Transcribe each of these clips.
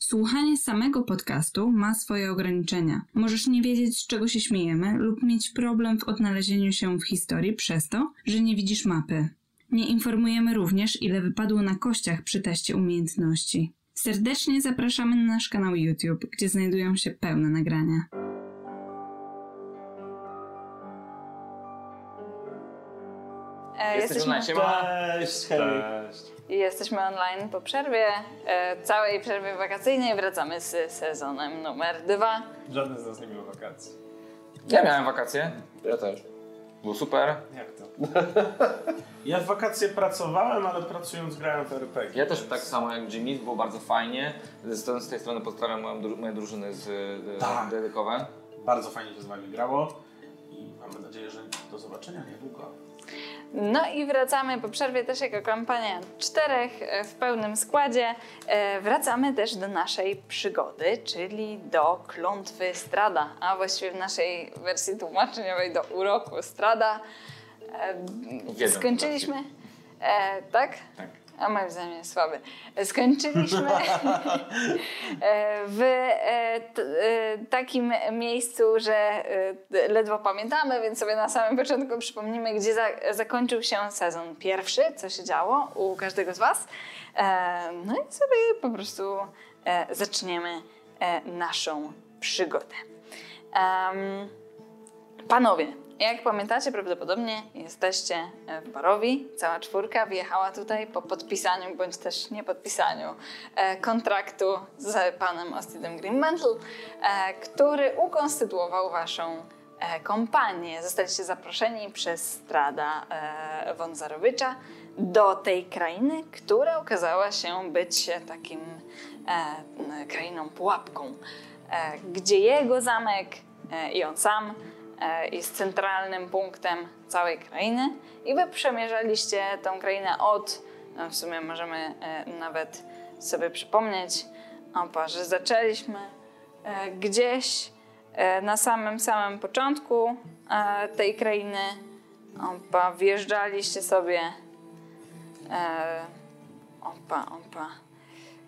Słuchanie samego podcastu ma swoje ograniczenia. Możesz nie wiedzieć, z czego się śmiejemy lub mieć problem w odnalezieniu się w historii przez to, że nie widzisz mapy. Nie informujemy również, ile wypadło na kościach przy teście umiejętności. Serdecznie zapraszamy na nasz kanał YouTube, gdzie znajdują się pełne nagrania. Cześć! Jesteśmy online po przerwie, całej przerwie wakacyjnej, wracamy z sezonem numer 2. Żaden z nas nie miał wakacji. Ja miałem wakacje. Ja też. Było super. Jak to? Ja w wakacje pracowałem, ale pracując grałem w RPG. Ja też tak samo jak Jimmy, było bardzo fajnie. Z tej strony pozdrawiam moją drużynę z Dedykowe. Bardzo fajnie się z wami grało i mamy nadzieję, że do zobaczenia niedługo. No i wracamy po przerwie też jako kampania 4 w pełnym składzie. Wracamy też do naszej przygody, czyli do klątwy Strahda, a właściwie w naszej wersji tłumaczeniowej do uroku Strahda. Skończyliśmy... tak? Tak. A moim zdaniem jest słaby. Skończyliśmy w takim miejscu, że ledwo pamiętamy, więc sobie na samym początku przypomnimy, gdzie zakończył się sezon pierwszy, co się działo u każdego z was. No i sobie po prostu zaczniemy naszą przygodę. Panowie, jak pamiętacie, prawdopodobnie jesteście w Barovii. Cała czwórka wyjechała tutaj po podpisaniu, bądź też niepodpisaniu kontraktu z panem Austinem Greenmantle, który ukonstytuował waszą kompanię. Zostaliście zaproszeni przez Strahda von Zarovicha do tej krainy, która okazała się być takim krainą pułapką, gdzie jego zamek i on sam jest centralnym punktem całej krainy i wy przemierzaliście tą krainę od, w sumie możemy nawet sobie przypomnieć, że zaczęliśmy gdzieś na samym początku tej krainy, wjeżdżaliście sobie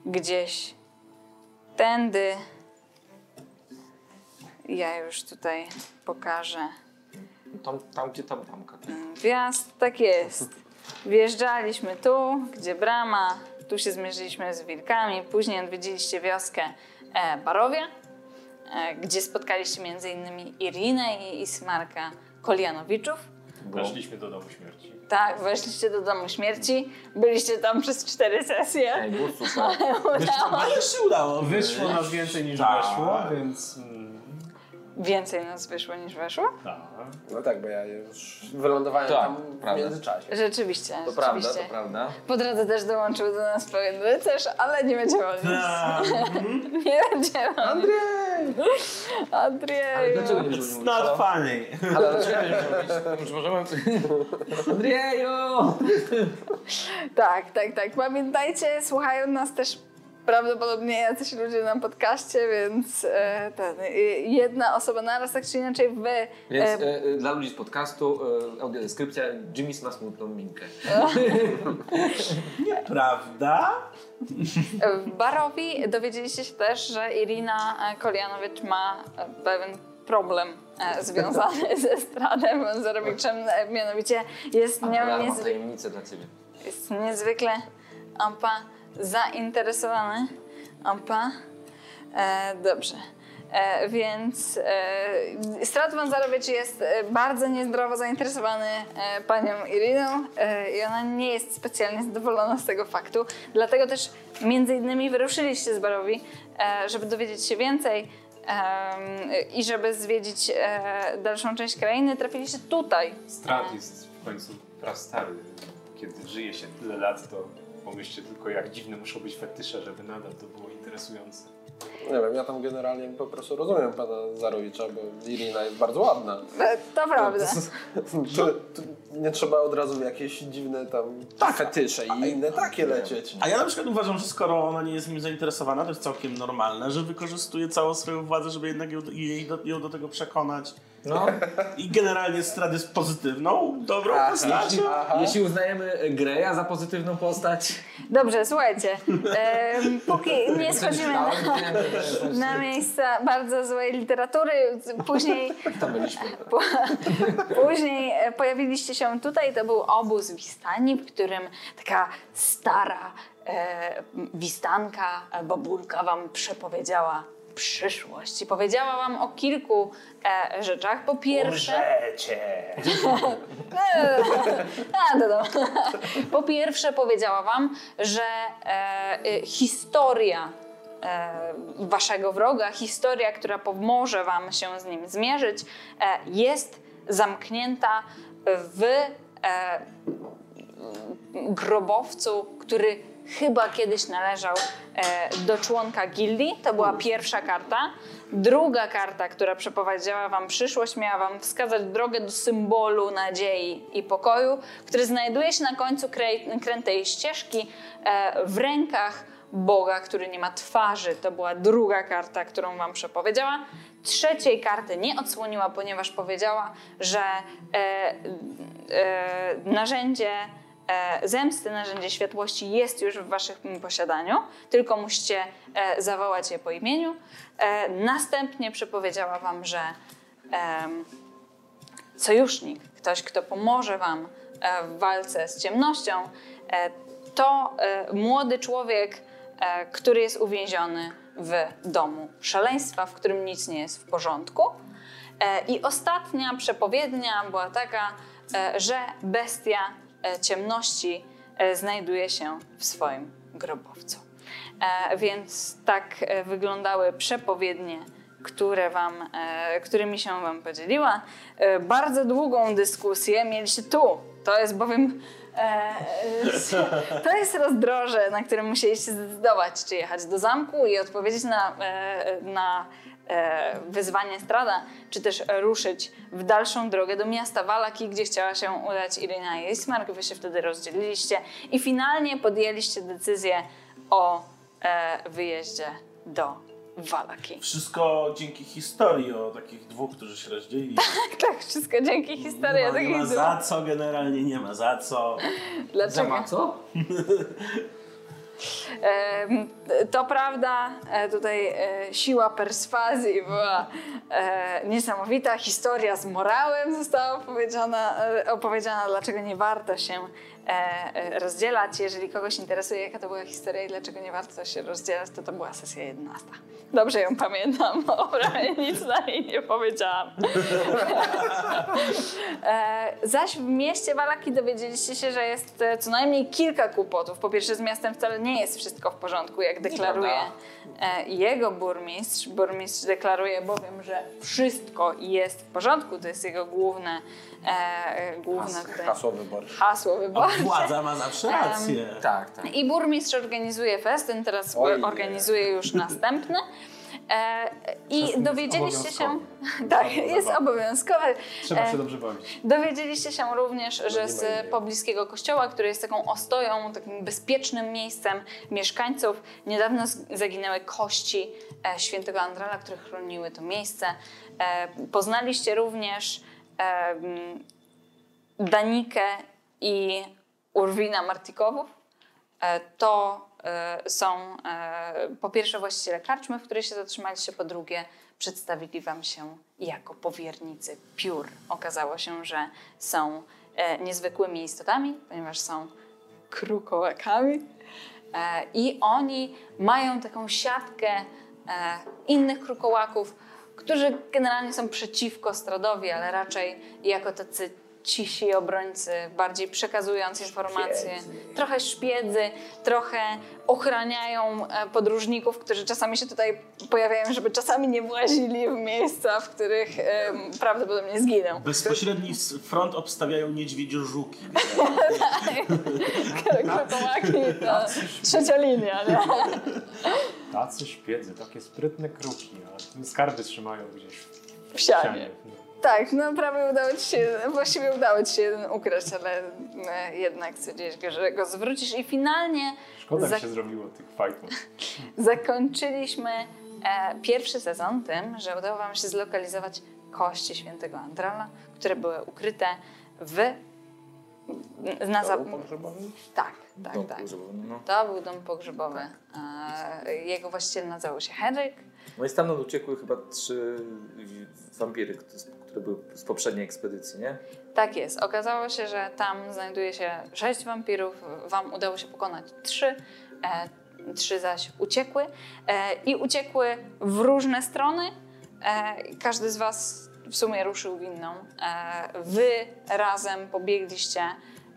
gdzieś tędy. Ja już tutaj pokażę. Tam gdzie tamka. Gwiazd, tak jest. Wjeżdżaliśmy tu, gdzie brama, tu się zmierzyliśmy z wilkami, później odwiedziliście wioskę Barovia, gdzie spotkaliście m.in. Ireenę i Smarka Kolianowiczów. Weszliśmy do domu śmierci. Tak, weszliście do domu śmierci, byliście tam przez 4 sesje. Ej, było super. Udało. Wyszło nas więcej niż weszło, więc... Więcej nas wyszło niż weszło? Tak. No tak, bo ja już wylądowałem tam w międzyczasie. Rzeczywiście. To prawda, to prawda. Po drodze też dołączył do nas pewien rycerz, ale nie będzie o nic. Nie będzie o nic. Andrzej! Ale dlaczego nie będziesz mówić? It's not funny. Ale dlaczego nie będziesz mówić? Andrzeju! Tak. Pamiętajcie, słuchają nas też prawdopodobnie jacyś ludzie na podcaście, więc jedna osoba naraz, tak czy inaczej wy... Więc dla ludzi z podcastu audiodeskrypcja Jimmy ma smutną minkę. Nieprawda? W Barovii dowiedzieliście się też, że Ireena Kolyanovich ma pewien problem związany ze Strahdem von Zaroviczem, mianowicie jest... Mam tajemnicę dla ciebie. Jest niezwykle zainteresowany. Dobrze. Więc Strahd von Zarovich jest bardzo niezdrowo zainteresowany panią Ireeną i ona nie jest specjalnie zadowolona z tego faktu. Dlatego też między innymi wyruszyliście z Barovii, żeby dowiedzieć się więcej i żeby zwiedzić dalszą część krainy. Trafiliście tutaj. Strahd jest w końcu prastary. Kiedy żyje się tyle lat, to pomyślcie tylko, jak dziwne muszą być fetysze, żeby nadal to było interesujące. Nie wiem, ja tam generalnie po prostu rozumiem pana Zarowicza, bo Ireena jest bardzo ładna. To prawda. To nie trzeba od razu w jakieś dziwne tam fetysze i inne takie lecieć. A ja na przykład uważam, że skoro ona nie jest nim zainteresowana, to jest całkiem normalne, że wykorzystuje całą swoją władzę, żeby jednak ją do tego przekonać. No. I generalnie Strahd jest pozytywną, dobrą postacią. Jeśli uznajemy Greya za pozytywną postać. Dobrze, słuchajcie. Póki nie schodzimy na miejsca bardzo złej literatury, później, później pojawiliście się tutaj. To był obóz w Istanii, w którym taka stara wistanka, babulka wam przepowiedziała przyszłość. Powiedziała wam o kilku rzeczach. Po pierwsze... Po pierwsze powiedziała wam, że historia waszego wroga, historia, która pomoże wam się z nim zmierzyć, jest zamknięta w grobowcu, który chyba kiedyś należał do członka gildii. To była pierwsza karta. Druga karta, która przepowiedziała wam przyszłość, miała wam wskazać drogę do symbolu nadziei i pokoju, który znajduje się na końcu krętej ścieżki w rękach Boga, który nie ma twarzy. To była druga karta, którą wam przepowiedziała. Trzeciej karty nie odsłoniła, ponieważ powiedziała, że narzędzie zemsty, narzędzie światłości jest już w waszych posiadaniu, tylko musicie zawołać je po imieniu. Następnie przepowiedziała wam, że sojusznik, ktoś, kto pomoże wam w walce z ciemnością, to młody człowiek, który jest uwięziony w domu szaleństwa, w którym nic nie jest w porządku. I ostatnia przepowiednia była taka, że bestia ciemności znajduje się w swoim grobowcu. Więc tak wyglądały przepowiednie, którymi się wam podzieliła. Bardzo długą dyskusję mieliście tu. To jest bowiem to jest rozdroże, na którym musieliście zdecydować, czy jechać do zamku i odpowiedzieć na wyzwanie Strahda, czy też ruszyć w dalszą drogę do miasta Vallaki, gdzie chciała się udać Ireena i jej Smark. Wy się wtedy rozdzieliliście i finalnie podjęliście decyzję o wyjeździe do Vallaki. Wszystko dzięki historii o takich dwóch, którzy się rozdzielili. Tak, wszystko dzięki historii o takich dwóch. Nie ma za co, generalnie nie ma za co. Dlaczego? Za ma co? To prawda, tutaj siła perswazji była niesamowita, historia z morałem została opowiedziana, dlaczego nie warto się rozdzielać. Jeżeli kogoś interesuje, jaka to była historia i dlaczego nie warto się rozdzielać, to była sesja 11. Dobrze ją pamiętam, bo prawie nic na niej nie powiedziałam. Zaś w mieście Vallaki dowiedzieliście się, że jest co najmniej kilka kłopotów. Po pierwsze, z miastem wcale nie jest wszystko w porządku, jak deklaruje jego burmistrz. Burmistrz deklaruje bowiem, że wszystko jest w porządku. To jest jego hasło wyborcze. A władza ma zawsze rację. Tak. I burmistrz organizuje festyn, teraz organizuje już następny. I dowiedzieliście się... Tak, jest obowiązkowe. Trzeba się dobrze bawić. Dowiedzieliście się również, że z pobliskiego kościoła, który jest taką ostoją, takim bezpiecznym miejscem mieszkańców, niedawno zaginęły kości świętego Andrala, które chroniły to miejsce. Poznaliście również Danikę i Urwina Martikowów. To są po pierwsze właściciele karczmy, w której się zatrzymaliście, po drugie przedstawili wam się jako powiernicy piór. Okazało się, że są niezwykłymi istotami, ponieważ są krukołakami i oni mają taką siatkę innych krukołaków, którzy generalnie są przeciwko Strahdowi, ale raczej jako tacy cisi obrońcy, bardziej przekazując informacje. Trochę szpiedzy, trochę ochraniają podróżników, którzy czasami się tutaj pojawiają, żeby czasami nie włazili w miejsca, w których prawdopodobnie zginą. Bezpośredni front obstawiają niedźwiedziożuki. Krokołaki to trzecia linia. Tacy szpiedzy, takie sprytne kruki, ale skarby trzymają gdzieś w ścianie. Tak, no prawie udało ci się, właściwie udało ci się jeden ukraść, ale jednak stwierdziłeś, że go zwrócisz i finalnie... Szkoda mi się zrobiło tych fightów. Zakończyliśmy pierwszy sezon tym, że udało wam się zlokalizować kości świętego Andrala, które były ukryte w... Tak, tak, dom tak. No. To był dom pogrzebowy. Tak. Jego właściciel nazywał się Henryk. No i stamtąd uciekły chyba 3 wampiry, które były z poprzedniej ekspedycji, nie? Tak jest. Okazało się, że tam znajduje się 6 wampirów. Wam udało się pokonać 3. 3 zaś uciekły. I uciekły w różne strony. Każdy z was w sumie ruszył winną. Wy razem pobiegliście,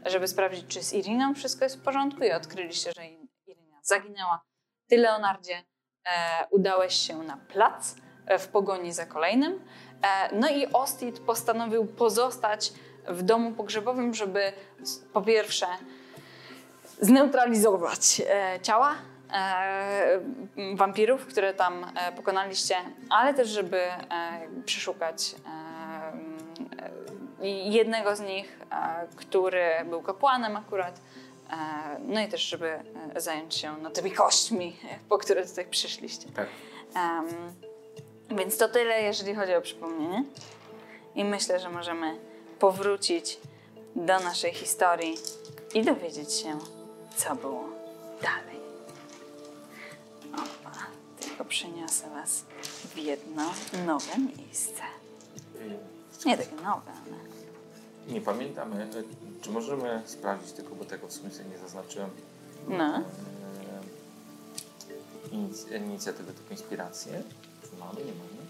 żeby sprawdzić, czy z Ireną wszystko jest w porządku i odkryliście, że Irena zaginęła. Ty, Leonardzie, udałeś się na plac w pogoni za kolejnym. No i Ostit postanowił pozostać w domu pogrzebowym, żeby po pierwsze zneutralizować ciała wampirów, które tam pokonaliście, ale też, żeby przeszukać jednego z nich, który był kapłanem akurat, no i też, żeby zająć się no, tymi kośćmi, po które tutaj przyszliście. Tak. Więc to tyle, jeżeli chodzi o przypomnienie. I myślę, że możemy powrócić do naszej historii i dowiedzieć się, co było dalej. Opa, tylko przeniosę was w jedno nowe miejsce. Nie takie nowe, ale... Nie pamiętamy. Czy możemy sprawdzić tylko, bo tego w sumie nie zaznaczyłem. No. Inicjatywę, tylko inspirację. Czy mamy, nie mamy?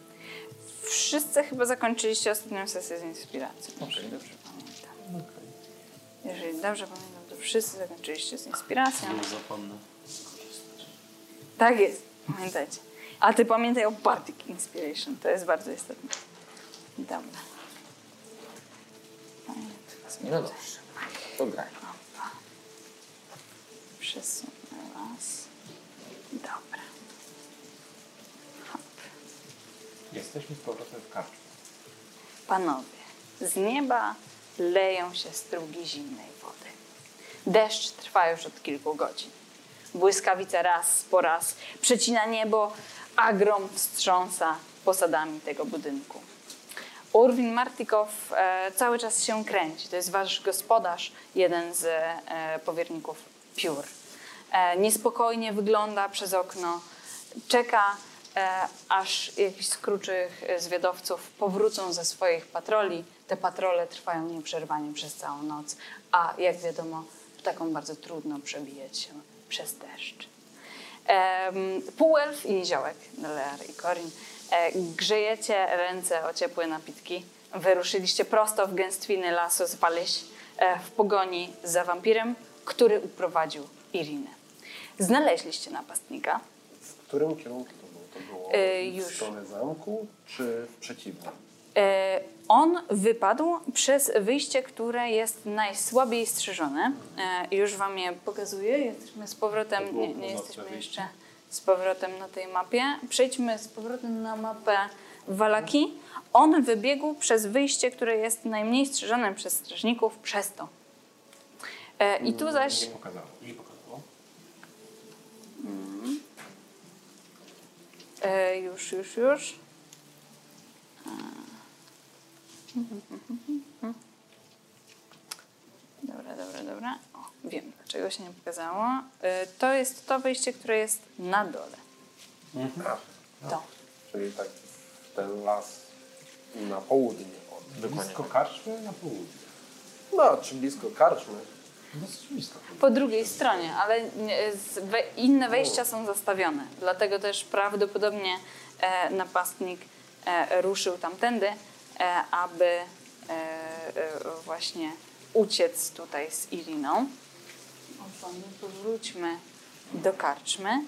Wszyscy chyba zakończyliście ostatnią sesję z inspiracją. Jeżeli dobrze pamiętam. Okay. Jeżeli dobrze pamiętam, to wszyscy zakończyliście z inspiracją. Nie zapomnę. Tak jest, pamiętajcie. A ty pamiętaj o Bardic Inspiration, to jest bardzo istotne. Dobra. No dobrze, to graj. Przesunę was. Dobra. Hop. Jesteśmy z powrotem w karczmie. Panowie, z nieba leją się strugi zimnej wody. Deszcz trwa już od kilku godzin. Błyskawica raz po raz przecina niebo, a grom wstrząsa posadami tego budynku. Urwin Martikow cały czas się kręci. To jest wasz gospodarz, jeden z powierników piór. Niespokojnie wygląda przez okno, czeka, aż jakiś z kruczych zwiadowców powrócą ze swoich patroli. Te patrole trwają nieprzerwanie przez całą noc, a jak wiadomo, ptakom bardzo trudno przebijać się przez deszcz. Półelf i Niziołek, Nelear i Korin, grzejecie ręce o ciepłe napitki. Wyruszyliście prosto w gęstwiny lasu z Waliś w pogoni za wampirem, który uprowadził Irinę. Znaleźliście napastnika. W którym kierunku to było? To było w stronę zamku czy w przeciwnym? On wypadł przez wyjście, które jest najsłabiej strzeżone. Już wam je pokazuję. Jesteśmy z powrotem, nie jesteśmy jeszcze z powrotem na tej mapie. Przejdźmy z powrotem na mapę Wallaki. On wybiegł przez wyjście, które jest najmniej strzeżone przez strażników, przez to. I tu zaś... Nie pokazało. Już. Dobra. O, wiem, dlaczego się nie pokazało. To jest to wyjście, które jest na dole. To. Czyli tak ten las na południe. Blisko karczmy na południe. No, czy blisko karczmy? Po drugiej stronie, ale inne wejścia są zastawione. Dlatego też prawdopodobnie napastnik ruszył tamtędy, aby właśnie uciec tutaj z Ireną. Powróćmy do karczmy,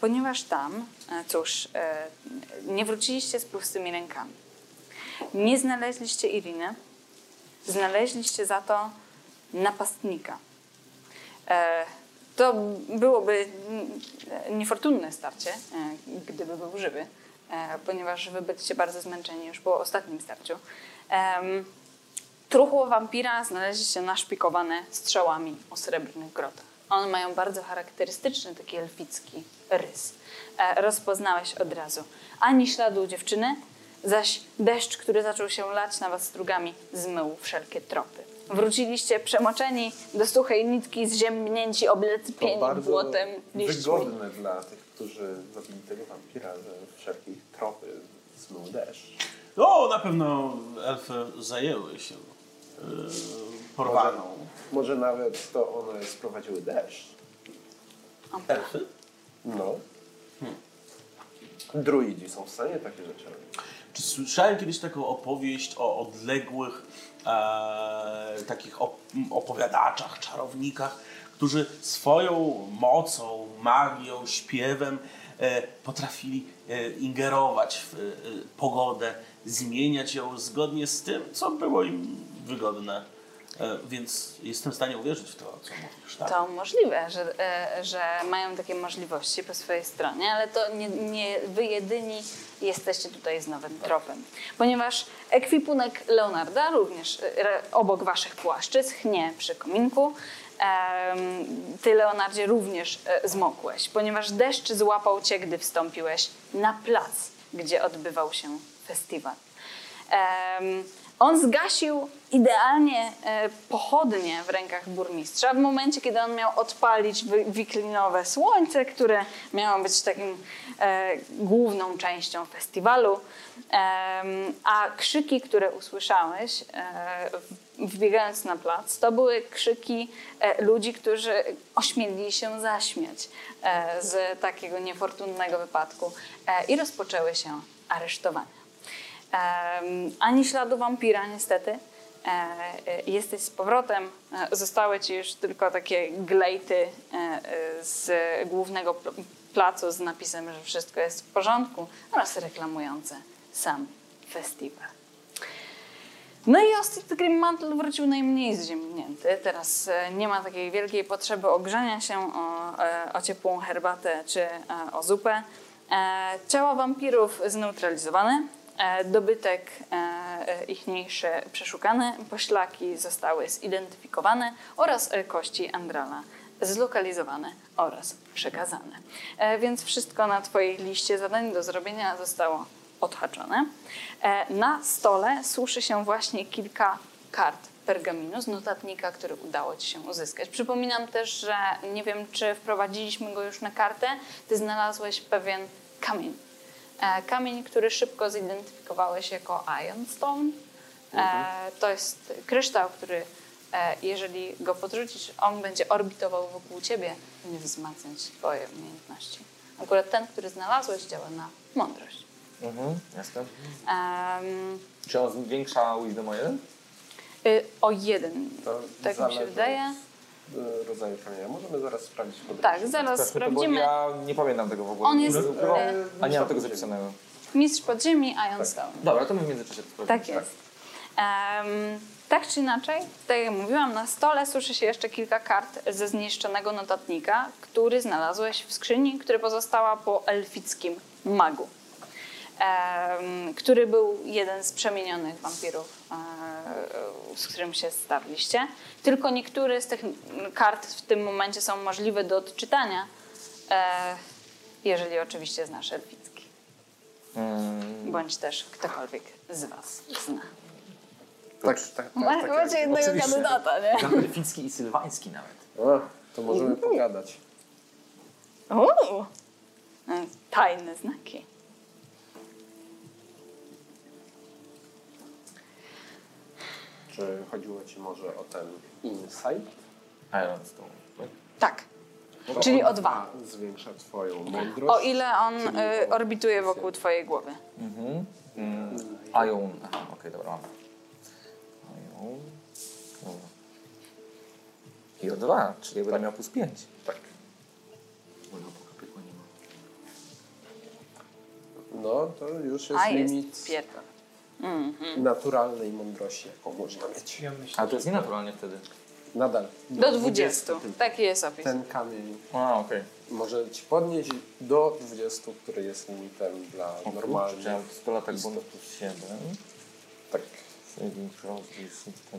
ponieważ tam, cóż, nie wróciliście z pustymi rękami. Nie znaleźliście Ireny, znaleźliście za to napastnika. To byłoby niefortunne starcie, gdyby był żywy, ponieważ wy byliście bardzo zmęczeni już po ostatnim starciu. Truchło wampira znaleźliście naszpikowane strzałami o srebrnych grotach. One mają bardzo charakterystyczny taki elficki rys. Rozpoznałeś od razu. Ani śladu dziewczyny, zaś deszcz, który zaczął się lać na was strugami, zmył wszelkie tropy. Wróciliście przemoczeni do suchej nitki, zziębnięci, oblepieni błotem liśćmi. Wygodne dla tych, którzy zabili tego wampira, że wszelkich tropy zmył deszcz. No, na pewno elfy zajęły się porwaną. Może nawet to one sprowadziły deszcz. Elfy? No. Druidzi są w stanie takie rzeczy robić. Czy słyszałem kiedyś taką opowieść o odległych takich opowiadaczach, czarownikach, którzy swoją mocą, magią, śpiewem potrafili ingerować w pogodę, zmieniać ją zgodnie z tym, co było im wygodne. Więc jestem w stanie uwierzyć w to, co mówisz. Tak? To możliwe, że mają takie możliwości po swojej stronie, ale to nie wy jedyni jesteście tutaj z nowym tropem. Ponieważ ekwipunek Leonarda również obok waszych płaszczyzn chnie przy kominku. Ty, Leonardzie, również zmokłeś, ponieważ deszcz złapał cię, gdy wstąpiłeś na plac, gdzie odbywał się festiwal. On zgasił idealnie pochodnie w rękach burmistrza w momencie, kiedy on miał odpalić wiklinowe słońce, które miało być takim główną częścią festiwalu. A krzyki, które usłyszałeś wbiegając na plac, to były krzyki ludzi, którzy ośmielili się zaśmiać z takiego niefortunnego wypadku i rozpoczęły się aresztowania. Ani śladu wampira, niestety. Jesteś z powrotem. Zostały ci już tylko takie glejty z głównego placu z napisem, że wszystko jest w porządku, oraz reklamujące sam festiwal. No i Austin Greenmantle wrócił najmniej zziębnięty. Teraz nie ma takiej wielkiej potrzeby ogrzania się o ciepłą herbatę czy o zupę. Ciała wampirów zneutralizowane. Dobytek ichniejszy przeszukany, poślaki zostały zidentyfikowane oraz kości Andrala zlokalizowane oraz przekazane. Więc wszystko na twojej liście zadań do zrobienia zostało odhaczone. Na stole suszy się właśnie kilka kart pergaminu z notatnika, który udało ci się uzyskać. Przypominam też, że nie wiem, czy wprowadziliśmy go już na kartę. Ty znalazłeś pewien kamień. Kamień, który szybko zidentyfikowałeś jako Ioun Stone. To jest kryształ, który jeżeli go podrzucisz, on będzie orbitował wokół ciebie i nie wzmacniać twoje umiejętności. Akurat ten, który znalazłeś, działa na mądrość. Jasne. Czy on zwiększa Wisdom o jeden? O jeden, to tak mi się wydaje. Rodzaju kamienia. Możemy zaraz sprawdzić. Tak, zaraz sprawdzimy. Ja nie pamiętam tego w ogóle. On jest... A nie mam tego zapisanego. Mistrz Podziemi, Ioun tak. Stone. Dobra, to my w międzyczasie to sprawdzimy. Tak jest. Tak. Tak czy inaczej, tak jak mówiłam, na stole suszy się jeszcze kilka kart ze zniszczonego notatnika, który znalazłeś w skrzyni, która pozostała po elfickim magu, który był jeden z przemienionych wampirów, z którym się starliście. Tylko niektóre z tych kart w tym momencie są możliwe do odczytania, jeżeli oczywiście znasz elficki. Bądź też ktokolwiek z was zna. Tak. Macie jednego kandydata, nie? Tam elficki i sylwański nawet. To możemy pogadać. Tajne znaki. Czy chodziło ci może o ten insight? Ioun Stone, tak? Tak. To czyli o dwa. Zwiększa twoją mądrość. O ile on orbituje wokół twojej głowy. Ioun. Aha, okej, dobra, mam. Ioun. I o dwa, czyli będę miał plus 5. Tak. No, to już jest limit. Naturalnej mądrości, jaką można mieć. A to jest nienaturalnie wtedy. Nadal. Do 20. Taki jest opis. Ten kamień. A, okej. Może ci podnieść do 20, który jest limitem dla normalnych. Ja 100 latek bonusów 7. Tak.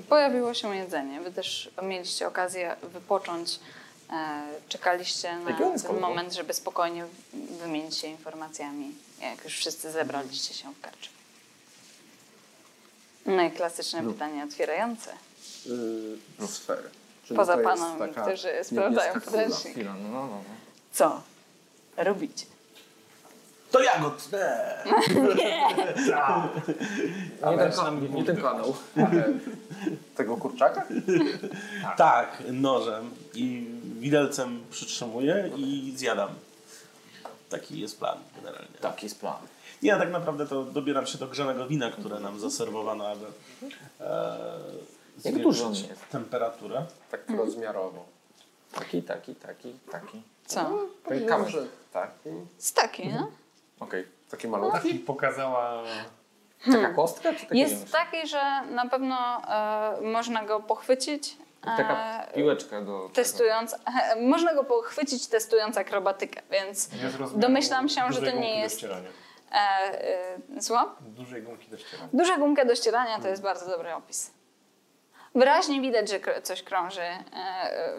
Pojawiło się jedzenie. Wy też mieliście okazję wypocząć. Czekaliście na ten moment, żeby spokojnie wymienić się informacjami, jak już wszyscy zebraliście się w karczmie. No i klasyczne pytanie otwierające. Sfery. Poza panami, którzy sprawdzają podręcznik. No. Co robicie? To ja go tnę! Nie ten kanał. Tego kurczaka? Tak, nożem i widelcem przytrzymuję i zjadam. Taki jest plan generalnie. Taki jest plan. Ja tak naprawdę to dobieram się do grzanego wina, które nam zaserwowano, aby zwiększyć temperaturę. Tak rozmiarowo. Taki. Co? Kamerze. Taki. Z taki, no? Okej, taki malutki. Taki pokazała... Taka kostka? Czy taki jest taki, że na pewno można go pochwycić. Taka piłeczka do... Testując, można go pochwycić testując akrobatykę, więc domyślam się, że to nie jest... Słucham? Dużej gumki do ścierania. Duża gumka do ścierania to jest bardzo dobry opis. Wyraźnie widać, że coś krąży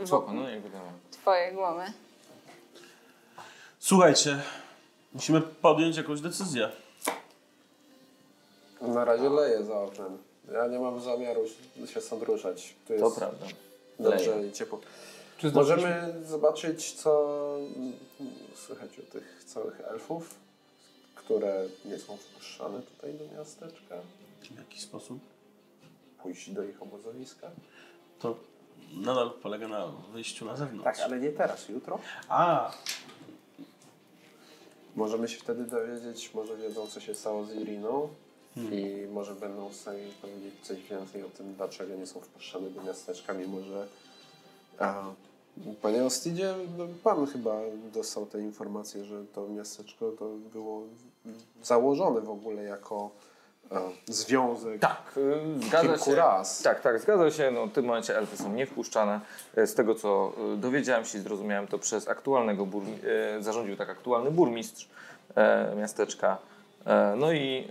wokół twojej głowy. Słuchajcie, musimy podjąć jakąś decyzję. Na razie leję za oczem. Ja nie mam zamiaru się stąd ruszać. Tu jest to prawda. Dobrze leje. I ciepło. Możemy zobaczyć, co słychać u tych całych elfów, które nie są wpuszczane tutaj do miasteczka. W jaki sposób? Pójść do ich obozowiska. To nadal polega na wyjściu na zewnątrz. Tak, ale nie teraz, jutro. A. Możemy się wtedy dowiedzieć, może wiedzą, co się stało z Ireeną i może będą w stanie powiedzieć coś więcej o tym, dlaczego nie są wpuszczane do miasteczka, mimo że... Panie Ostidzie, pan chyba dostał te informacje, że to miasteczko to było założone w ogóle jako związek kilku raz. Tak, zgadza się. No, w tym momencie elfy są niewpuszczane. Z tego, co dowiedziałem się i zrozumiałem, to przez aktualnego zarządził tak aktualny burmistrz miasteczka. No i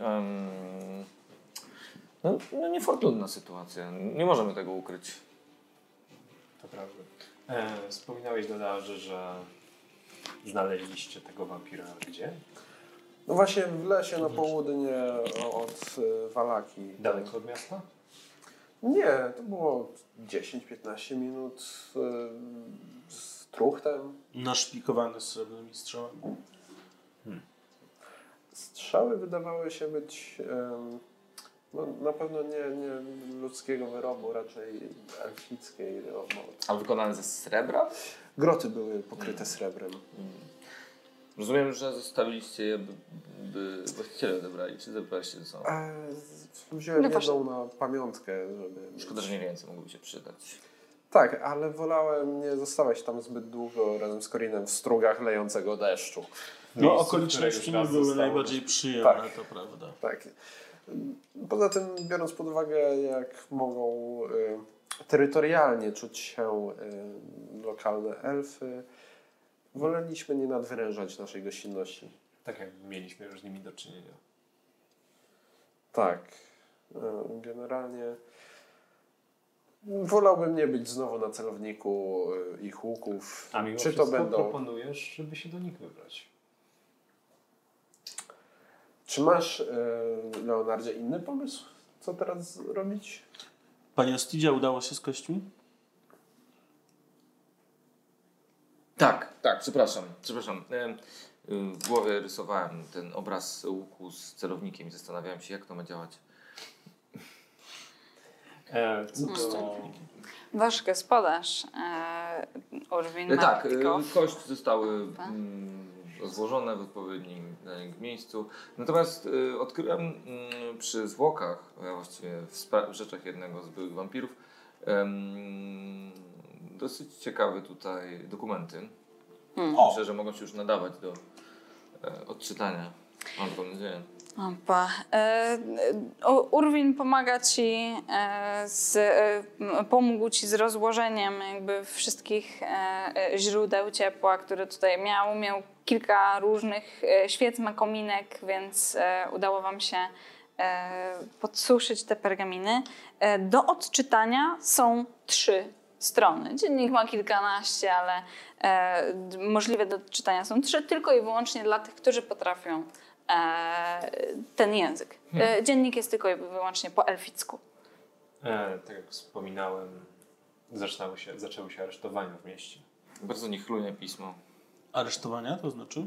no, niefortunna sytuacja. Nie możemy tego ukryć. To prawda. Wspominałeś do Daży, że znaleźliście tego wampira gdzie? No właśnie w lesie na południe od Wallaki. Daleko od miasta? Nie, to było 10-15 minut z truchtem. Naszpikowany srebrnymi strzałami. Strzały wydawały się być na pewno nie ludzkiego wyrobu, raczej elfickiej. A wykonane ze srebra? Groty były pokryte srebrem. Rozumiem, że zostawiliście je, by właściciele odebrali, czy zabraliście ze sobą? Wziąłem jedną na pamiątkę, żeby... Szkoda, że nie więcej mogłoby się przydać. Tak, ale wolałem nie zostawać tam zbyt długo razem z Corinem w strugach lejącego deszczu. No okoliczności nie były najbardziej przyjemne, to prawda. Tak. Poza tym, biorąc pod uwagę, jak mogą terytorialnie czuć się lokalne elfy, woleliśmy nie nadwyrężać naszej gościnności. Tak jak mieliśmy już z nimi do czynienia. Tak. Generalnie wolałbym nie być znowu na celowniku ich łuków. A mimo wszystko proponujesz, żeby się do nich wybrać? Czy masz, Leonardzie, inny pomysł? Co teraz robić? Panie Ostidzie, udało się z kośćmi? Tak, przepraszam. W głowie rysowałem ten obraz łuku z celownikiem i zastanawiałem się, jak to ma działać. Wasz gospodarz, Urwin Martikow. Tak, kości zostały złożone w odpowiednim miejscu. Natomiast odkryłem przy zwłokach, właściwie w rzeczach jednego z byłych wampirów, dosyć ciekawe tutaj dokumenty. Myślę, że mogą się już nadawać do odczytania. Mam taką nadzieję. Opa. Urwin pomaga ci, pomógł ci z rozłożeniem jakby wszystkich źródeł ciepła, które tutaj miał. Miał kilka różnych świec, makominek, więc udało wam się podsuszyć te pergaminy. Do odczytania są 3 strony. Dziennik ma kilkanaście, ale możliwe do odczytania są 3 tylko i wyłącznie dla tych, którzy potrafią ten język. Dziennik jest tylko i wyłącznie po elficku. Tak jak wspominałem, zaczęły się aresztowania w mieście. Bardzo niechlujne pismo. Aresztowania to znaczy?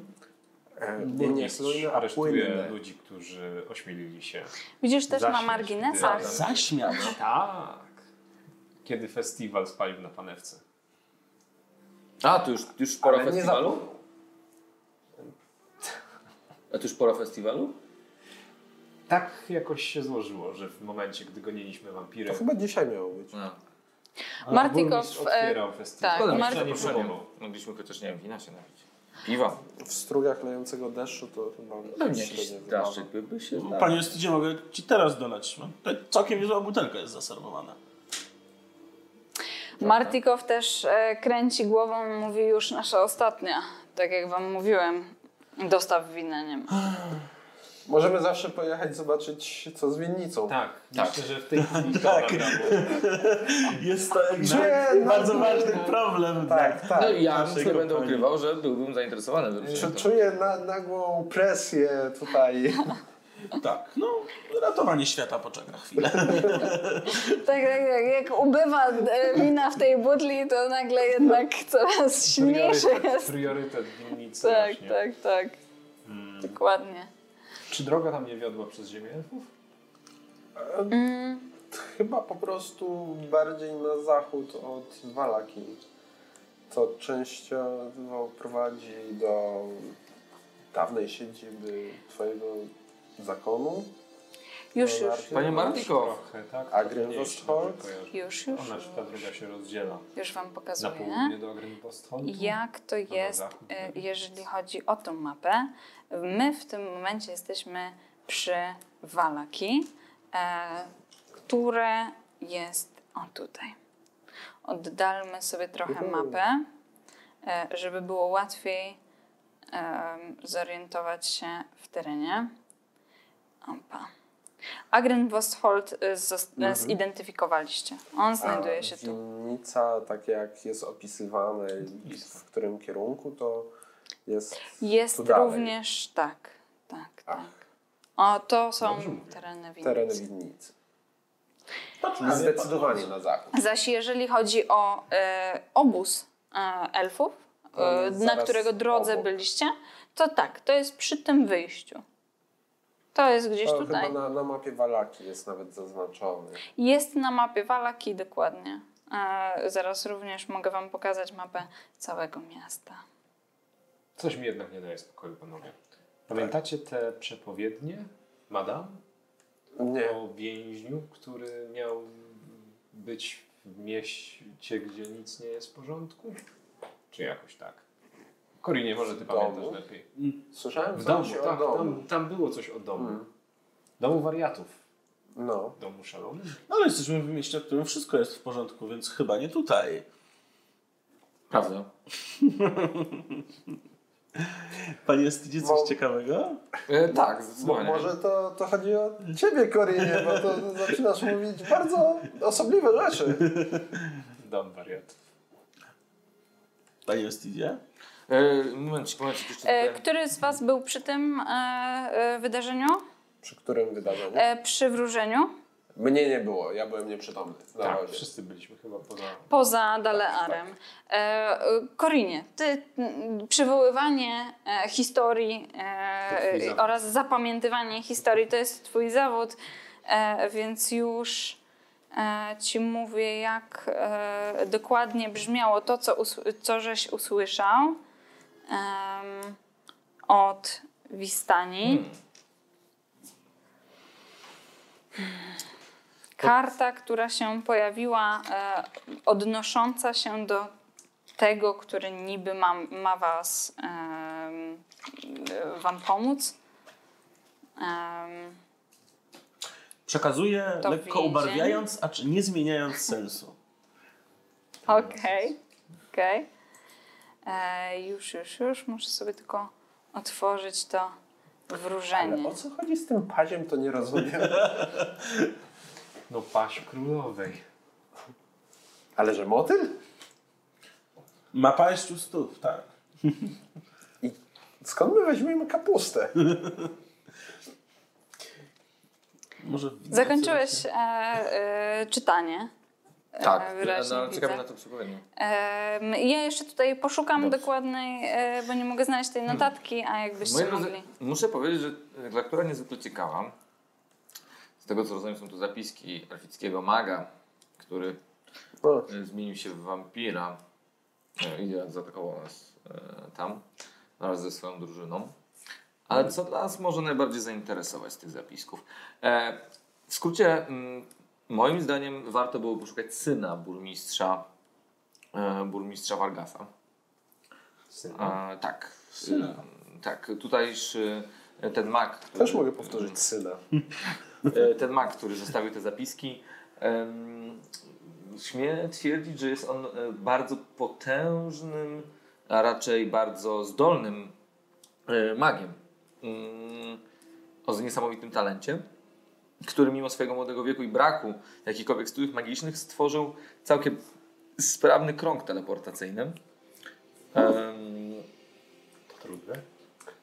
Nie aresztuje ludzi, którzy ośmielili się. Widzisz, też na marginesach. Zaśmiać. Tak. Kiedy festiwal spalił na panewce. A, to już pora festiwalu? A to już pora festiwalu? Tak jakoś się złożyło, że w momencie, gdy goniliśmy wampiry... To chyba dzisiaj miało być. No. Martikow otwierał festiwal. Tak, mogliśmy chociaż, nie wiem, wina się napić. Piwa. W strugach lejącego deszczu to chyba... Pewnie jakiś daszczyk by się... Panie Justycie, mogę ci teraz dolać. No, całkiem niezła butelka jest zaserwowana. Martikow też kręci głową, mówi już nasza ostatnia. Tak jak wam mówiłem. Dostaw winę, nie ma. Możemy zawsze pojechać zobaczyć, co z winnicą. Tak, tak. Myślę, że w tej chwili tak. Jest to bardzo ważny problem. Tak, tak. No i ja nie będę ukrywał, że byłbym zainteresowany. Czuję nagłą presję tutaj. Tak, no ratowanie świata poczeka chwilę. Tak. Jak ubywa wina w tej butli, to nagle jednak coraz silniejsze jest. Priorytet winnicy. Tak. Dokładnie. Czy droga tam nie wiodła przez ziemię elfów? Chyba po prostu bardziej na zachód od Wallaki. To częściowo prowadzi do dawnej siedziby twojego... zakonu? Już. Panie Martikow. Tak? Argynvostholt. Już. Ona, ta droga się rozdziela. Już wam pokazuję. Na południe do Argynvostholtu. Jak to jest, jeżeli chodzi o tą mapę. My w tym momencie jesteśmy przy Vallaki, które jest tutaj. Oddalmy sobie trochę mapę, żeby było łatwiej zorientować się w terenie. Argynvostholt zidentyfikowaliście. On znajduje się tu. Winnica, tak jak jest opisywane i w którym kierunku, to jest. Jest również dalej. Tak. O, to są tereny winnicy. Zdecydowanie na zachód. Zaś jeżeli chodzi o obóz elfów, na którego drodze byliście, to tak, to jest przy tym wyjściu. To jest gdzieś tutaj. Chyba na mapie Vallaki jest nawet zaznaczony. Jest na mapie Vallaki, dokładnie. Zaraz również mogę wam pokazać mapę całego miasta. Coś mi jednak nie daje spokoju, panowie. Pamiętacie te przepowiednie, madam? Nie. O więźniu, który miał być w mieście, gdzie nic nie jest w porządku? Czy jakoś tak? Korinie, może ty pamiętasz lepiej. Słyszałem w domu, tak, domu. Tam było coś o domu. Domu wariatów. No. Domu szalonym. No ale jesteśmy w mieście, w którym wszystko jest w porządku, więc chyba nie tutaj. Prawda. Panie Justycie, coś ciekawego? Tak, zdecydowanie. Może to chodzi o ciebie, Korinie, bo to zaczynasz mówić bardzo osobliwe rzeczy. Dom wariatów. Panie Justycie? Który z was był przy tym wydarzeniu? Przy którym wydarzeniu? Przy wróżeniu. Mnie nie było, ja byłem nieprzytomny. Tak, wszyscy byliśmy chyba poza Dalearem. Korinie, ty przywoływanie historii oraz zapamiętywanie historii to jest twój zawód, więc już... ci mówię, jak dokładnie brzmiało to, co żeś usłyszał od Wistani. Karta, która się pojawiła, odnosząca się do tego, który niby ma wam pomóc. Przekazuję lekko ubarwiając, a nie zmieniając sensu. Okej, okej. Już. Muszę sobie tylko otworzyć to wróżenie. Ale o co chodzi z tym paziem, to nie rozumiem. No paź królowej. Ale że motyl? Ma paź stóp, tak. I skąd my weźmiemy kapustę? Może zakończyłeś czytanie. Tak, ale czekamy na to przypowiednię. Ja jeszcze tutaj poszukam dokładnej, bo nie mogę znaleźć tej notatki, a jakbyście mogli. Muszę powiedzieć, że lektura niezwykle ciekawa. Z tego co rozumiem są to zapiski elfickiego maga, który zmienił się w wampira i zaatakował nas tam wraz ze swoją drużyną. Ale co nas może najbardziej zainteresować z tych zapisków? W skrócie, moim zdaniem warto było poszukać syna burmistrza Vargasa. Syna? Tak. Syna. Tak, tutajszy ten mag... Który, też mogę powtórzyć syna. Ten mag, który zostawił te zapiski, śmiem twierdzić, że jest on bardzo potężnym, a raczej bardzo zdolnym magiem. O niesamowitym talencie, który mimo swojego młodego wieku i braku jakichkolwiek studiów magicznych stworzył całkiem sprawny krąg teleportacyjny. To trudne?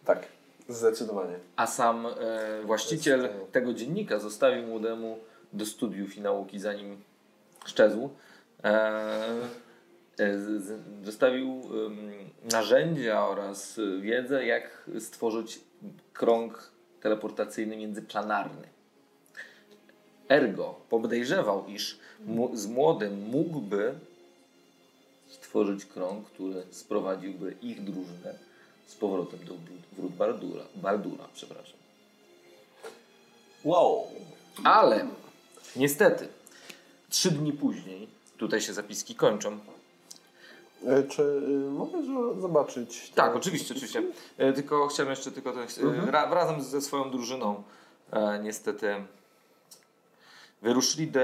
Tak, zdecydowanie. A sam właściciel tego dziennika zostawił młodemu do studiów i nauki, zanim szczezł. Zostawił narzędzia oraz wiedzę, jak stworzyć krąg teleportacyjny międzyplanarny. Ergo podejrzewał, iż z młodym mógłby stworzyć krąg, który sprowadziłby ich drużynę z powrotem do wrót Baldura, przepraszam. Wow! Ale niestety 3 dni później, tutaj się zapiski kończą. Czy mogę zobaczyć? Tak, oczywiście. Tylko chciałem jeszcze razem ze swoją drużyną niestety wyruszyli do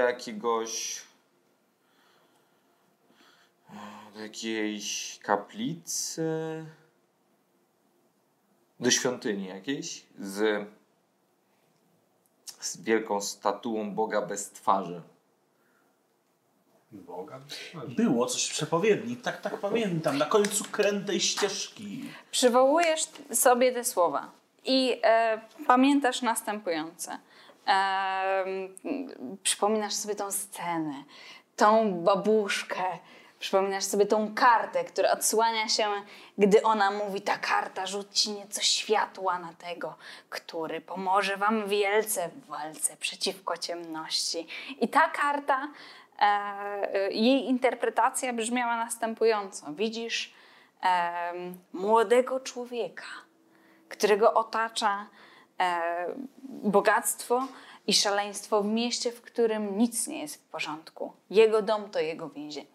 jakiejś kaplicy, do świątyni jakiejś z wielką statuą Boga bez twarzy. Boga. Było coś w przepowiedni, tak pamiętam, na końcu krętej ścieżki. Przywołujesz sobie te słowa i pamiętasz następujące. Przypominasz sobie tą scenę, tą babuszkę, przypominasz sobie tą kartę, która odsłania się, gdy ona mówi, ta karta rzuci nieco światła na tego, który pomoże wam wielce w walce przeciwko ciemności. I ta karta... jej interpretacja brzmiała następująco. Widzisz młodego człowieka, którego otacza bogactwo i szaleństwo w mieście, w którym nic nie jest w porządku. Jego dom to jego więzienie.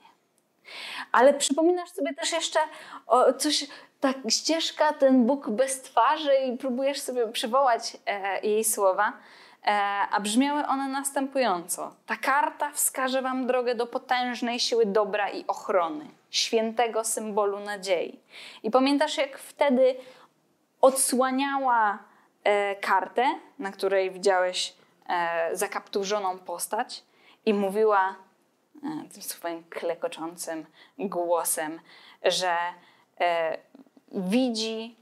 Ale przypominasz sobie też jeszcze coś, ta ścieżka, ten Bóg bez twarzy i próbujesz sobie przywołać jej słowa. A brzmiały one następująco. Ta karta wskaże wam drogę do potężnej siły dobra i ochrony, świętego symbolu nadziei. I pamiętasz, jak wtedy odsłaniała kartę, na której widziałeś zakapturzoną postać i mówiła tym swoim klekoczącym głosem, że widzi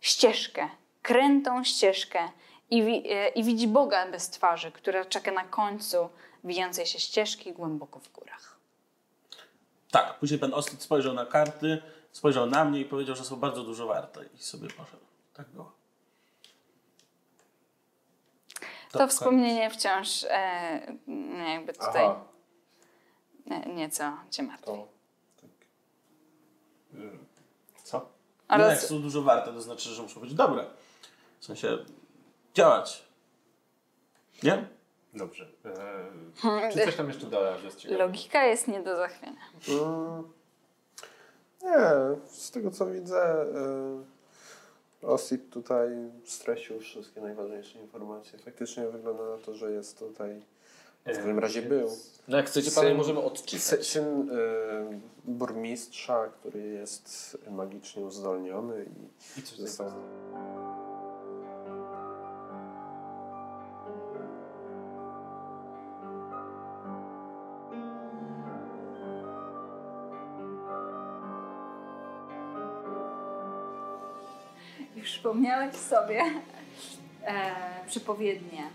ścieżkę, krętą ścieżkę, i widzi Boga bez twarzy, która czeka na końcu wijącej się ścieżki głęboko w górach. Tak, później pan Austin spojrzał na karty, spojrzał na mnie i powiedział, że są bardzo dużo warte i sobie poszedł. Tak było. To wspomnienie wciąż jakby tutaj nieco cię martwi. Tak. Co? No jak są dużo warte, to znaczy, że muszą być dobre. W sensie... działać. Nie? Dobrze. Czy coś tam jeszcze dodać? Logika jest nie do zachwiania. Nie, z tego co widzę Osid tutaj stracił wszystkie najważniejsze informacje. Faktycznie wygląda na to, że jest tutaj. W każdym razie był. No jak chcecie panie, możemy odczytać. Syn burmistrza, który jest magicznie uzdolniony i coś został. Przypomniałeś sobie przypowiednie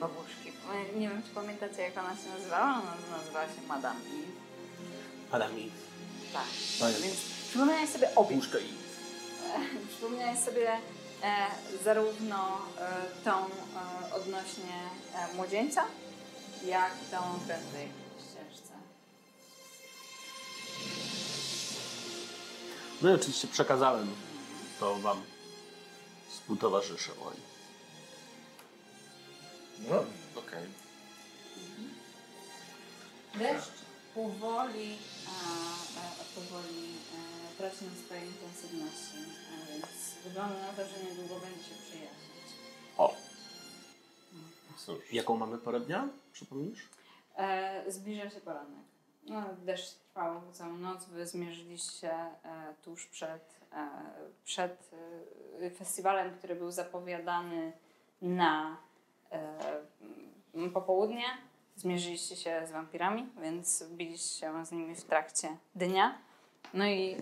babuszki. Nie wiem, czy pamiętacie, jak ona się nazywała? Ona nazywała się Madam Eva. Madam Eva. Tak. Więc przypomniałeś sobie obie. Babuszka Eva. Przypomniałeś sobie zarówno tą odnośnie młodzieńca, jak tą prędzej w ścieżce. No i oczywiście przekazałem to wam współtowarzysze oni. No, okej. Deszcz powoli traci na swojej intensywności, więc wygląda na to, że niedługo będzie się przyjaźnić. O! Cóż. Jaką mamy porę dnia? Przypomnisz? Zbliża się poranek. No, deszcz trwał całą noc, wy zmierzyliście tuż przed festiwalem, który był zapowiadany na popołudnie. Zmierzyliście się z wampirami, więc biliście się z nimi w trakcie dnia. No i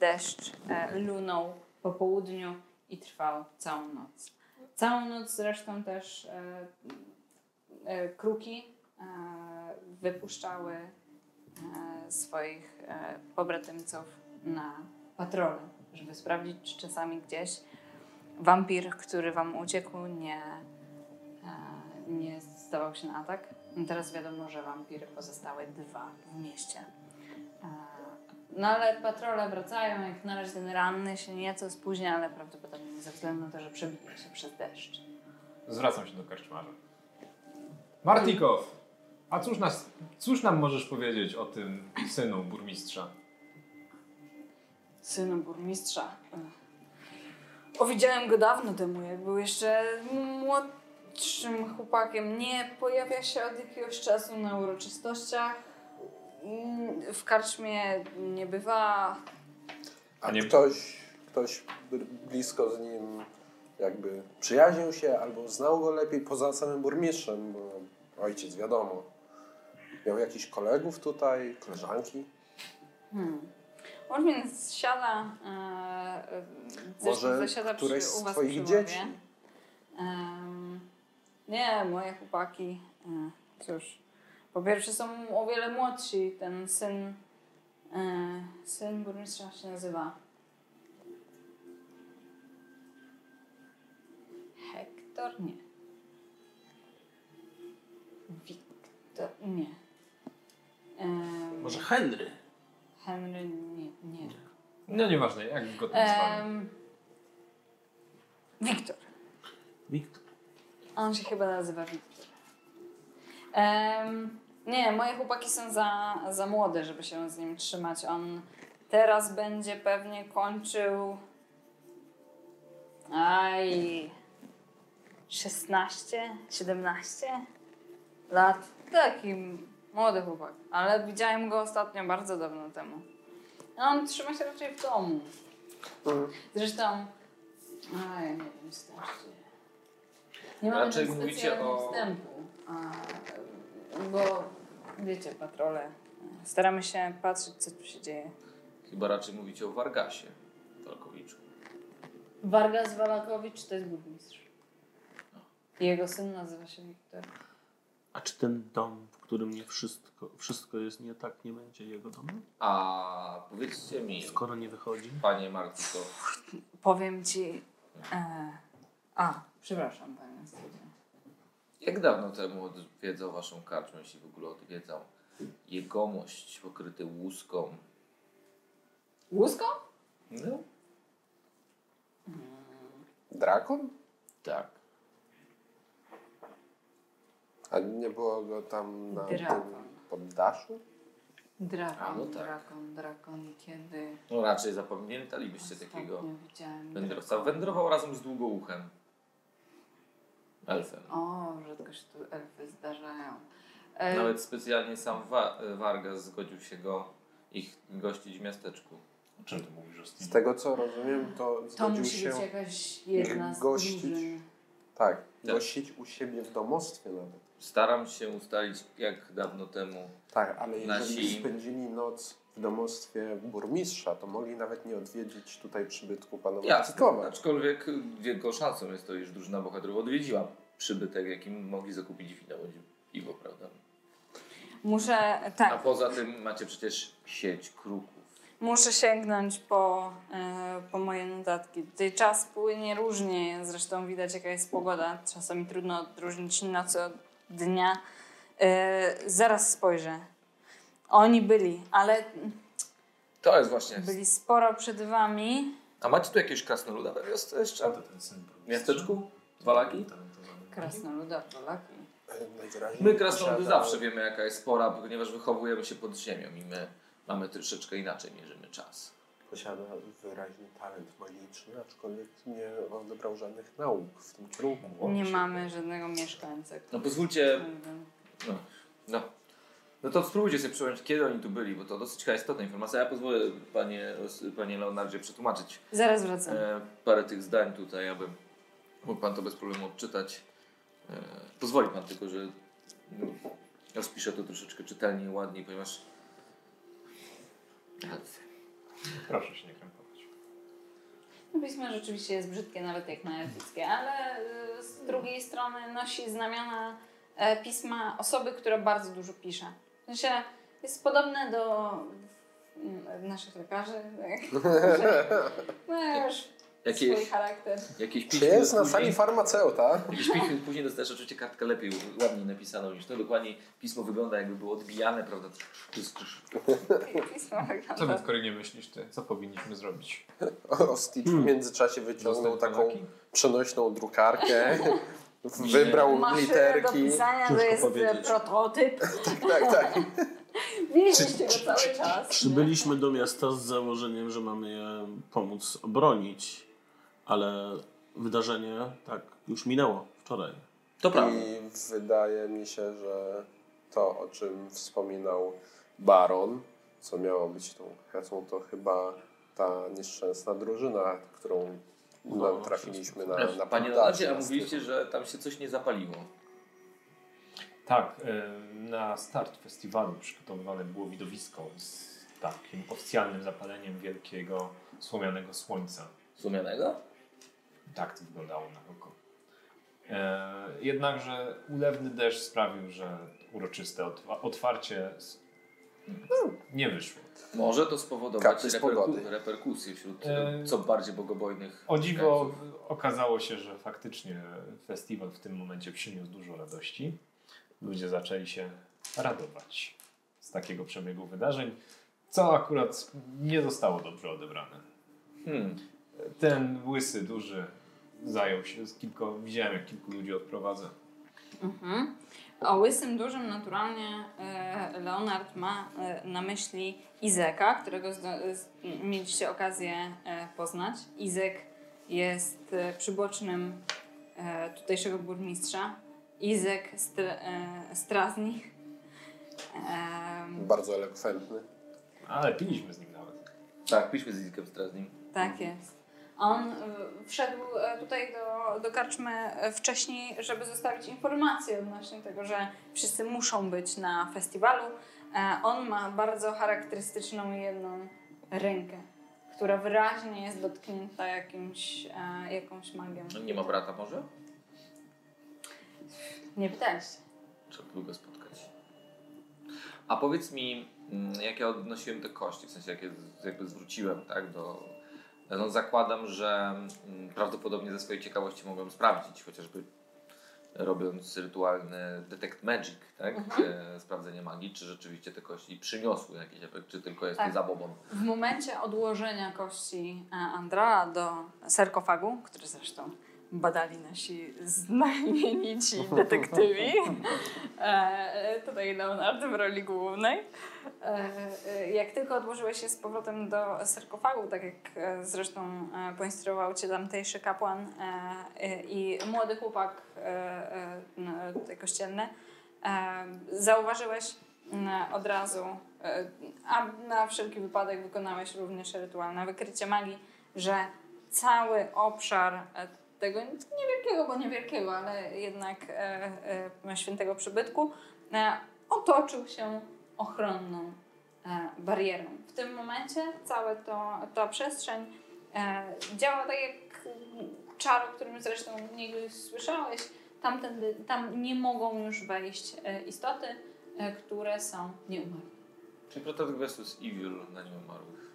deszcz lunął po południu i trwał całą noc. Całą noc zresztą też kruki wypuszczały swoich pobratymców na patrole, żeby sprawdzić, czy czasami gdzieś wampir, który wam uciekł, nie zdawał się na atak. Teraz wiadomo, że wampiry pozostały 2 w mieście. No ale patrole wracają, jak na razie ten ranny się nieco spóźnia, ale prawdopodobnie ze względu na to, że przebija się przez deszcz. Zwracam się do karczmarza. Martikow! A cóż nam możesz powiedzieć o tym synu burmistrza? Synu burmistrza? Widziałem go dawno temu, jak był jeszcze młodszym chłopakiem. Nie pojawia się od jakiegoś czasu na uroczystościach. W karczmie nie bywa. A nie... Ktoś blisko z nim jakby przyjaźnił się albo znał go lepiej poza samym burmistrzem. Bo ojciec, wiadomo. Miał jakichś kolegów tutaj, koleżanki? Urwin zasiada, może któreś z twoich dzieci? Nie, moje chłopaki, cóż, po pierwsze są o wiele młodsi. Ten syn burmistrza się nazywa Hektor? Nie. Wiktor? Nie. Może Henry? Henry? Nie. No nieważne, jak go tam nazwałem. Wiktor. On się chyba nazywa Wiktor. Nie, moje chłopaki są za młode, żeby się z nim trzymać. On teraz będzie pewnie kończył... 16? 17? Lat. Taki młody chłopak, ale widziałem go ostatnio bardzo dawno temu. On trzyma się raczej w domu. Zresztą... ja nie wiem, strasznie. Nie mamy specjalnego wstępu. Bo wiecie, patrole. Staramy się patrzeć, co tu się dzieje. Chyba raczej mówicie o Vargasie Wallakowiczu. Vargas Wallakowicz to jest burmistrz. Jego syn nazywa się Wiktor. A czy ten dom, w którym nie wszystko jest nie tak, nie będzie jego domem? A powiedzcie mi... Skoro nie wychodzi? Panie Martikow. Powiem ci... przepraszam panie studiu. Jak dawno temu odwiedzał waszą karczmę, jeśli w ogóle odwiedzał, jegomość pokryty łuską? Łuską? No. Drakon? Tak. A nie było go tam na tym poddaszu? Drakon, kiedy... No raczej zapamiętalibyście takiego. Wędrował razem z Długouchem. Elfem. O, rzadko się tu elfy zdarzają. Nawet specjalnie sam Vargas zgodził się ich gościć w miasteczku. O czym ty mówisz, Justynie? Z tego co rozumiem, to zgodził się ich gościć. Tak, gościć u siebie w domostwie nawet. Staram się ustalić, jak dawno temu. Tak, ale jeżeli spędzili noc w domostwie burmistrza, to mogli nawet nie odwiedzić tutaj przybytku pana Martikowa. Aczkolwiek wielką szansą jest to, iż drużyna bohaterów odwiedziła przybytek, jakim mogli zakupić wino i piwo, prawda? Muszę, tak. A poza tym macie przecież sieć kruków. Muszę sięgnąć po moje notatki. Tutaj czas płynie różnie, zresztą widać jaka jest pogoda. Czasami trudno odróżnić nocy od dnia. Zaraz spojrzę. Oni byli, ale... To jest właśnie... Byli sporo przed wami. A macie tu jakiegoś krasnoluda jeszcze? W miasteczku? Wallaki? Krasnoluda, Wallaki. My krasnoludy zawsze wiemy jaka jest pora, ponieważ wychowujemy się pod ziemią i my mamy troszeczkę inaczej, mierzymy czas. Posiada wyraźny talent magiczny, aczkolwiek nie odebrał żadnych nauk w tym kierunku. Nie mamy żadnego mieszkańca. No pozwólcie... No to spróbujcie sobie przypomnieć, kiedy oni tu byli, bo to dosyć istotna informacja. Ja pozwolę panie Leonardzie przetłumaczyć. Zaraz wracam. Parę tych zdań tutaj, aby mógł pan to bez problemu odczytać. Pozwoli pan tylko, że rozpiszę to troszeczkę czytelniej, ładniej, ponieważ... Proszę się nie krępować. Pismo rzeczywiście jest brzydkie, nawet jak na elfickie, ale z drugiej strony nosi znamiona pisma osoby, która bardzo dużo pisze. W sensie jest podobne do naszych lekarzy. No już swój charakter. Czy jest na sali farmaceuta? Jakieś pismo później dostajesz oczywiście kartkę lepiej, ładniej napisaną niż to. Dokładnie pismo wygląda jakby było odbijane, prawda? Co my skoro nie myślisz ty? Co powinniśmy zrobić? Stitch w międzyczasie wyciągnął taką przenośną drukarkę. Wybrał literki. Do pisania to jest prototyp. Tak. Widzieliście go cały czas. Przybyliśmy do miasta z założeniem, że mamy je pomóc obronić, ale wydarzenie tak już minęło wczoraj. To prawda. I wydaje mi się, że to, o czym wspominał baron, co miało być tą hecą, to chyba ta nieszczęsna drużyna, którą trafiliśmy na Panie Leonardzie, a mówiliście, że tam się coś nie zapaliło. Tak, na start festiwalu przygotowywane było widowisko z takim oficjalnym zapaleniem wielkiego słomianego słońca. Słomianego? Tak to wyglądało na oko. Jednakże ulewny deszcz sprawił, że uroczyste otwarcie nie wyszło. Może to spowodować reperkusje wśród co bardziej bogobojnych. O dziwo okazało się, że faktycznie festiwal w tym momencie przyniósł dużo radości. Ludzie zaczęli się radować z takiego przebiegu wydarzeń, co akurat nie zostało dobrze odebrane. Ten łysy, duży zajął się z kilku, widziałem jak kilku ludzi odprowadza. O łysym, dużym naturalnie Leonard ma na myśli Izeka, którego mieliście okazję poznać. Izek jest przybocznym tutejszego burmistrza. Izek Straznik. Bardzo elokwentny. Ale piliśmy z nim nawet. Tak, piliśmy z Izkiem Straznim. Tak jest. On wszedł tutaj do karczmy wcześniej, żeby zostawić informacje odnośnie tego, że wszyscy muszą być na festiwalu. On ma bardzo charakterystyczną jedną rękę, która wyraźnie jest dotknięta jakąś magią. Nie ma brata może? Nie pytałeś się. Trzeba długo spotkać. A powiedz mi, jak ja odnosiłem te kości, w sensie jak je jakby zwróciłem, tak, do... No zakładam, że prawdopodobnie ze swojej ciekawości mogłem sprawdzić, chociażby robiąc rytualny detect magic, tak? Sprawdzenie magii, czy rzeczywiście te kości przyniosły jakiś efekt, czy tylko jest to zabobon. W momencie odłożenia kości Andra do sarkofagu, który zresztą badali nasi znamienici detektywi. Tutaj Leonard w roli głównej. Jak tylko odłożyłeś się z powrotem do sarkofagu, tak jak zresztą poinstruował cię tamtejszy kapłan i młody chłopak kościelny, zauważyłeś od razu, a na wszelki wypadek wykonałeś również rytualne wykrycie magii, że cały obszar tego niewielkiego, ale jednak świętego przybytku otoczył się ochronną barierą. W tym momencie cała ta przestrzeń działa tak jak czar, o którym zresztą niegdyś słyszałeś. Tam nie mogą już wejść istoty, które są nieumarłe. Czyli Protagonist jest evil na nieumarłych.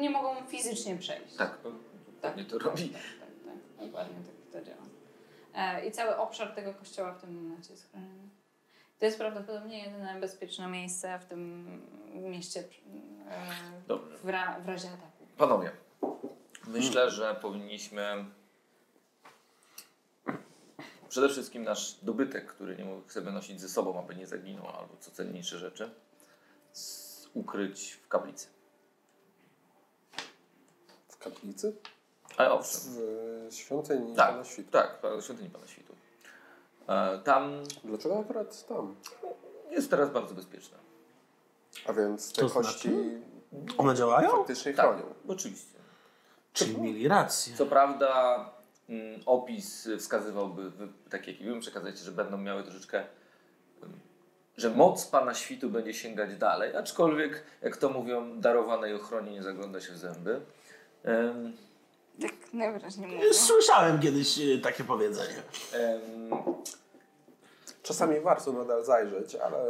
Nie mogą fizycznie przejść. Tak, pewnie to robi. Tak, dokładnie tak to działa. I cały obszar tego kościoła w tym momencie jest chroniony. To jest prawdopodobnie jedyne bezpieczne miejsce w tym mieście w razie ataku. Panowie, myślę, że powinniśmy przede wszystkim nasz dobytek, który nie mógł sobie nosić ze sobą, aby nie zaginął, albo co cenniejsze rzeczy, ukryć w kaplicy. W kaplicy? Ale owszem. W świątyni Pana Świtu. Tak, w świątyni Pana Świtu. Tam... Dlaczego akurat tam? Jest teraz bardzo bezpieczna. A więc te kości... One działają? Faktycznie chronią. Tak, oczywiście. Czyli mieli rację. Co prawda... Opis wskazywałby, tak jak i wy przekazaliście, że będą miały troszeczkę, że moc Pana Świtu będzie sięgać dalej, aczkolwiek, jak to mówią, darowanej ochronie nie zagląda się w zęby. Tak najwyraźniej mówię. Słyszałem kiedyś takie powiedzenie. Czasami warto nadal zajrzeć, ale...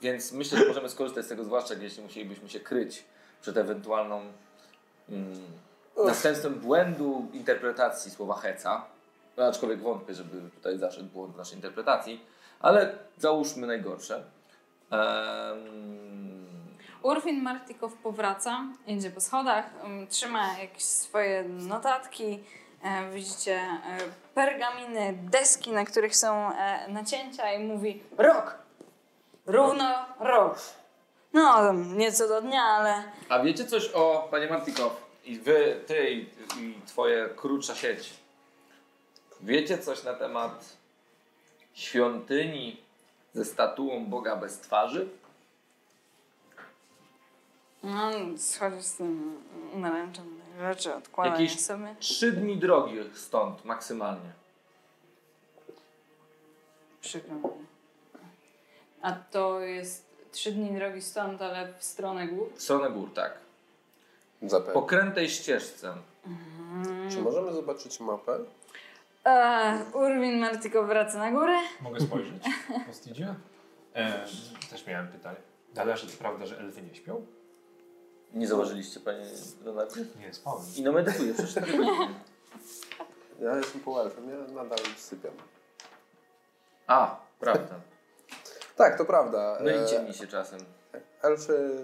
Więc myślę, że możemy skorzystać z tego, zwłaszcza jeśli musielibyśmy się kryć przed ewentualną... Następstwem błędu interpretacji słowa heca, aczkolwiek wątpię, żeby tutaj zaszedł błąd w naszej interpretacji, ale załóżmy najgorsze. Urwin Martikow powraca, idzie po schodach, trzyma jakieś swoje notatki, widzicie pergaminy, deski, na których są nacięcia i mówi rok, równo rok. No nieco do dnia, ale... A wiecie coś o panie Martikow? I wy, ty i twoje krótsza sieć. Wiecie coś na temat świątyni ze statuą Boga bez twarzy? No, schodzi z tym naręczem rzeczy, odkładam sobie. 3 dni drogi stąd maksymalnie. Przykro mi. A to jest 3 dni drogi stąd, ale w stronę gór? W stronę gór, tak. Zapewne. Pokrętej ścieżce. Czy możemy zobaczyć mapę? Urwin Martikow wraca na górę. Mogę spojrzeć. Postidzie? Też miałem pytanie. Należy to prawda, że elfy nie śpią? Nie zauważyliście, panie Donaldzie? Nie, spałem. I no medytuję przez 4 godziny. Ja jestem półelfem, ja nadal sypiam. A, prawda. Tak, to prawda. No i ciemni się czasem. Elfy...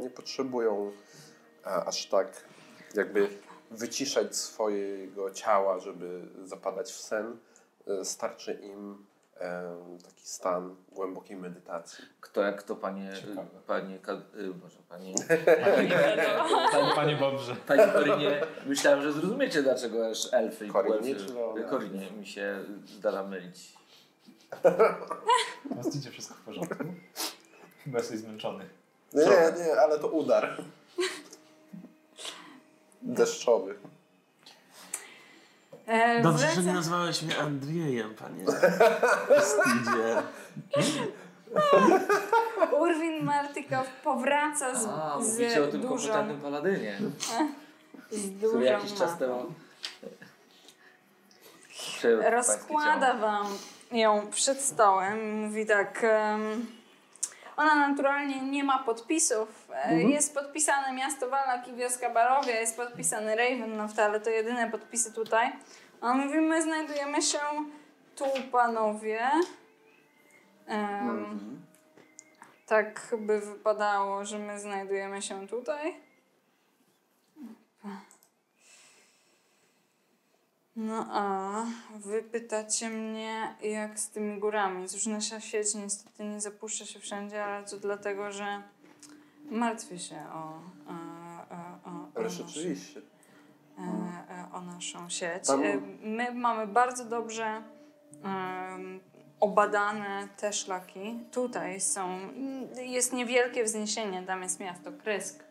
Nie potrzebują aż tak jakby wyciszać swojego ciała, żeby zapadać w sen. Starczy im taki stan głębokiej medytacji. Kto jak to, Panie Bobrze. Panie Korinie, myślałem, że zrozumiecie, dlaczego aż elfy i Korinie mi się zdarza mylić. Właściwie wszystko w porządku. Bo jesteś zmęczony. Nie, ale to udar. Deszczowy. Dobrze, że nie nazwałeś mnie Andrzejem, panie. Wstydzie. Urwin Martikow powraca mówicie o tym kompletnym paladynie. Który jakiś czas temu... Rozkłada wam ją przed stołem. Mówi tak... Ona naturalnie nie ma podpisów. Jest podpisane miasto Wallaki i wioska Barovia, jest podpisany Ravenloft, ale to jedyne podpisy tutaj. A mówimy, znajdujemy się tu, panowie. Tak by wypadało, że my znajdujemy się tutaj. No a wy pytacie mnie, jak z tymi górami. Cóż, nasza sieć niestety nie zapuszcza się wszędzie, ale to dlatego, że martwię się o naszą sieć. My mamy bardzo dobrze obadane te szlaki. Tutaj są, jest niewielkie wzniesienie, tam jest miasto Krezk.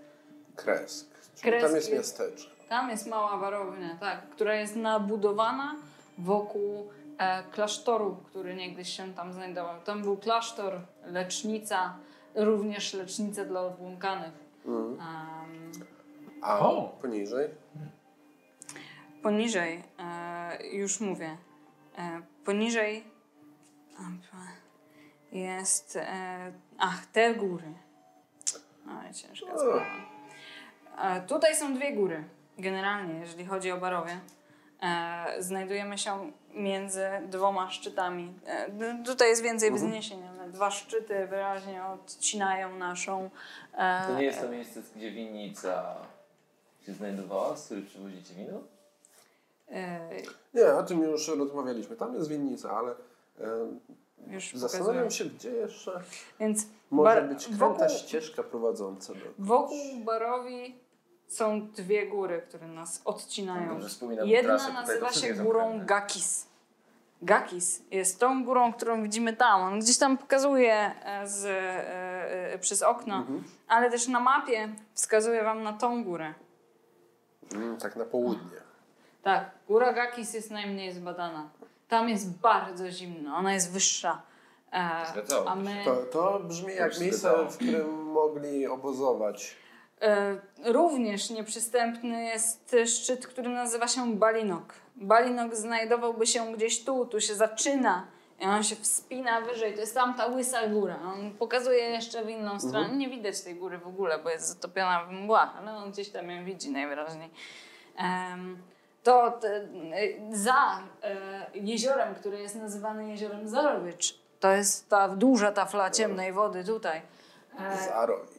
Krezk, czyli tam jest miasteczko. Tam jest mała warownia, tak, która jest nabudowana wokół klasztoru, który niegdyś się tam znajdował. Tam był klasztor, lecznica, również lecznica dla obłąkanych. A poniżej? Poniżej, już mówię, poniżej jest, te góry. Ale ciężka sprawa. Tutaj są dwie góry. Generalnie, jeżeli chodzi o Barowie, znajdujemy się między dwoma szczytami. Tutaj jest więcej wzniesień, ale dwa szczyty wyraźnie odcinają naszą... To nie jest to miejsce, gdzie winnica się znajdowała, z której przywozicie wino? Nie, o tym już rozmawialiśmy. Tam jest winnica, ale... Już zastanawiam się, gdzie jeszcze więc może być kręta ścieżka prowadząca do... Wokół Barovii są dwie góry, które nas odcinają. Jedna nazywa się górą Ghakis. Ghakis jest tą górą, którą widzimy tam. On gdzieś tam pokazuje przez okno, ale też na mapie wskazuje wam na tą górę. Tak na południe. Tak, góra Ghakis jest najmniej zbadana. Tam jest bardzo zimno, ona jest wyższa. A my... to brzmi jak miejsce, w którym mogli obozować. Również nieprzystępny jest szczyt, który nazywa się Balinok. Balinok znajdowałby się gdzieś tu się zaczyna. I on się wspina wyżej, to jest tamta łysa góra. On pokazuje jeszcze w inną stronę. Nie widać tej góry w ogóle, bo jest zatopiona w mgłach, ale on gdzieś tam ją widzi najwyraźniej. To za jeziorem, które jest nazywane jeziorem Zarowicz. To jest ta duża tafla ciemnej wody tutaj. Zarowicz.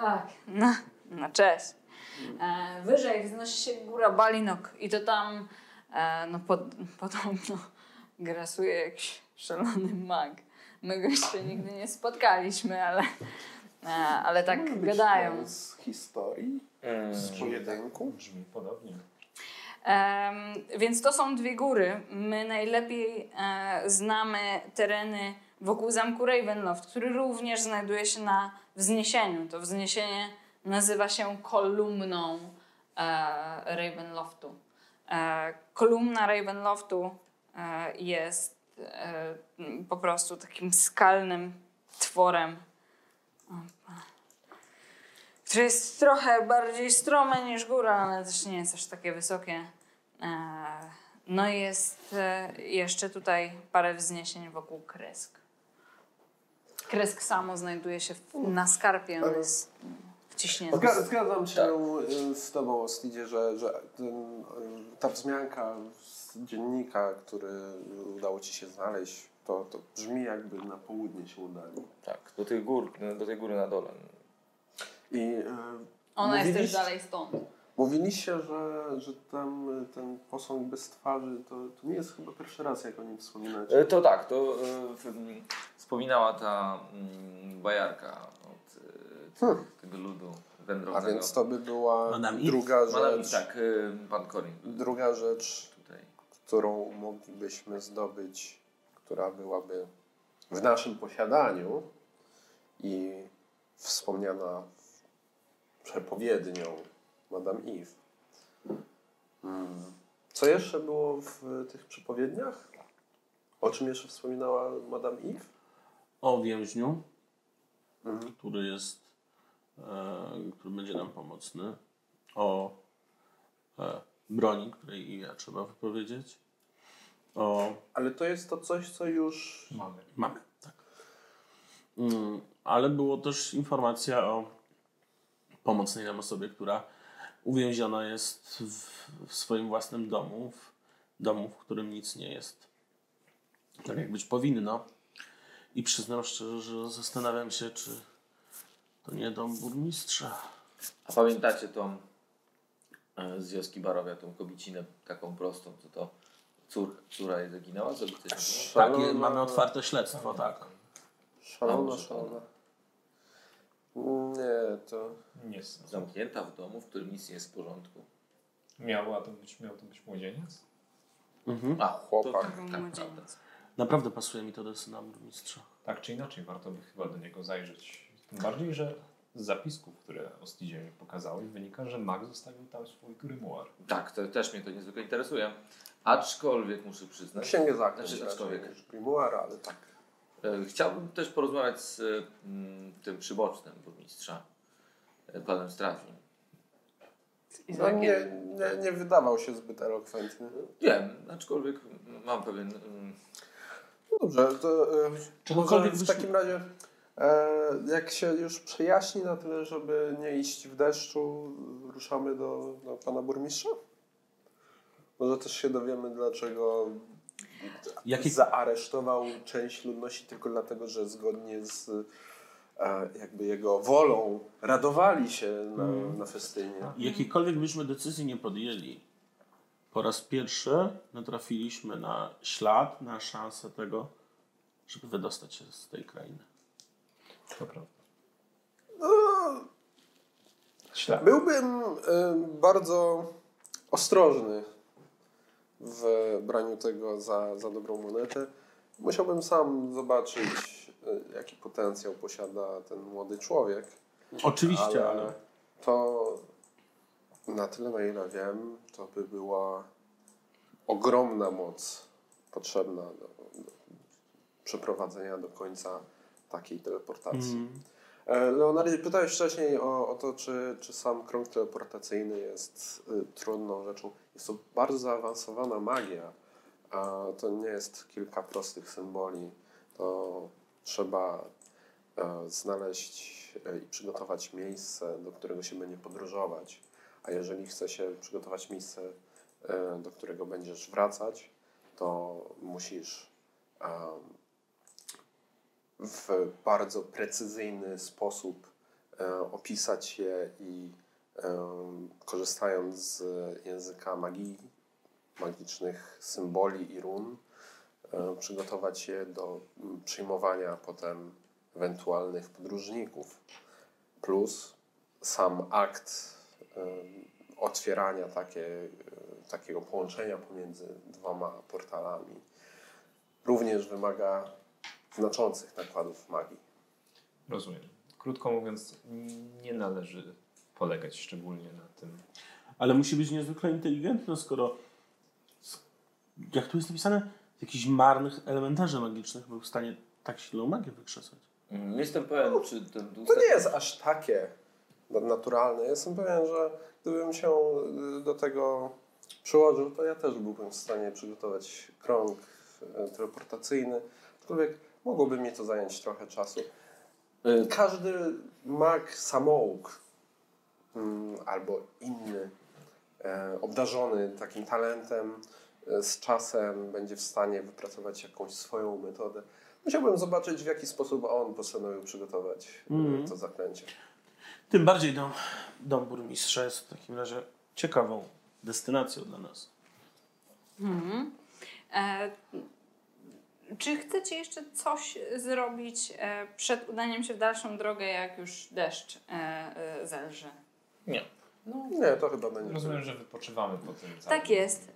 Tak, no cześć. Wyżej wznosi się góra Balinok i to tam podobno grasuje jakiś szalony mag. My go jeszcze nigdy nie spotkaliśmy, ale tak gadają. Z historii? Z pojedynku? Brzmi podobnie. Więc to są dwie góry. My najlepiej znamy tereny wokół zamku Ravenloft, który również znajduje się na wzniesieniu. To wzniesienie nazywa się kolumną Ravenloftu. Kolumna Ravenloftu jest po prostu takim skalnym tworem, które jest trochę bardziej strome niż góra, ale też nie jest aż takie wysokie. No i jest jeszcze tutaj parę wzniesień wokół Krezk. Krezk samo znajduje się na skarpie, on jest wciśnięty. Zgadzam się z tobą, Lidio, że ta wzmianka z dziennika, który udało ci się znaleźć, to brzmi jakby na południe się udali. Tak, do tej góry na dole. I ona jest też dalej stąd. Mówiliście, że tam ten posąg bez twarzy, to nie jest chyba pierwszy raz, jak o nim wspominacie. To tak, to wspominała ta bajarka od tego ludu wędrownego. A więc to by była druga rzecz. Madam Eva, tak, pan Colin. Druga rzecz, którą moglibyśmy zdobyć, która byłaby w naszym posiadaniu i wspomniana przepowiednią Madam Eve. Co jeszcze było w tych przepowiedniach? O czym jeszcze wspominała Madam Eve? O więźniu, który jest, który będzie nam pomocny. O broni, której ja trzeba wypowiedzieć. Ale to jest to coś, co już mamy, tak. Ale było też informacja o pomocnej nam osobie, która uwięziona jest w swoim własnym domu, w domu, w którym nic nie jest tak, jak być powinno. I przyznam szczerze, że zastanawiam się, czy to nie dom burmistrza. A pamiętacie tą z wioski Barowia, tą kobicinę taką prostą, co to córa jej zaginęła? Tak, mamy otwarte śledztwo, tak. Szalona. Nie, to... Nie. Zamknięta w domu, w którym nic nie jest w porządku. Miał to być młodzieniec? Mhm. A, chłopak. Tak, naprawdę pasuje mi to do syna burmistrza. Tak czy inaczej warto by chyba do niego zajrzeć. Tym bardziej, że z zapisków, które Ostidzie mi pokazałeś, wynika, że Mag zostawił tam swój grimoire. Tak, to też mnie to niezwykle interesuje. Aczkolwiek muszę przyznać... Księgę zakup, grimoire, ale tak. Chciałbym też porozmawiać z tym przybocznym burmistrza, panem Straznim. No, nie wydawał się zbyt elokwentny. Wiem, aczkolwiek mam pewien... No dobrze, to w takim razie jak się już przejaśni na tyle, żeby nie iść w deszczu, ruszamy do pana burmistrza? Może też się dowiemy, dlaczego zaaresztował część ludności tylko dlatego, że zgodnie z jakby jego wolą radowali się na festynie. Jakiejkolwiek byśmy decyzji nie podjęli, po raz pierwszy natrafiliśmy na ślad, na szansę tego, żeby wydostać się z tej krainy. To prawda. No, byłbym bardzo ostrożny w braniu tego za dobrą monetę. Musiałbym sam zobaczyć, jaki potencjał posiada ten młody człowiek. Oczywiście, ale... To na tyle, na ile wiem, to by była ogromna moc potrzebna do przeprowadzenia do końca takiej teleportacji. Leonardzie, pytałeś wcześniej o to, czy sam krąg teleportacyjny jest trudną rzeczą. Jest to bardzo zaawansowana magia. To nie jest kilka prostych symboli. To trzeba znaleźć i przygotować miejsce, do którego się będzie podróżować. A jeżeli chce się przygotować miejsce, do którego będziesz wracać, to musisz w bardzo precyzyjny sposób opisać je i korzystając z języka magii, magicznych symboli i run, przygotować je do przyjmowania potem ewentualnych podróżników. Plus sam akt otwierania takiego połączenia pomiędzy dwoma portalami również wymaga znaczących nakładów magii. Rozumiem. Krótko mówiąc, nie należy polegać szczególnie na tym. Ale musi być niezwykle inteligentny, skoro, jak tu jest napisane, z jakichś marnych elementarzy magicznych był w stanie tak silną magię wykrzesać. Jestem pewien, czy ten to nie jest aż takie naturalne. Jestem pewien, że gdybym się do tego przyłożył, to ja też byłbym w stanie przygotować krąg teleportacyjny. Aczkolwiek mogłoby mi to zająć trochę czasu. Każdy mag samouk albo inny obdarzony takim talentem z czasem będzie w stanie wypracować jakąś swoją metodę. Musiałbym zobaczyć, w jaki sposób on postanowił przygotować to zaklęcie. Tym bardziej dom burmistrza jest w takim razie ciekawą destynacją dla nas. Czy chcecie jeszcze coś zrobić przed udaniem się w dalszą drogę, jak już deszcz zelży? Nie. No, nie, to chyba będzie. Rozumiem, że wypoczywamy po tym. Tak jest.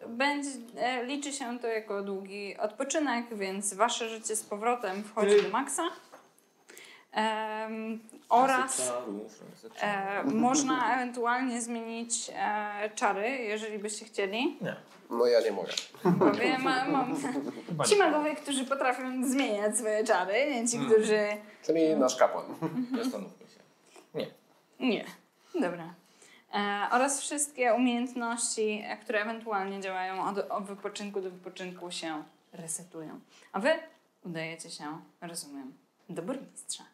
Liczy się to jako długi odpoczynek, więc wasze życie z powrotem wchodzi do maksa. Oraz można ewentualnie zmienić czary, jeżeli byście chcieli. Nie. No ja nie mogę. Powiem, mam ci magowie, którzy potrafią zmieniać swoje czary, nie ci, którzy... Czyli nasz kapłan. Zastanówmy się. Nie. Nie. Dobra. Oraz wszystkie umiejętności, które ewentualnie działają od wypoczynku do wypoczynku się resetują. A wy udajecie się, rozumiem, do burmistrza.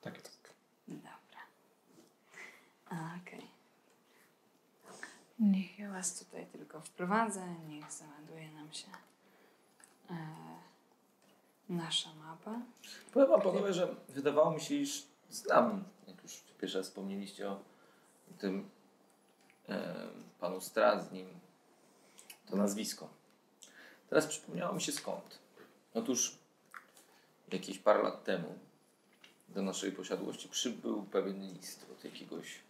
Tak, tak. Dobra. Okej. Niech ja was tutaj tylko wprowadzę, niech załaduje nam się nasza mapa. Powiem wam, panowie, że wydawało mi się, iż znam, jak już pierwszy raz wspomnieliście o tym panu Straznim to nazwisko. Teraz przypomniało mi się skąd. Otóż jakieś parę lat temu do naszej posiadłości przybył pewien list od jakiegoś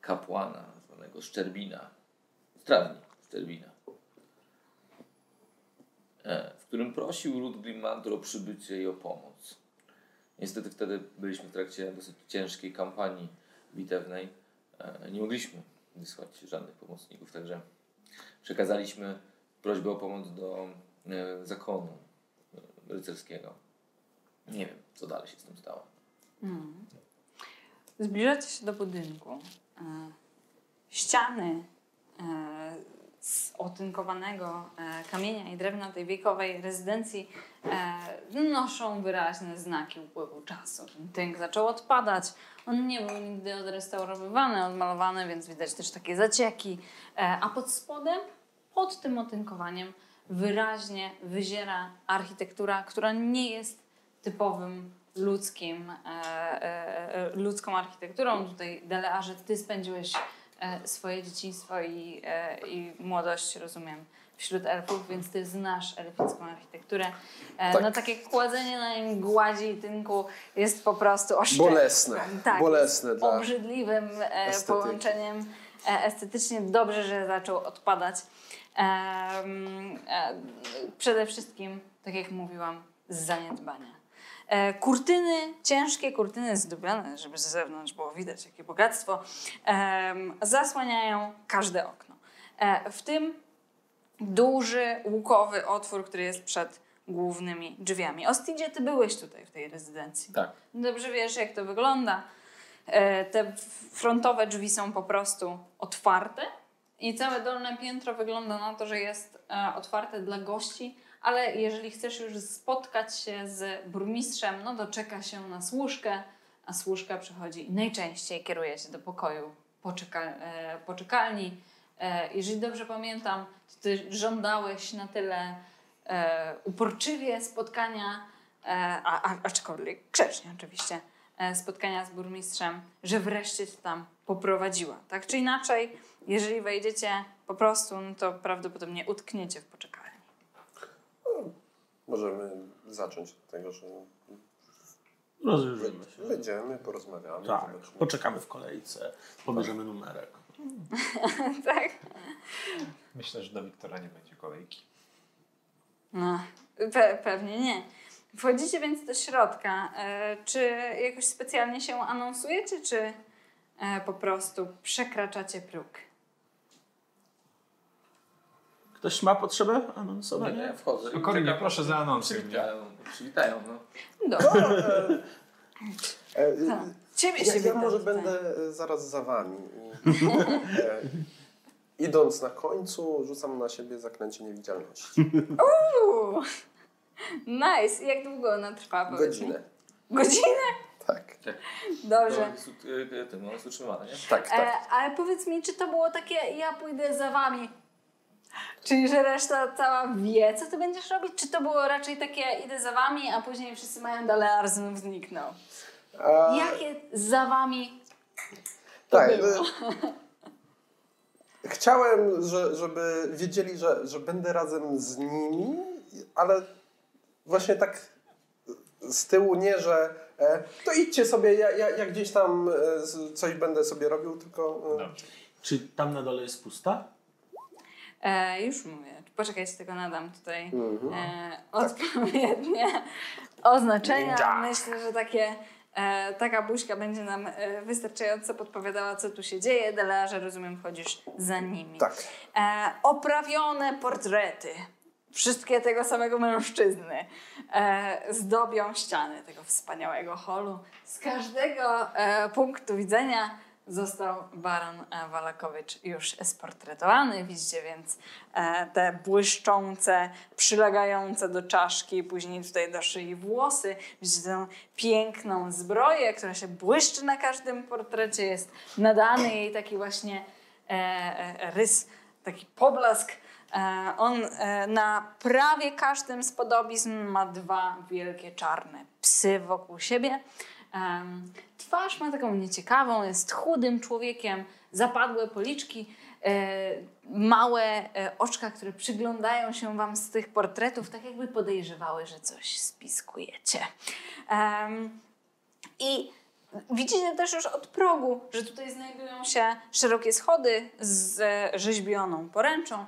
kapłana zwanego Szczerbina. Szczerbina. W którym prosił ród Greenmantle o przybycie i o pomoc. Niestety wtedy byliśmy w trakcie dosyć ciężkiej kampanii bitewnej. Nie mogliśmy wysłać żadnych pomocników, także przekazaliśmy prośbę o pomoc do zakonu rycerskiego. Nie wiem, co dalej się z tym stało. Mm. Zbliżacie się do budynku. Ściany z otynkowanego kamienia i drewna tej wiekowej rezydencji noszą wyraźne znaki upływu czasu. Tynk zaczął odpadać. On nie był nigdy odrestaurowany, odmalowany, więc widać też takie zacieki. A pod spodem, pod tym otynkowaniem wyraźnie wyziera architektura, która nie jest typowym ludzką architekturą. Tutaj, Delearze, ty spędziłeś swoje dzieciństwo i młodość, rozumiem, wśród elfów, więc ty znasz elficką architekturę. Tak. No takie kładzenie na nim gładzi i tynku jest po prostu oszczędne. Bolesne. Tak, bolesne dla obrzydliwym estetyki. Połączeniem. Estetycznie dobrze, że zaczął odpadać. Przede wszystkim, tak jak mówiłam, z zaniedbania. Kurtyny, ciężkie kurtyny zdobione, żeby z zewnątrz było widać, jakie bogactwo, zasłaniają każde okno. W tym duży, łukowy otwór, który jest przed głównymi drzwiami. Ostidzie, ty byłeś tutaj w tej rezydencji. Tak. Dobrze wiesz, jak to wygląda. Te frontowe drzwi są po prostu otwarte i całe dolne piętro wygląda na to, że jest otwarte dla gości, ale jeżeli chcesz już spotkać się z burmistrzem, no to czeka się na służkę, a służka przychodzi i najczęściej kieruje się do pokoju poczekalni. Jeżeli dobrze pamiętam, to ty żądałeś na tyle uporczywie spotkania, aczkolwiek grzecznie oczywiście, spotkania z burmistrzem, że wreszcie cię tam poprowadziła. Tak czy inaczej, jeżeli wejdziecie po prostu, no to prawdopodobnie utkniecie w poczekalni. Możemy zacząć od tego, że rozwiążemy się. Wejdziemy, porozmawiamy. Tak, poczekamy w kolejce, pobierzemy numerek. Tak. Myślę, że do Wiktora nie będzie kolejki. No, pewnie nie. Wchodzicie więc do środka. Czy jakoś specjalnie się anonsujecie, czy po prostu przekraczacie próg? Ktoś ma potrzebę anonsowania? Nie, wchodzę. Spokojnie, proszę zaanonsuj mnie. Przywitają, no. Dobra. Ciebie się ja może tutaj będę zaraz za wami. Idąc na końcu, rzucam na siebie zaklęcie niewidzialności. Uuu! Nice. Jak długo ona trwa? Godzinę. Godzinę? Tak. Dobrze. Tym ona jest utrzymana, nie? Tak, tak. Ale powiedz mi, czy to było takie, ja pójdę za wami? Czyli, że reszta cała wie, co ty będziesz robić? Czy to było raczej takie, idę za wami, a później wszyscy mają dalej, a znów zniknął? Jakie za wami to tak było? Chciałem, żeby wiedzieli, że będę razem z nimi, ale właśnie tak z tyłu nie, że to idźcie sobie, ja gdzieś tam coś będę sobie robił, tylko... Dobrze. Czy tam na dole jest pusta? Już mówię. Poczekajcie, tylko nadam tutaj odpowiednie oznaczenia. Ninja. Myślę, że taka buźka będzie nam wystarczająco podpowiadała, co tu się dzieje. Delearze, rozumiem, chodzisz za nimi. Tak. Oprawione portrety. Wszystkie tego samego mężczyzny zdobią ściany tego wspaniałego holu. Z każdego punktu widzenia został baron Wallakowicz już sportretowany. Widzicie więc te błyszczące, przylegające do czaszki, później tutaj do szyi włosy. Widzicie tę piękną zbroję, która się błyszczy na każdym portrecie. Jest nadany jej taki właśnie rys, taki poblask. On na prawie każdym z podobizn ma dwa wielkie czarne psy wokół siebie. Twarz ma taką nieciekawą, jest chudym człowiekiem, zapadłe policzki, małe oczka, które przyglądają się wam z tych portretów, tak jakby podejrzewały, że coś spiskujecie. I widzicie też już od progu, że tutaj znajdują się szerokie schody z rzeźbioną poręczą.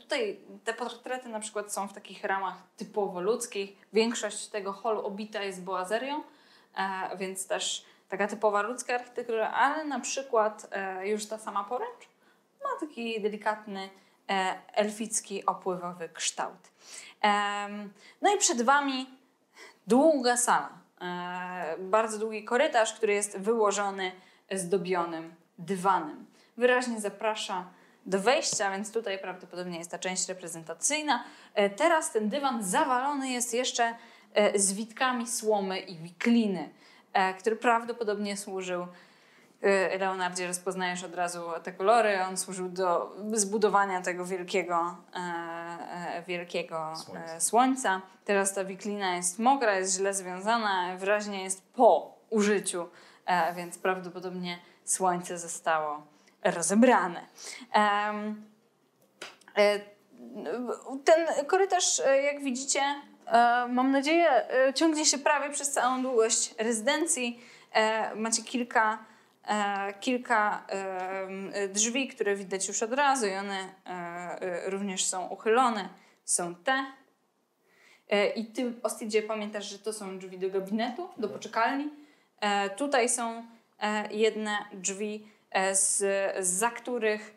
Tutaj te portrety na przykład są w takich ramach typowo ludzkich. Większość tego holu obita jest boazerią, więc też taka typowa ludzka architektura, ale na przykład już ta sama poręcz ma taki delikatny, elficki, opływowy kształt. No i przed wami długa sala, bardzo długi korytarz, który jest wyłożony zdobionym dywanem. Wyraźnie zaprasza do wejścia, więc tutaj prawdopodobnie jest ta część reprezentacyjna. Teraz ten dywan zawalony jest jeszcze zwitkami słomy i wikliny, który prawdopodobnie służył, Leonardzie, rozpoznajesz od razu te kolory, on służył do zbudowania tego wielkiego słońca. Teraz ta wiklina jest mokra, jest źle związana, wyraźnie jest po użyciu, więc prawdopodobnie słońce zostało rozebrane. Ten korytarz, jak widzicie, mam nadzieję, ciągnie się prawie przez całą długość rezydencji. Macie kilka drzwi, które widać już od razu i one również są uchylone. Są te. I ty, Ostidzie, pamiętasz, że to są drzwi do gabinetu, do poczekalni. Tutaj są jedne drzwi, za których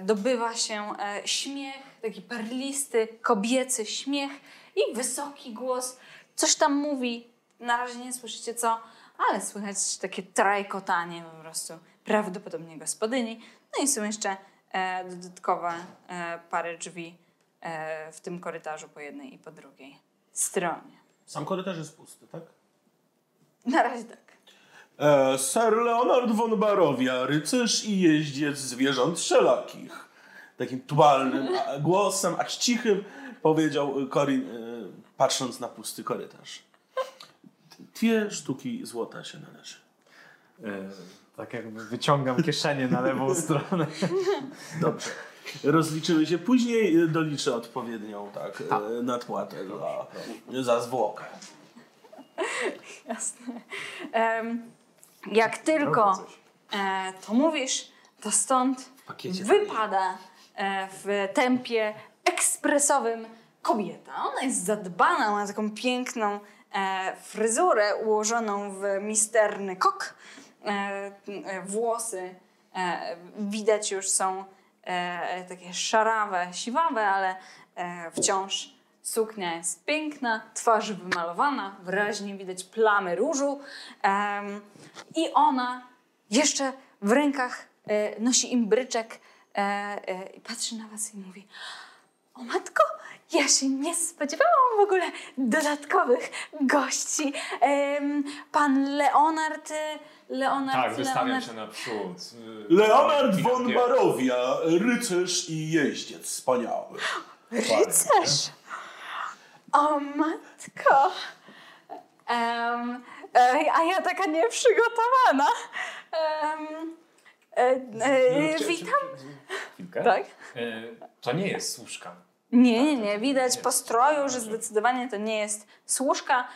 dobywa się śmiech, taki perlisty, kobiecy śmiech i wysoki głos. Coś tam mówi, na razie nie słyszycie co, ale słychać takie trajkotanie po prostu, prawdopodobnie gospodyni. No i są jeszcze dodatkowe parę drzwi w tym korytarzu po jednej i po drugiej stronie. Sam korytarz jest pusty, tak? Na razie tak. Sir Leonard von Barovia, rycerz i jeździec zwierząt wszelakich. Takim tubalnym głosem, aż cichym, powiedział Corin, patrząc na pusty korytarz. Dwie sztuki złota się należy. Tak jakby wyciągam kieszenie na lewą stronę. Dobrze. Rozliczymy się później, doliczę odpowiednią tak, nadpłatę za zwłokę. Jasne. Jak tylko to mówisz, to stąd wypada w tempie ekspresowym kobieta. Ona jest zadbana, ma taką piękną fryzurę ułożoną w misterny kok. Włosy widać już są takie szarawe, siwawe, ale wciąż suknia jest piękna, twarz wymalowana, wyraźnie widać plamy różu. I ona jeszcze w rękach nosi imbryczek i patrzy na was i mówi: o matko, ja się nie spodziewałam w ogóle dodatkowych gości. Pan Leonard, wystawiam się naprzód. Leonard von Barovia, rycerz i jeździec wspaniały. Rycerz? O matko! A ja taka nieprzygotowana. Witam. Chwilkę. Tak? To nie jest służka. Nie. Widać po stroju, że zdecydowanie to nie jest służka.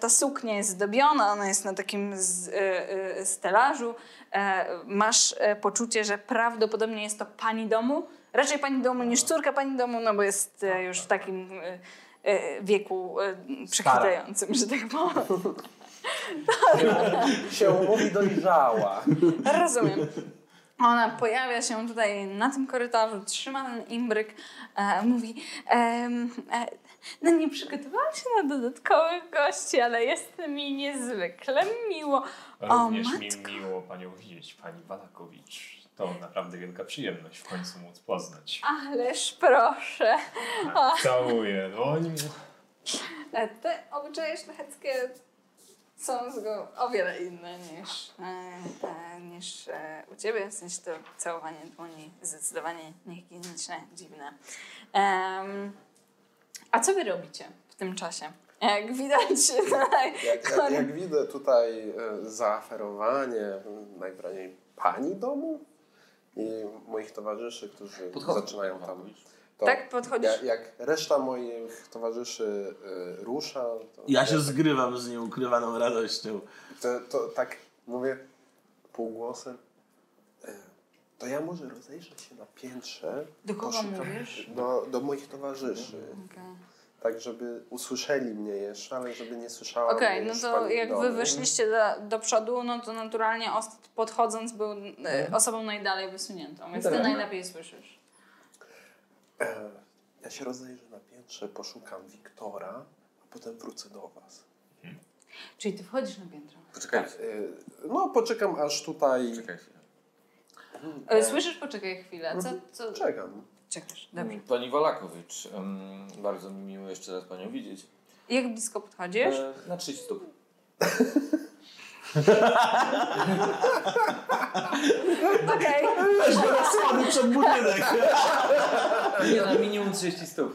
Ta suknia jest zdobiona, ona jest na takim stelażu. Masz poczucie, że prawdopodobnie jest to pani domu. Raczej pani domu niż córka pani domu, no bo jest już w takim wieku przechwytającym, że tak powiem. Się mówi dojrzała. Rozumiem. Ona pojawia się tutaj na tym korytarzu, trzyma ten imbryk, mówi: no nie przygotowałam się na dodatkowych gości, ale jest mi niezwykle miło. Również mi miło panią widzieć, pani Wallakovich. To naprawdę wielka przyjemność w końcu móc poznać. Ależ proszę. Całuję dłoń. Te obyczaje szlacheckie są o wiele inne niż u ciebie. W sensie to całowanie dłoni zdecydowanie niehigieniczne, dziwne. A co wy robicie w tym czasie? Jak widać tutaj... Jak widzę tutaj zaoferowanie najwyraźniej pani domu? i moich towarzyszy, którzy zaczynają tam. Tak podchodzisz? Jak reszta moich towarzyszy rusza... To ja się zgrywam z nieukrywaną radością. To tak mówię półgłosem. To ja może rozejrzeć się na piętrze. Do kogo mówisz? Do moich towarzyszy. Okay. Tak, żeby usłyszeli mnie jeszcze, ale żeby nie słyszała. Okej, no to jak wy wyszliście do przodu, no to naturalnie podchodząc był osobą najdalej wysuniętą, więc ty najlepiej słyszysz. Ja się rozejrzę na piętrze, poszukam Wiktora, a potem wrócę do was. Czyli ty wchodzisz na piętro? Poczekaj. Tak. No poczekam aż tutaj... Poczekaj chwilę. Słyszysz? Poczekaj chwilę. Co? Czekam. Czekasz, dobrze. Pani Wallakovich, bardzo mi miło jeszcze raz panią widzieć. Jak blisko podchodzisz? Na 3 stóp. Okej. Schody przed budynek. Nie, na minimum 30 stóp.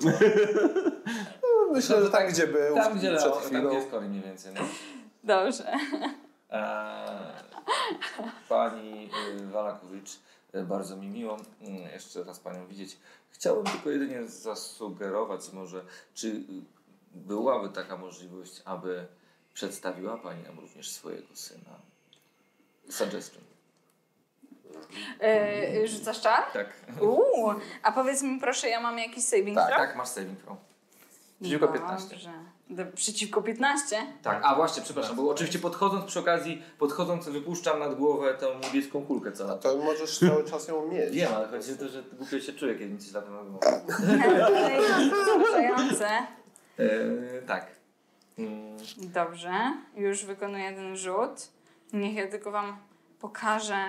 Myślę, że tam gdzie był. Tam gdzie przed chwilą. Tam gdzie jest kory mniej więcej. No. Dobrze. Pani Wallakovich, bardzo mi miło jeszcze raz panią widzieć. Chciałbym tylko jedynie zasugerować może, czy byłaby taka możliwość, aby przedstawiła pani nam również swojego syna. Suggestion. Rzucasz czar? Tak. A powiedz mi proszę, ja mam jakiś saving throw? Tak, masz saving throw. Przeciwko 15. Przeciwko 15? Tak, a właśnie, przepraszam, bo oczywiście podchodząc przy okazji, wypuszczam nad głowę tą niebieską kulkę co na to. Możesz cały czas ją mieć. Wiem, ale chodzi o to, że głupio się czuję, kiedy nic się latem na głowę. Tak. Dobrze, już wykonuję ten rzut. Niech ja tylko wam pokażę,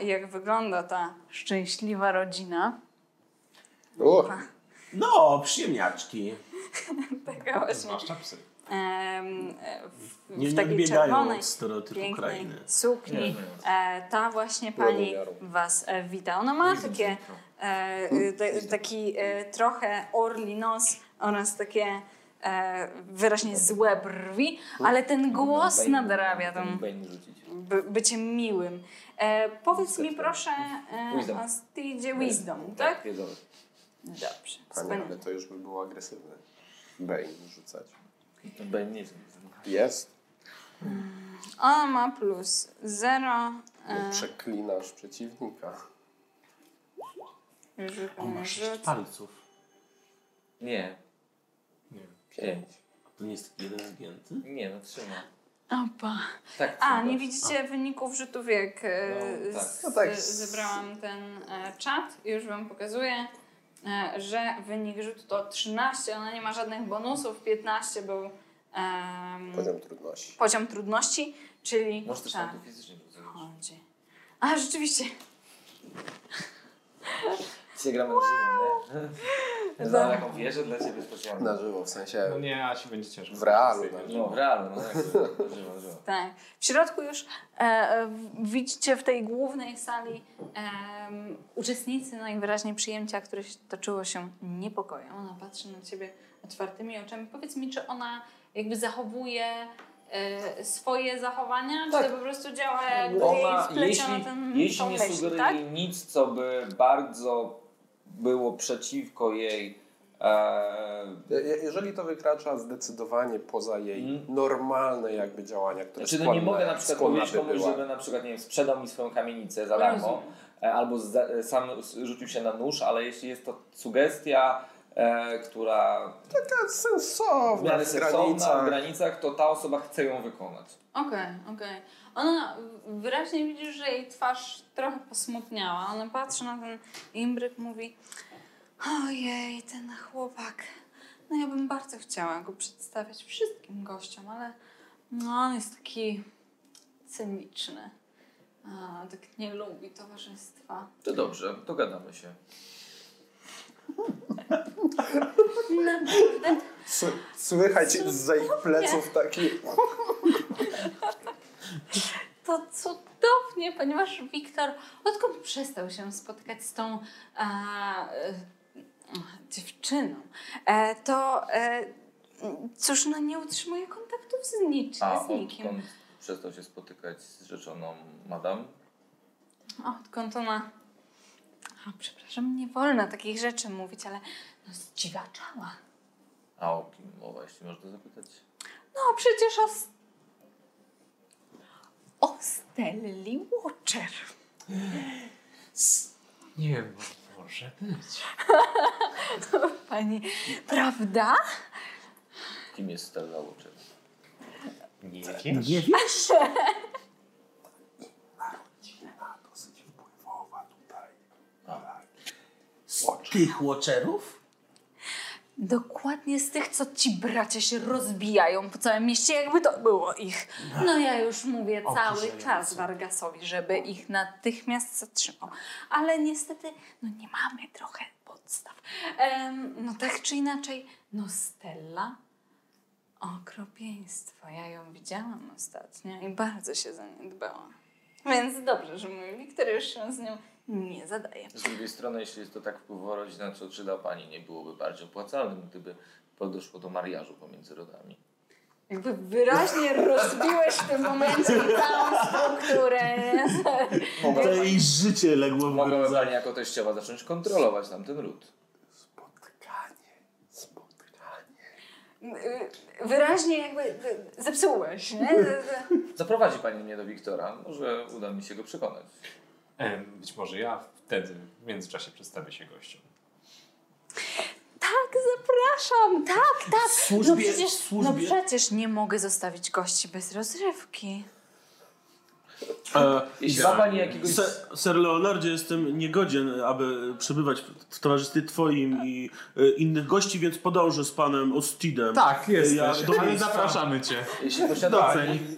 jak wygląda ta szczęśliwa rodzina. No, przyjemniaczki. Taka właśnie. Zwłaszcza psy. W takiej czerwonej, pięknej sukni. Ta właśnie pani was wita. Ona ma takie, taki trochę orli nos oraz takie wyraźnie złe brwi, ale ten głos nadrabia tą bycie miłym. Powiedz mi proszę o stydzie wisdom, tak? Dobrze. Panie, ale to już by było agresywne. Bane rzucać. Bane nie jest. Ona ma plus 0. Przeklinasz przeciwnika. On ma 6 palców. Nie. Nie. 5. To nie jest jeden zgięty? Nie, no trzyma. Opa. Tak, nie widzicie wyników rzutów, jak zebrałam ten czat. Już wam pokazuję, że wynik rzutu to 13, ona nie ma żadnych bonusów, 15 był poziom trudności, czyli... Może też tam fizycznie chodzi. A, rzeczywiście. Dzisiaj gramy na żywo, nie? Znam taką wieżę dla ciebie specjalnie. Na żywo, w sensie... No nie, a się będzie ciężko. W realu. No, w realu, no tak. Na żywo. Tak. W środku już widzicie w tej głównej sali uczestnicy najwyraźniej przyjęcia, które toczyło się niepokojem. Ona patrzy na ciebie otwartymi oczami. Powiedz mi, czy ona jakby zachowuje swoje zachowania, tak, czy to po prostu działa jakby jej spleciono ten... Jeśli nie sugeruje nic, co by bardzo było przeciwko jej... Jeżeli to wykracza zdecydowanie poza jej normalne jakby działania, które składne... Znaczy, nie mogę na przykład powiedzieć komuś, żeby na przykład, nie wiem, sprzedał mi swoją kamienicę za darmo, albo sam rzucił się na nóż, ale jeśli jest to sugestia, która... Taka sensowna, w granicach, to ta osoba chce ją wykonać. Okej. Ona wyraźnie widzi, że jej twarz trochę posmutniała. Ona patrzy na ten imbryk, mówi: ojej, ten chłopak. No ja bym bardzo chciała go przedstawiać wszystkim gościom, ale no on jest taki cyniczny. Tak nie lubi towarzystwa. To dobrze, dogadamy się. Słychać zza ich pleców taki... To cudownie, ponieważ Wiktor odkąd przestał się spotkać z tą dziewczyną, to cóż, no nie utrzymuje kontaktów z nikim. Odkąd przestał się spotykać z rzeczoną madam? Odkąd ona A, przepraszam, nie wolno takich rzeczy mówić, ale no zdziwaczała. A o kim mowa, jeśli można zapytać? No przecież o Stelli Wachter. Nie może być. Pani, prawda? Kim jest Stella Wachter? Nie wiesz? Nie wiesz? Rodzina dosyć wpływowa tutaj. Z tych Watcherów? Dokładnie z tych, co ci bracia się rozbijają po całym mieście, jakby to było ich. No ja już mówię cały czas Vargasowi, żeby ich natychmiast zatrzymał. Ale niestety, no nie mamy trochę podstaw. No tak czy inaczej, no Stella, okropieństwo. Ja ją widziałam ostatnio i bardzo się zaniedbała. Więc dobrze, że mój Wiktor już się z nią nie zadaje. Z drugiej strony, jeśli jest to tak wpływowa rodzina, to czy dla pani nie byłoby bardziej opłacalnym, gdyby doszło do mariażu pomiędzy rodami? Jakby wyraźnie rozbiłeś w tym momencie całą strukturę. To jej życie legło w gruzach. Mogłaby pani jako teściowa zacząć kontrolować tamten ród. Wyraźnie jakby zepsułeś, nie? Zaprowadzi pani mnie do Wiktora. Może uda mi się go przekonać. Być może ja wtedy w międzyczasie przedstawię się gościom. Tak, zapraszam. Tak, tak. No przecież nie mogę zostawić gości bez rozrywki. Sir Leonardzie, jestem niegodzien, aby przebywać w towarzystwie twoim i innych gości, więc podążę z panem Ostidem. Tak, jest. Ale zapraszamy cię. Jeśli posiada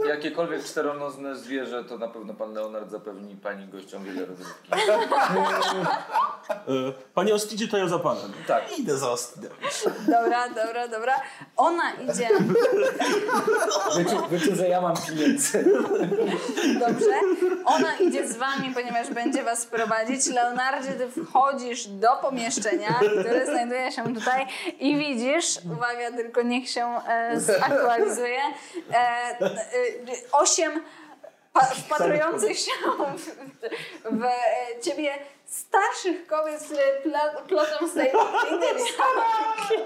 jakiekolwiek czteronożne zwierzę, to na pewno pan Leonard zapewni pani gościom wiele rozrywki. Panie Ostidzie, to ja za panem. Tak, idę za Ostidem. Dobra. Ona idzie. Wiecie, że ja mam pieniędzy. Dobrze? Ona idzie z wami, ponieważ będzie was prowadzić. Leonardzie, ty wchodzisz do pomieszczenia, które znajduje się tutaj i widzisz, uwaga, tylko niech się zaktualizuje, 8 wpatrujących się w ciebie starszych kobiet, które plotą z tej interwianki.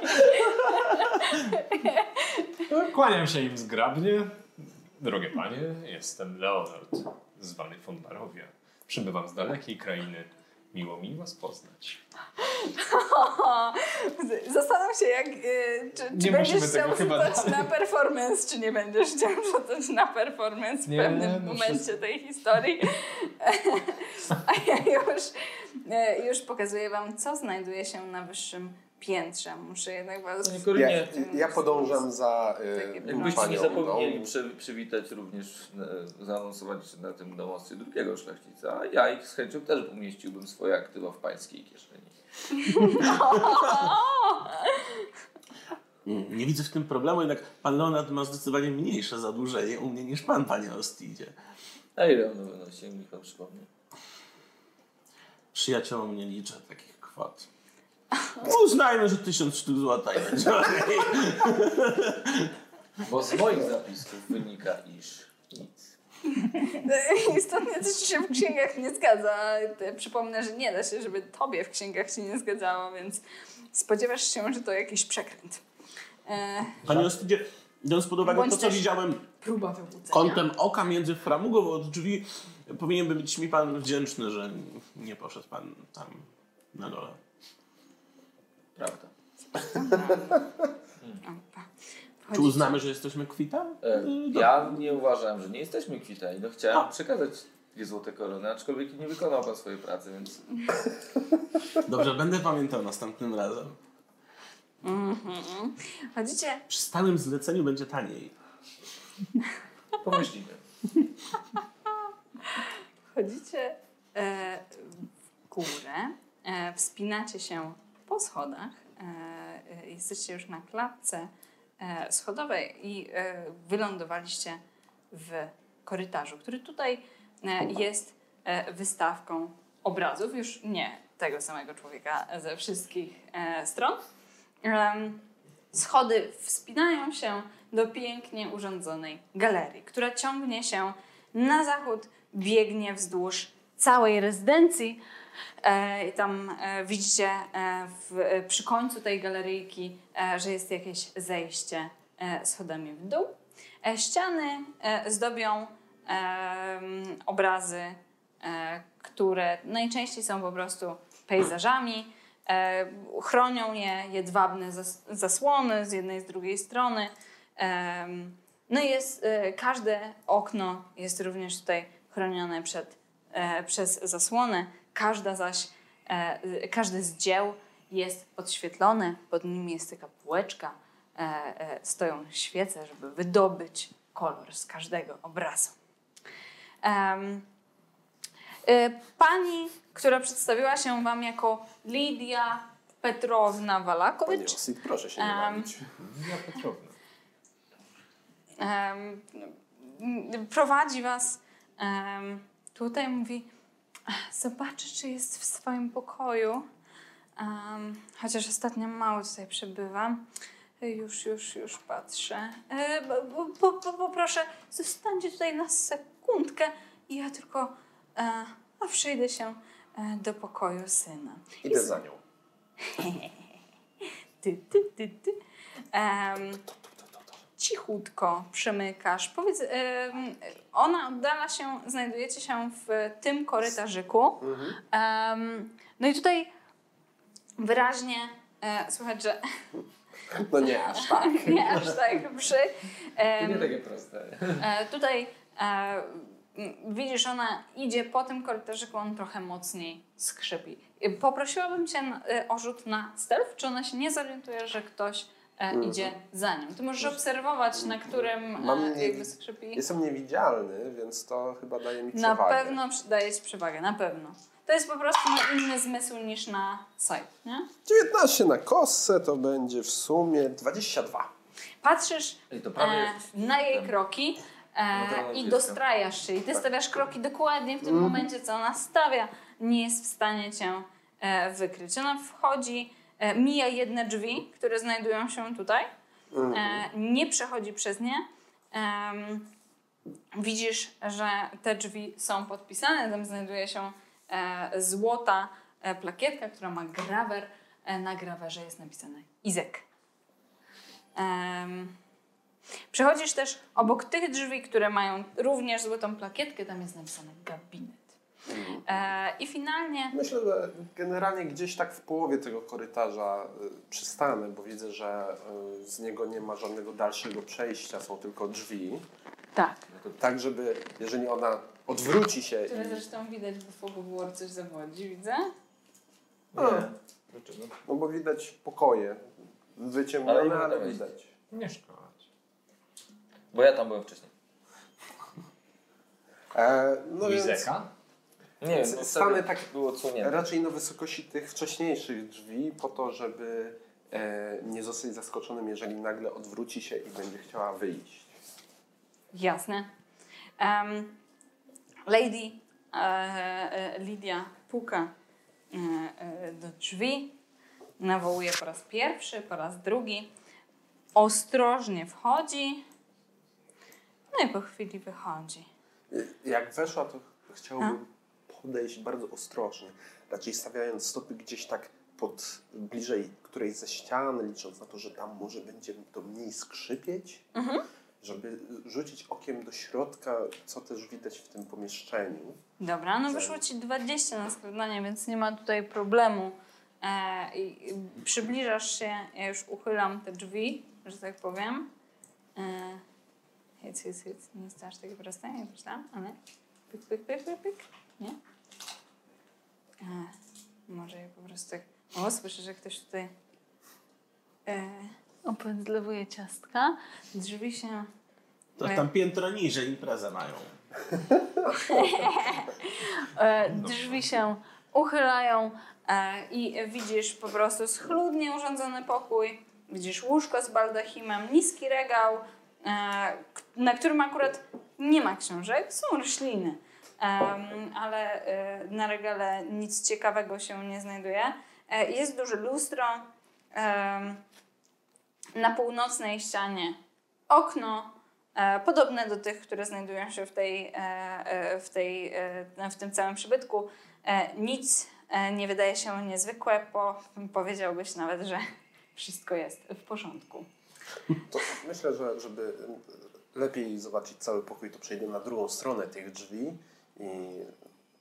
Kłaniam się im zgrabnie. Drogie panie, jestem Leonard, zwany von Barovii. Przybywam z dalekiej krainy. Miło mi was poznać. Zastanów się, czy będziesz chciał rzucać na performance, czy nie będziesz chciał rzucać na performance w pewnym momencie tej historii. A ja już pokazuję wam, co znajduje się na wyższym piętrze. Muszę jednak was... Ja podążam za Jakbyście nie zapomnieli przywitać również, zaanonsować się na tym domostwie drugiego szlachcica, a ja ich z chęcią też umieściłbym swoje aktywa w pańskiej kieszeni. Nie widzę w tym problemu, jednak pan Leonard ma zdecydowanie mniejsze zadłużenie u mnie niż pan, panie Ostidzie. A ile ono wynosi, mi pan przypomnie? Przyjaciołom nie liczę takich kwot. Uznajmy, że 1000 sztuk złota. Bo z moich zapisów wynika, iż nic. Istotnie coś się w księgach nie zgadza. Przypomnę, że nie da się, żeby tobie w księgach się nie zgadzało, więc spodziewasz się, że to jakiś przekręt. Panie Ostydzie, biorąc pod uwagę to, co widziałem kątem oka między framugą od drzwi, powinien być mi pan wdzięczny, że nie poszedł pan tam na dole. Prawda. Czy uznamy, że jesteśmy kwita? Ja nie uważam, że nie jesteśmy kwita. I chciałem przekazać 2 złote korony, aczkolwiek nie wykonał pan swojej pracy, więc... Dobrze, będę pamiętał następnym razem. Chodzicie? Przy stałym zleceniu będzie taniej. Pomyślimy. Chodzicie w górę, wspinacie się po schodach, jesteście już na klatce schodowej i wylądowaliście w korytarzu, który tutaj jest wystawką obrazów, już nie tego samego człowieka ze wszystkich stron. Schody wspinają się do pięknie urządzonej galerii, która ciągnie się na zachód, biegnie wzdłuż całej rezydencji, I tam widzicie przy końcu tej galeryjki, że jest jakieś zejście schodami w dół. Ściany zdobią obrazy, które najczęściej są po prostu pejzażami. Chronią je jedwabne zasłony z jednej i z drugiej strony. No i każde okno jest również tutaj chronione przez zasłonę. Każdy z dzieł jest podświetlone, pod nimi jest taka półeczka, stoją świece, żeby wydobyć kolor z każdego obrazu. Pani, która przedstawiła się wam jako Lidia Petrowna Wallakowicz. Pani, proszę się nie bawić. Lidia Petrowna. Prowadzi was tutaj, mówi: zobaczę, czy jest w swoim pokoju. Chociaż ostatnio mało tutaj przebywam. Już patrzę. Poproszę, zostańcie tutaj na sekundkę i ja tylko przyjdę się do pokoju syna. Idę za nią. Cichutko przymykasz. Powiedz, ona oddala się, znajdujecie się w tym korytarzyku. No i tutaj wyraźnie słychać, że... No nie aż tak. Nie aż tak przy... nie takie proste. Tutaj widzisz, ona idzie po tym korytarzyku, on trochę mocniej skrzypi. Poprosiłabym cię o rzut na stealth, czy ona się nie zorientuje, że ktoś idzie za nim. Ty możesz obserwować, na którym jakby skrzypi. Jestem niewidzialny, więc to chyba daje mi przewagę. Na pewno daje ci przewagę, na pewno. To jest po prostu inny zmysł niż na sight, nie? 19 na kostce to będzie w sumie 22. Patrzysz na jej kroki i dostrajasz się. I ty stawiasz kroki dokładnie w tym momencie, co ona stawia. Nie jest w stanie cię wykryć. Ona wchodzi... mija jedne drzwi, które znajdują się tutaj. Nie przechodzi przez nie. Widzisz, że te drzwi są podpisane. Tam znajduje się złota plakietka, która ma grawer. Na grawerze jest napisane Izek. Przechodzisz też obok tych drzwi, które mają również złotą plakietkę. Tam jest napisane gabinet. I finalnie... Myślę, że generalnie gdzieś tak w połowie tego korytarza przystanę, bo widzę, że z niego nie ma żadnego dalszego przejścia, są tylko drzwi. Tak. Tak, żeby jeżeli ona odwróci się... Które zresztą widać, bo Fogobor coś zawodzi, widzę. Dlaczego? No bo widać pokoje wyciemnione, ale widać. Nie szkodzi. Bo ja tam byłem wcześniej. No więc... Nie, stanę tak było raczej na wysokości tych wcześniejszych drzwi po to, żeby nie zostać zaskoczonym, jeżeli nagle odwróci się i będzie chciała wyjść. Jasne. Lidia puka do drzwi, nawołuje po raz pierwszy, po raz drugi, ostrożnie wchodzi, no i po chwili wychodzi. Jak weszła, to chciałbym podejść bardzo ostrożnie, raczej stawiając stopy gdzieś tak bliżej którejś ze ścian, licząc na to, że tam może będzie to mniej skrzypieć, żeby rzucić okiem do środka, co też widać w tym pomieszczeniu. Dobra, no wyszło ci 20 na skradanie, więc nie ma tutaj problemu. Przybliżasz się, ja już uchylam te drzwi, że tak powiem. Nie jest to aż takie proste, nie myślałam, ale pyk. Nie? Może ja po prostu tak... O, słyszę, że ktoś tutaj opędzlowuje ciastka. Drzwi się... To tam piętro niżej imprezę mają. Drzwi się uchylają i widzisz po prostu schludnie urządzony pokój. Widzisz łóżko z baldachimem, niski regał, na którym akurat nie ma książek, są rośliny. Ale na regale nic ciekawego się nie znajduje. Jest duże lustro, na północnej ścianie okno, podobne do tych, które znajdują się w tym całym przybytku. Nic nie wydaje się niezwykłe, bo powiedziałbyś nawet, że wszystko jest w porządku. To myślę, że żeby lepiej zobaczyć cały pokój, to przejdę na drugą stronę tych drzwi i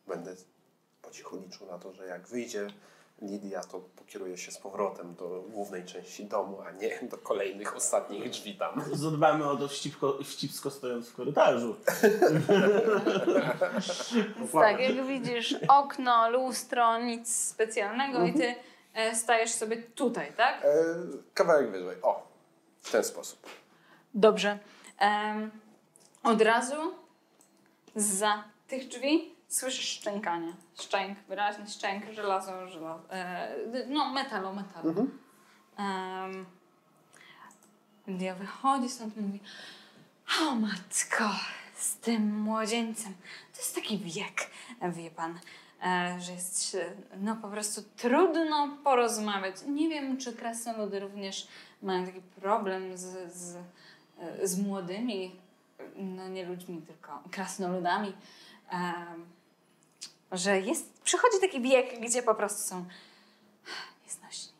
będę po cichu liczył na to, że jak wyjdzie Lidia, to pokieruje się z powrotem do głównej części domu, a nie do kolejnych, ostatnich drzwi tam. Zadbamy o to wścibsko stojąc w korytarzu. Tak, jak widzisz okno, lustro, nic specjalnego i ty stajesz sobie tutaj, tak? Kawałek wyżej, o, w ten sposób. Dobrze. Od razu zza tych drzwi słyszysz szczękanie. Szczęk, wyraźny szczęk, żelazo. No, metalu. Lidia wychodzi stąd i mówi: o matko, z tym młodzieńcem. To jest taki wiek, wie pan, że jest no po prostu trudno porozmawiać. Nie wiem, czy krasnoludy również mają taki problem z młodymi, no nie ludźmi, tylko krasnoludami, że przychodzi taki wiek, gdzie po prostu są nieznośni.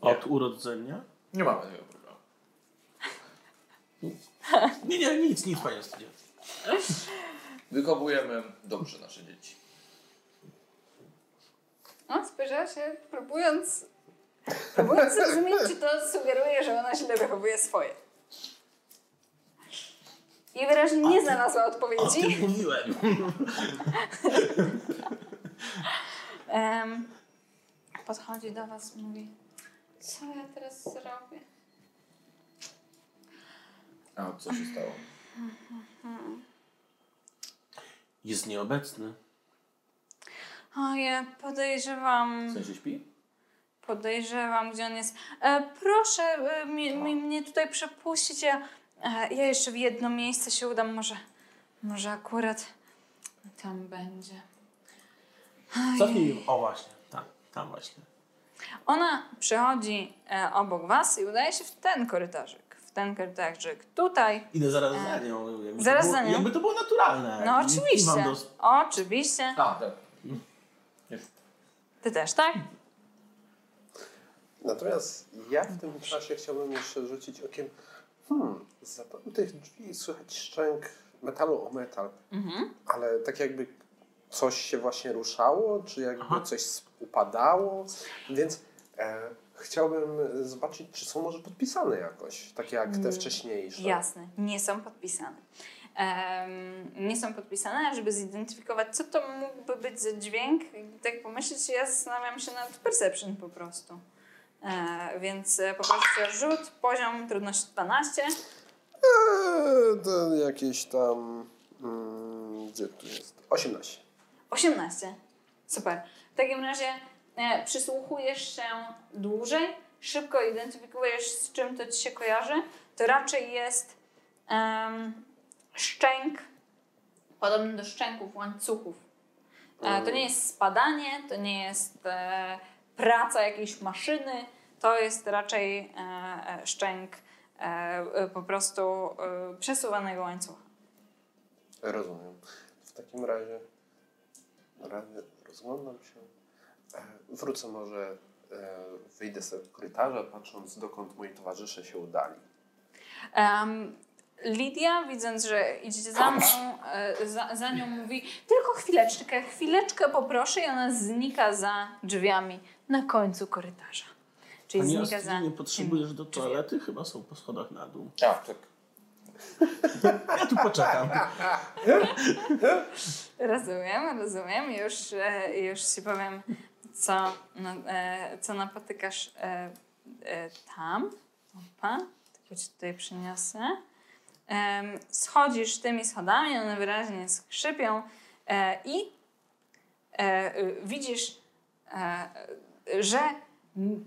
Od urodzenia? Nie mamy tego problemu. Nic, panie studiencie. Wychowujemy dobrze nasze dzieci. On spojrzała się, próbując zrozumieć, czy to sugeruje, że ona źle wychowuje swoje. I wyraźnie nie znalazła odpowiedzi. O tym mówiłem. Podchodzi do was i mówi: co ja teraz zrobię? A co się stało? Jest nieobecny. O, ja podejrzewam... W sensie śpi? Podejrzewam, gdzie on jest. Proszę mnie tutaj przepuścić, ja jeszcze w jedno miejsce się udam, może akurat tam będzie. Cofnij, o właśnie, tam właśnie. Ona przychodzi obok was i udaje się w ten korytarzyk. Tutaj. Idę zaraz za nią. Jakby to było naturalne. No oczywiście. Oczywiście. A, tak. Ty też, tak? Natomiast ja w tym czasie chciałbym jeszcze rzucić okiem. Za tych drzwi słychać szczęk metalu o metal, ale tak jakby coś się właśnie ruszało, czy jakby coś upadało, więc chciałbym zobaczyć, czy są może podpisane jakoś, tak jak te wcześniejsze. Jasne, nie są podpisane. Nie są podpisane, żeby zidentyfikować, co to mógłby być za dźwięk. Tak pomyśleć, ja zastanawiam się nad perception po prostu. Więc poproszę rzut, poziom, trudność 12. To jakieś tam... gdzie tu jest? 18. 18, super. W takim razie przysłuchujesz się dłużej, szybko identyfikujesz, z czym to ci się kojarzy. To raczej jest szczęk, podobny do szczęków łańcuchów. To nie jest spadanie, to nie jest... praca jakiejś maszyny, to jest raczej szczęk po prostu przesuwanego łańcucha. Rozumiem. W takim razie rozglądam się. Wrócę może, wyjdę sobie w korytarze, patrząc, dokąd moi towarzysze się udali. Lidia, widząc, że idziecie za mną, za nią mówi: tylko chwileczkę poproszę, i ona znika za drzwiami na końcu korytarza. Czyli znika za drzwiami. Nie potrzebujesz do toalety? Chyba są po schodach na dół. Tak. Ja tu poczekam. Rozumiem. Już ci powiem, co napotykasz tam. Opa, tylko ci tutaj przyniosę. Schodzisz tymi schodami, one wyraźnie skrzypią i widzisz, że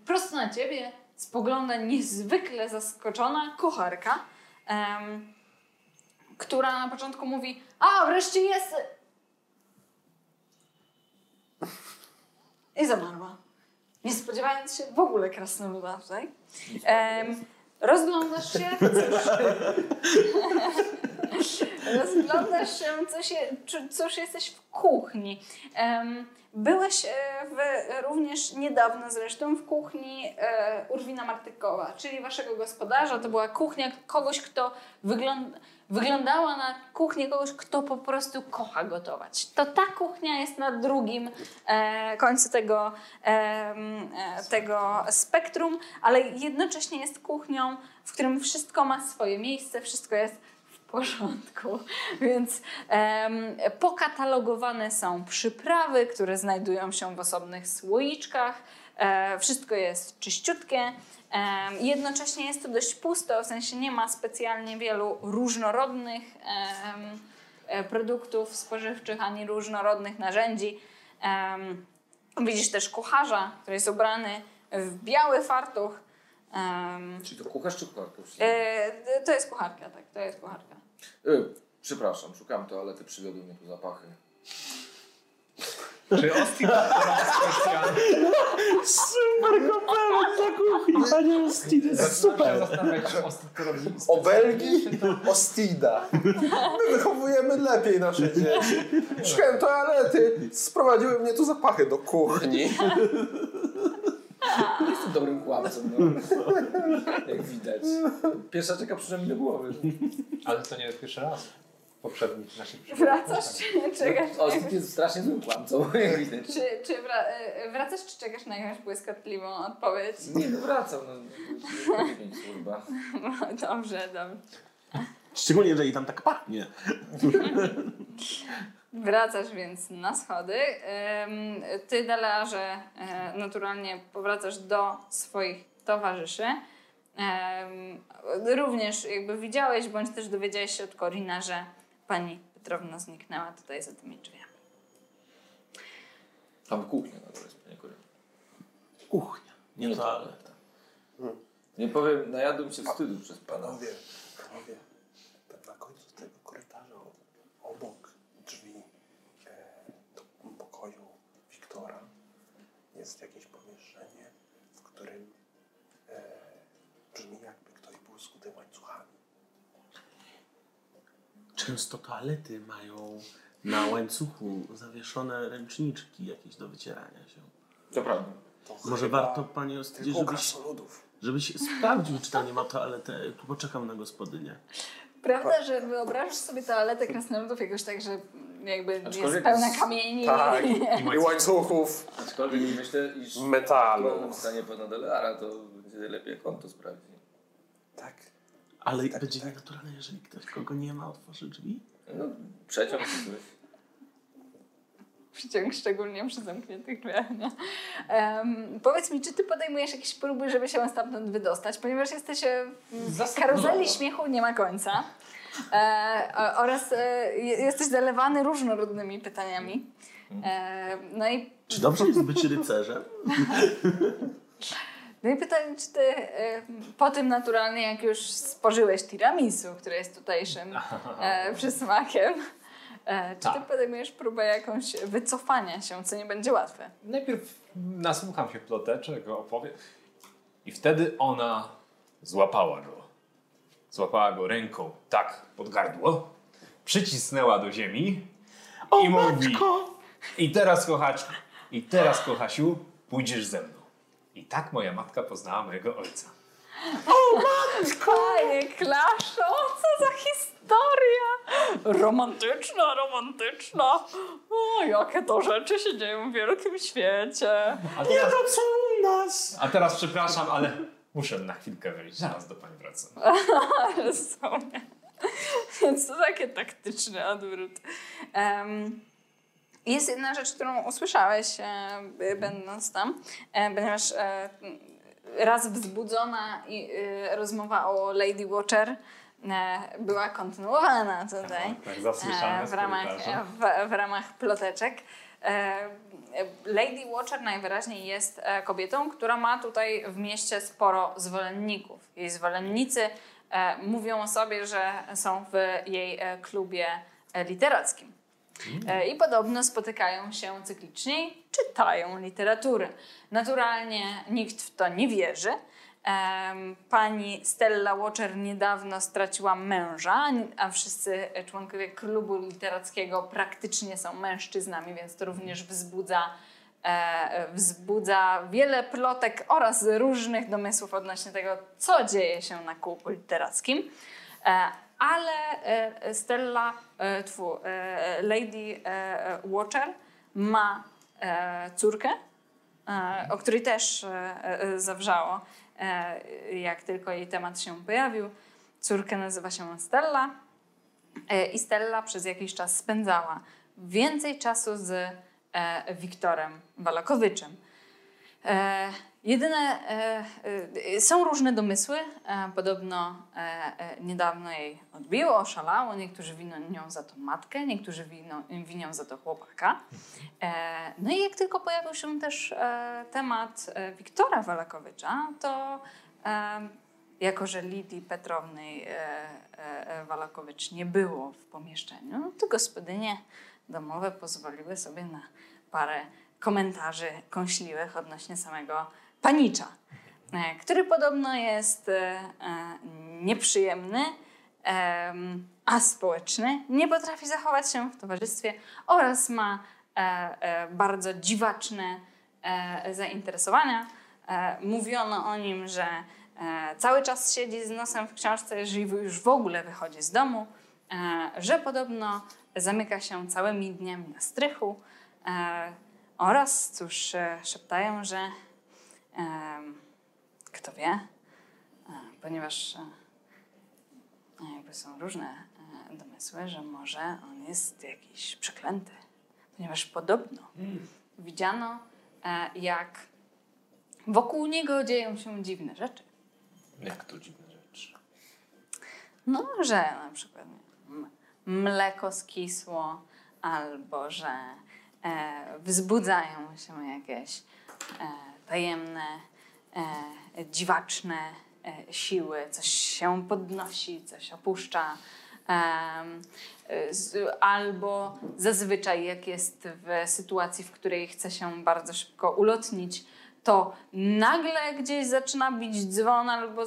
prosto na ciebie spogląda niezwykle zaskoczona kucharka, która na początku mówi: a wreszcie jest! I zamarła, nie spodziewając się w ogóle krasnoluda tutaj. Rozglądasz się, cóż jesteś kuchni. Byłeś również niedawno zresztą w kuchni Urwina Martykowa, czyli waszego gospodarza. To była kuchnia kogoś, kto wyglądała na kuchnię kogoś, kto po prostu kocha gotować. To ta kuchnia jest na drugim końcu tego spektrum, ale jednocześnie jest kuchnią, w którym wszystko ma swoje miejsce, wszystko jest w porządku, więc pokatalogowane są przyprawy, które znajdują się w osobnych słoiczkach, wszystko jest czyściutkie, jednocześnie jest to dość pusto, w sensie nie ma specjalnie wielu różnorodnych produktów spożywczych, ani różnorodnych narzędzi. Widzisz też kucharza, który jest ubrany w biały fartuch. Czy to kucharz czy kucharka? To jest kucharka, tak, to jest kucharka. Przepraszam, szukam toalety, przywiodły mnie tu zapachy. Czy Austin super komplement na kuchni, panie Austin, jest super. Obelgi Austina. My wychowujemy lepiej nasze dzieci. Szukałem toalety, sprowadziły mnie tu zapachy do kuchni. Jestem dobrym kłamcą, no. Jak widać. Pierwsza czeka przynajmniej do głowy. Ale to nie jest pierwszy raz. Poprzedni naszych przypadków. Wracasz czy czekasz? Austin jest strasznie złym kłamcą, jak widać. Czy wracasz czy czekasz na jakąś błyskotliwą odpowiedź? Nie, no wracam. No, służba. No, dobrze, dobrze. Szczególnie jeżeli tam tak pachnie. Wracasz więc na schody. Ty, Delarze, naturalnie powracasz do swoich towarzyszy. Również jakby widziałeś, bądź też dowiedziałeś się od Corina, że pani Petrowna zniknęła tutaj za tymi drzwiami. Tam kuchnia na dole jest, pani Corina. Kuchnia, nie toaleta. Nie powiem, najadłem się wstydu przez pana. Panowie, tam na końcu tego korytarza obok drzwi do pokoju Wiktora jest jakieś pomieszczenie, w którym brzmi, jakby ktoś był skuty łańcuchami. Często toalety mają na łańcuchu zawieszone ręczniczki jakieś do wycierania się. To prawda. To może warto, panie Ostydzie, żebyś sprawdził, czy tam nie ma toalety. Tu poczekam na gospodynię. Prawda, że wyobrażasz sobie toaletę krasnoludów jakoś tak, że jakby jest pełna kamieni. Tak, i łańcuchów. Aczkolwiek myślę, iż metalu stanie pana Delara, to będzie lepiej, jak on to sprawdzi. Tak. Ale tak, będzie naturalne, jeżeli ktoś, kogo nie ma, otworzy drzwi? No, przeciąg coś. Przyciąg szczególnie przy zamkniętych drzwiach. No. Powiedz mi, czy ty podejmujesz jakieś próby, żeby się stamtąd wydostać? Ponieważ jesteś w karuzeli śmiechu nie ma końca. Oraz jesteś zalewany różnorodnymi pytaniami. No i... Czy dobrze jest być rycerzem? No i pytanie, czy ty po tym naturalnie, jak już spożyłeś tiramisu, który jest tutejszym przysmakiem, czy ty podejmiesz próbę jakąś wycofania się, co nie będzie łatwe? Najpierw nasłucham się ploteczek, opowiem i wtedy ona złapała go. Złapała go ręką tak pod gardło, przycisnęła do ziemi i mówi: I teraz kochasiu, pójdziesz ze mną. I tak moja matka poznała mojego ojca. O matko! Panie Klaszo, co za historia! Romantyczna. O, jakie to rzeczy się dzieją w wielkim świecie. Nie to co u nas. A teraz przepraszam, ale muszę na chwilkę wyjść. Zaraz do pani wracam. Więc to taki taktyczny odwrót. Jest jedna rzecz, którą usłyszałeś, będąc tam, ponieważ... Raz wzbudzona rozmowa o Lady Watcher była kontynuowana tutaj w ramach ploteczek. Lady Watcher najwyraźniej jest kobietą, która ma tutaj w mieście sporo zwolenników. Jej zwolennicy mówią o sobie, że są w jej klubie literackim. I podobno spotykają się cyklicznie i czytają literaturę. Naturalnie nikt w to nie wierzy, Pani Stella Wachter niedawno straciła męża, a wszyscy członkowie klubu literackiego praktycznie są mężczyznami, więc to również wzbudza wiele plotek oraz różnych domysłów odnośnie tego, co dzieje się na kółku literackim. Ale Lady Wachter ma córkę, o której też zawrzało, jak tylko jej temat się pojawił. Córkę nazywa się Stella i Stella przez jakiś czas spędzała więcej czasu z Wiktorem Wallakowiczem. Są różne domysły. Podobno niedawno jej odbiło, oszalało. Niektórzy winią za to matkę, niektórzy winią za to chłopaka. No i jak tylko pojawił się też temat Wiktora Wallakowicza, to jako że Lidii Petrowny Wallakowicz nie było w pomieszczeniu, to gospodynie domowe pozwoliły sobie na parę komentarzy kąśliwych odnośnie samego panicza, który podobno jest nieprzyjemny, aspołeczny, nie potrafi zachować się w towarzystwie oraz ma bardzo dziwaczne zainteresowania. Mówiono o nim, że cały czas siedzi z nosem w książce, jeżeli już w ogóle wychodzi z domu, że podobno zamyka się całymi dniami na strychu oraz, cóż, szeptają, że kto wie, ponieważ jakby są różne domysły, że może on jest jakiś przeklęty, ponieważ podobno widziano, jak wokół niego dzieją się dziwne rzeczy. Jak to dziwne rzeczy? No, że na przykład mleko skisło, albo że wzbudzają się jakieś tajemne, dziwaczne siły. Coś się podnosi, coś opuszcza. Albo zazwyczaj jak jest w sytuacji, w której chce się bardzo szybko ulotnić, to nagle gdzieś zaczyna bić dzwon albo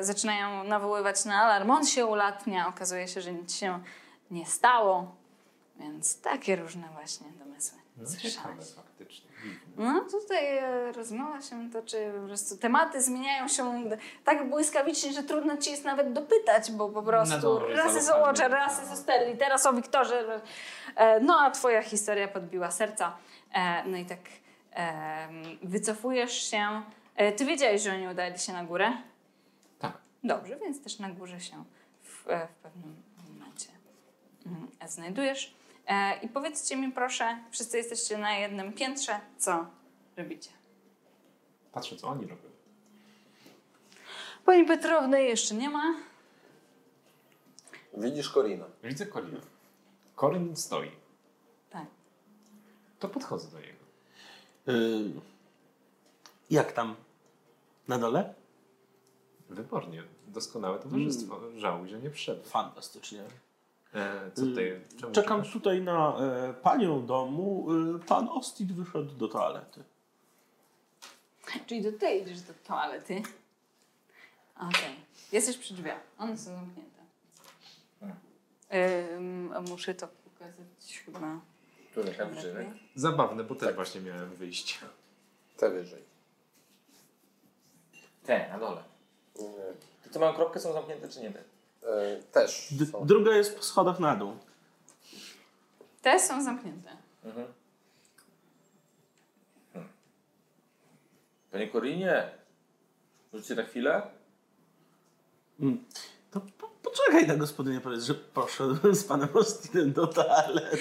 zaczynają nawoływać na alarm. On się ulatnia, okazuje się, że nic się nie stało. Więc takie różne właśnie domysły. Słyszałeś? Faktycznie. No tutaj rozmowa się toczy, po prostu tematy zmieniają się tak błyskawicznie, że trudno ci jest nawet dopytać, bo po prostu raz jest o Watcher, raz jest o Sterli, teraz o Wiktorze. No a twoja historia podbiła serca. No i tak wycofujesz się. Ty wiedziałeś, że oni udali się na górę? Tak. Dobrze, więc też na górze się w pewnym momencie znajdujesz. I powiedzcie mi proszę, wszyscy jesteście na jednym piętrze, co robicie? Patrzę, co oni robią. Pani Petrownej jeszcze nie ma. Widzisz Korinę. Widzę Korinę. Korin stoi. Tak. To podchodzę do jego. Jak tam? Na dole? Wybornie. Doskonałe towarzystwo. Żałuję, że nie wszedł. Fantastycznie. Czekam tutaj na panią domu. Pan Ostit wyszedł do toalety. Czyli do tej idziesz do toalety? Okej. Okay. Jesteś przy drzwiach. One są zamknięte. Muszę to pokazać chyba. Tu jechałem wyżej. Zabawne, bo też właśnie miałem wyjść. Te wyżej. Te, na dole. Te mają kropkę, są zamknięte czy nie te? Też. Druga jest po schodach na dół. Te są zamknięte. Panie Korinie, możecie na chwilę? To poczekaj na gospodynię, powiedz, że poszedłem z panem Austinem do toalety.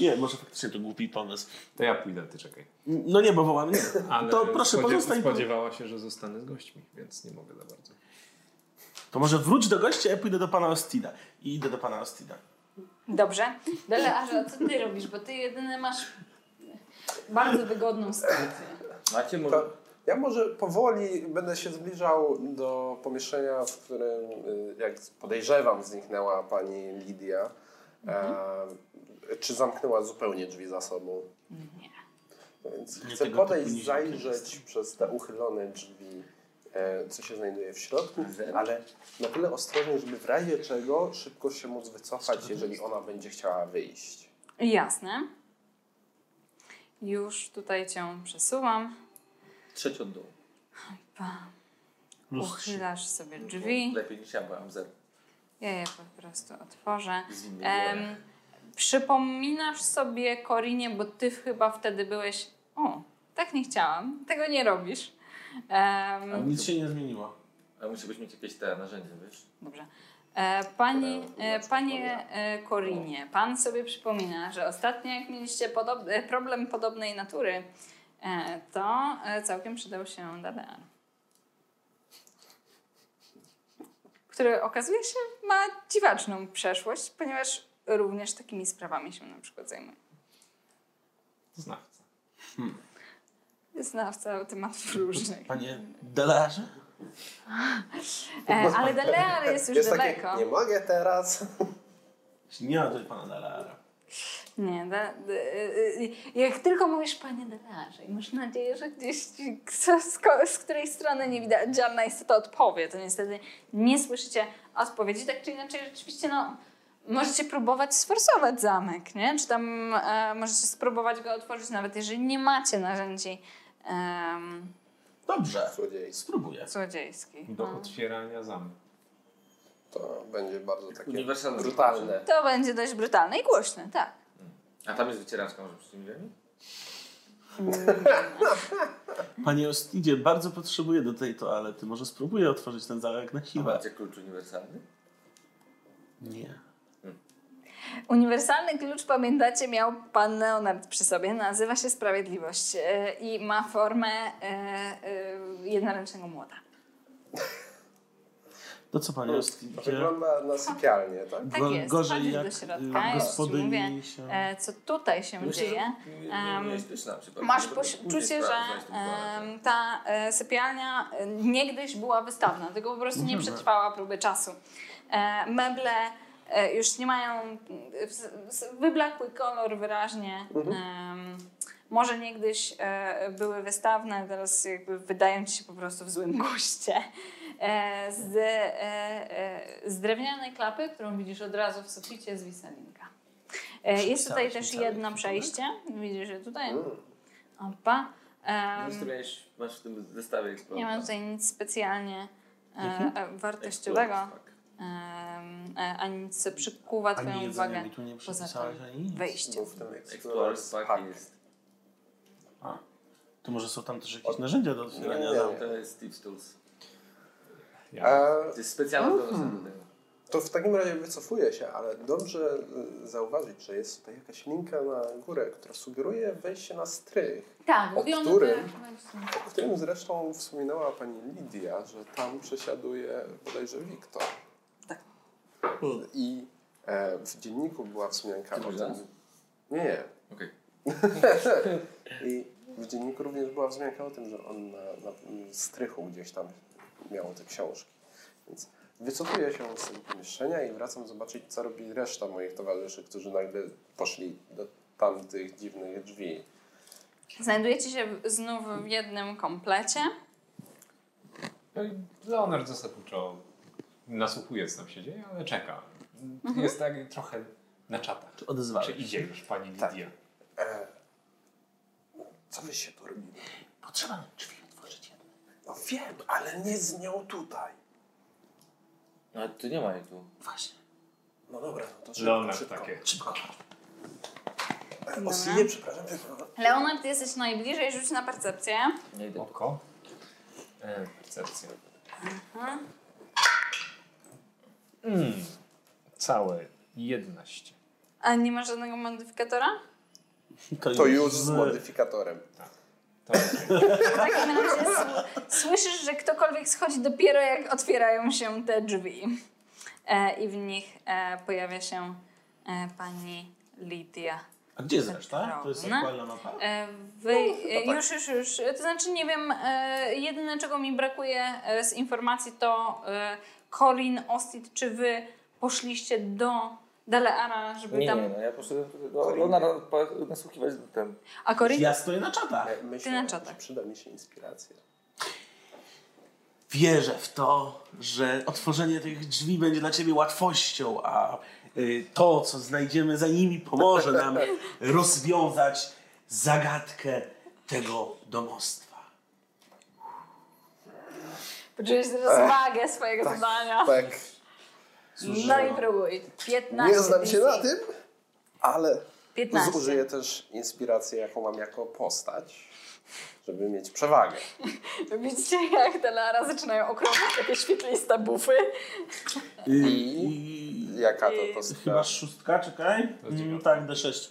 Nie, może faktycznie to głupi pomysł. To ja pójdę, ty czekaj. No nie, bo wołam nie. Ale to proszę pozostań. Spodziewała się, że zostanę z gośćmi, więc nie mogę za bardzo. To może wróć do gościa, ja pójdę do pana Ostina. I idę do pana Ostina. Dobrze. Delearza, co ty robisz? Bo ty jedyny masz bardzo wygodną sytuację. Macie może... Ja może powoli będę się zbliżał do pomieszczenia, w którym, jak podejrzewam, zniknęła pani Lidia. Czy zamknęła zupełnie drzwi za sobą? Nie. Więc chcę podejść, zajrzeć przez te uchylone drzwi, co się znajduje w środku, ale na tyle ostrożnie, żeby w razie czego szybko się móc wycofać, jeżeli ona będzie chciała wyjść. Jasne. Już tutaj cię przesuwam. Trzeci od dołu. Uchylasz sobie drzwi. Lepiej niż ja, bo mam zero. Ja je po prostu otworzę. Przypominasz sobie, Korinie, bo ty chyba wtedy byłeś... O, tak nie chciałam. Tego nie robisz. Nic się nie zmieniło. Ale musisz mieć jakieś te narzędzia, wiesz? Dobrze. Panie Korinie, pan sobie przypomina, że ostatnio jak mieliście problem podobnej natury, to całkiem przydał się DDR. Który okazuje się ma dziwaczną przeszłość, ponieważ również takimi sprawami się na przykład zajmuje. Znawca. Znawca tematów różnych. Panie Delarze? Ale Delar jest już jest daleko. Takie, nie mogę teraz. Nie ma tu pana Delara. Nie, jak tylko mówisz panie Delarze i masz nadzieję, że gdzieś z której strony niewidzialna istota odpowie, to niestety nie słyszycie odpowiedzi. Tak czy inaczej rzeczywiście no, możecie próbować sforsować zamek, nie? Czy tam możecie spróbować go otworzyć, nawet jeżeli nie macie narzędzi. Dobrze, spróbuję. Złodziejskich. Do otwierania zamku. To będzie bardzo takie brutalne. To będzie dość brutalne i głośne, tak. A tam jest wycieraczka, może przy tym ziemi? Panie Ostidzie, bardzo potrzebuję do tej toalety. Może spróbuję otworzyć ten zamek na siłę. A macie klucz uniwersalny? Nie. Uniwersalny klucz, pamiętacie, miał pan Leonard przy sobie. Nazywa się Sprawiedliwość i ma formę jednoręcznego młota. To co pani jest? Wygląda na sypialnię, tak? Tak jest. Gorzej jak do środka. Już się... co tutaj się dzieje. Masz poczucie, że ta sypialnia niegdyś była wystawna, tylko po prostu nie przetrwała próby czasu. Meble już nie mają... Wyblakły kolor wyraźnie. Może niegdyś były wystawne, teraz jakby wydają ci się po prostu w złym guście. Z drewnianej klapy, którą widzisz od razu w suficie, zwisa linka. Jest tutaj też jedno przejście. Widzisz, że tutaj... Opa. Masz w tym zestawie eksploatację. Nie mam tutaj nic specjalnie wartościowego. A nic co przykuwa twoją uwagę poza tym wejściem. A, to może są tam też jakieś narzędzia do otwierania? Nie, to jest Tips Tools. To jest specjalny do tego. To w takim razie wycofuję się, ale dobrze zauważyć, że jest tutaj jakaś linka na górę, która sugeruje wejście na strych. Tak, o którym zresztą wspominała pani Lidia, że tam przesiaduje bodajże Wiktor. Tak. I w dzienniku była wzmianka o tym. Nie. Okej. I w dzienniku również była wzmianka o tym, że on na strychu gdzieś tam miał te książki. Więc wycofuję się z tego pomieszczenia i wracam zobaczyć, co robi reszta moich towarzyszy, którzy nagle poszli do tamtych dziwnych drzwi. Znajdujecie się znów w jednym komplecie. No i Leonard zasadniczo nasłuchuje, co tam się dzieje, ale czeka. Jest tak trochę na czatach. Czy idzie już pani Lidia? Tak. Co wy się tu robili? Potrzeba drzwi otworzyć jedną. No wiem, ale nie z nią tutaj. No ale tu nie ma jej tu. Właśnie. No dobra, no to szybko. Leonard takie. Szybko. Osilnie, przepraszam. Leonard, ty jesteś najbliżej, rzuć na percepcję. Nie idę. Oko. Percepcja. Aha. Całe 11. A nie masz żadnego modyfikatora? To już z modyfikatorem. Tak. W takim razie słyszysz, że ktokolwiek schodzi dopiero jak otwierają się te drzwi. I w nich pojawia się pani Lidia. A gdzie jest reszta? To jest aktualna mapa? Już. To znaczy nie wiem, jedyne czego mi brakuje z informacji to Corin, Ostit, czy wy poszliście do Deleana, żeby nie, tam... Nie, no ja po prostu... Ona nasłuchiwać do ten... A Corinne? Ja stoję na czatach. Myślę, na czatach. Przyda mi się inspiracja. Wierzę w to, że otworzenie tych drzwi będzie dla ciebie łatwością, a to, co znajdziemy za nimi, pomoże nam rozwiązać zagadkę tego domostwa. Poczułeś rozwagę swojego zadania. Tak. No i próbuj. 15. Nie znam się na tym, ale 15. Zużyję też inspirację, jaką mam jako postać, żeby mieć przewagę. Widzicie, jak te Lara zaczynają okrążyć takie świetliste bufy. I jaka to chyba szóstka, czekaj. Tak, D6.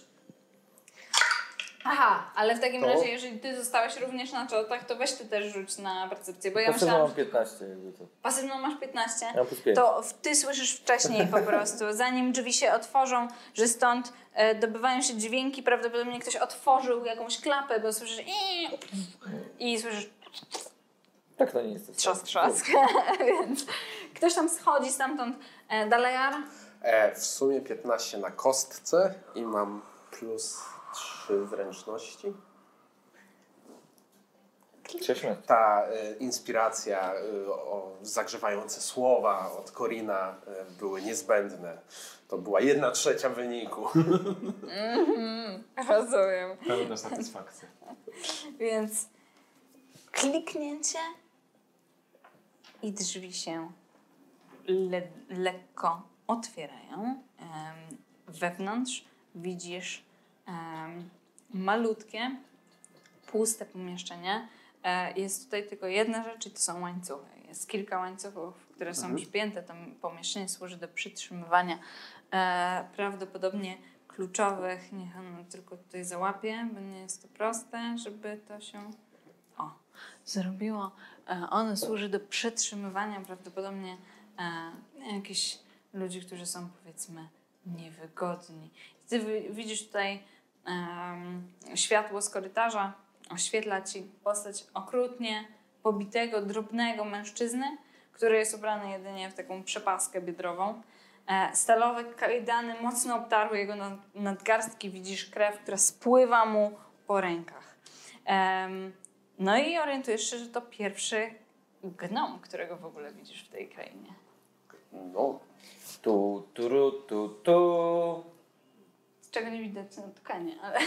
Aha, ale w takim razie, jeżeli ty zostałeś również na czatach, to weź ty też rzuć na percepcję, bo ja pasywną myślałam... Pasywną mam 15. Jakby to. Pasywną masz 15? Ja mam plus 5. To ty słyszysz wcześniej po prostu, zanim drzwi się otworzą, że stąd dobywają się dźwięki, prawdopodobnie ktoś otworzył jakąś klapę, bo słyszysz i słyszysz... Tak to nie jest. Trzask, trzask. Więc ktoś tam schodzi stamtąd. Dalej, Ara? W sumie 15 na kostce i mam plus... 3 zręczności. Ta inspiracja, zagrzewające słowa od Corina były niezbędne. To była 1/3 wyniku. Rozumiem. Pełna satysfakcja. Więc kliknięcie i drzwi się lekko otwierają. Wewnątrz widzisz malutkie, puste pomieszczenie. Jest tutaj tylko jedna rzecz i to są łańcuchy. Jest kilka łańcuchów, które są przypięte. To pomieszczenie służy do przytrzymywania prawdopodobnie kluczowych. Niech on tylko tutaj załapie, bo nie jest to proste, żeby to się zrobiło. Ono służy do przetrzymywania prawdopodobnie jakichś ludzi, którzy są, powiedzmy, niewygodni. Ty widzisz tutaj światło z korytarza, oświetla ci postać okrutnie pobitego, drobnego mężczyzny, który jest ubrany jedynie w taką przepaskę biodrową. Stalowe kajdany mocno obtarły jego nadgarstki. Widzisz krew, która spływa mu po rękach. No i orientujesz się, że to pierwszy gnom, którego w ogóle widzisz w tej krainie. No. Tu, tu, tu, tu. Czego nie widać na tkanie, ale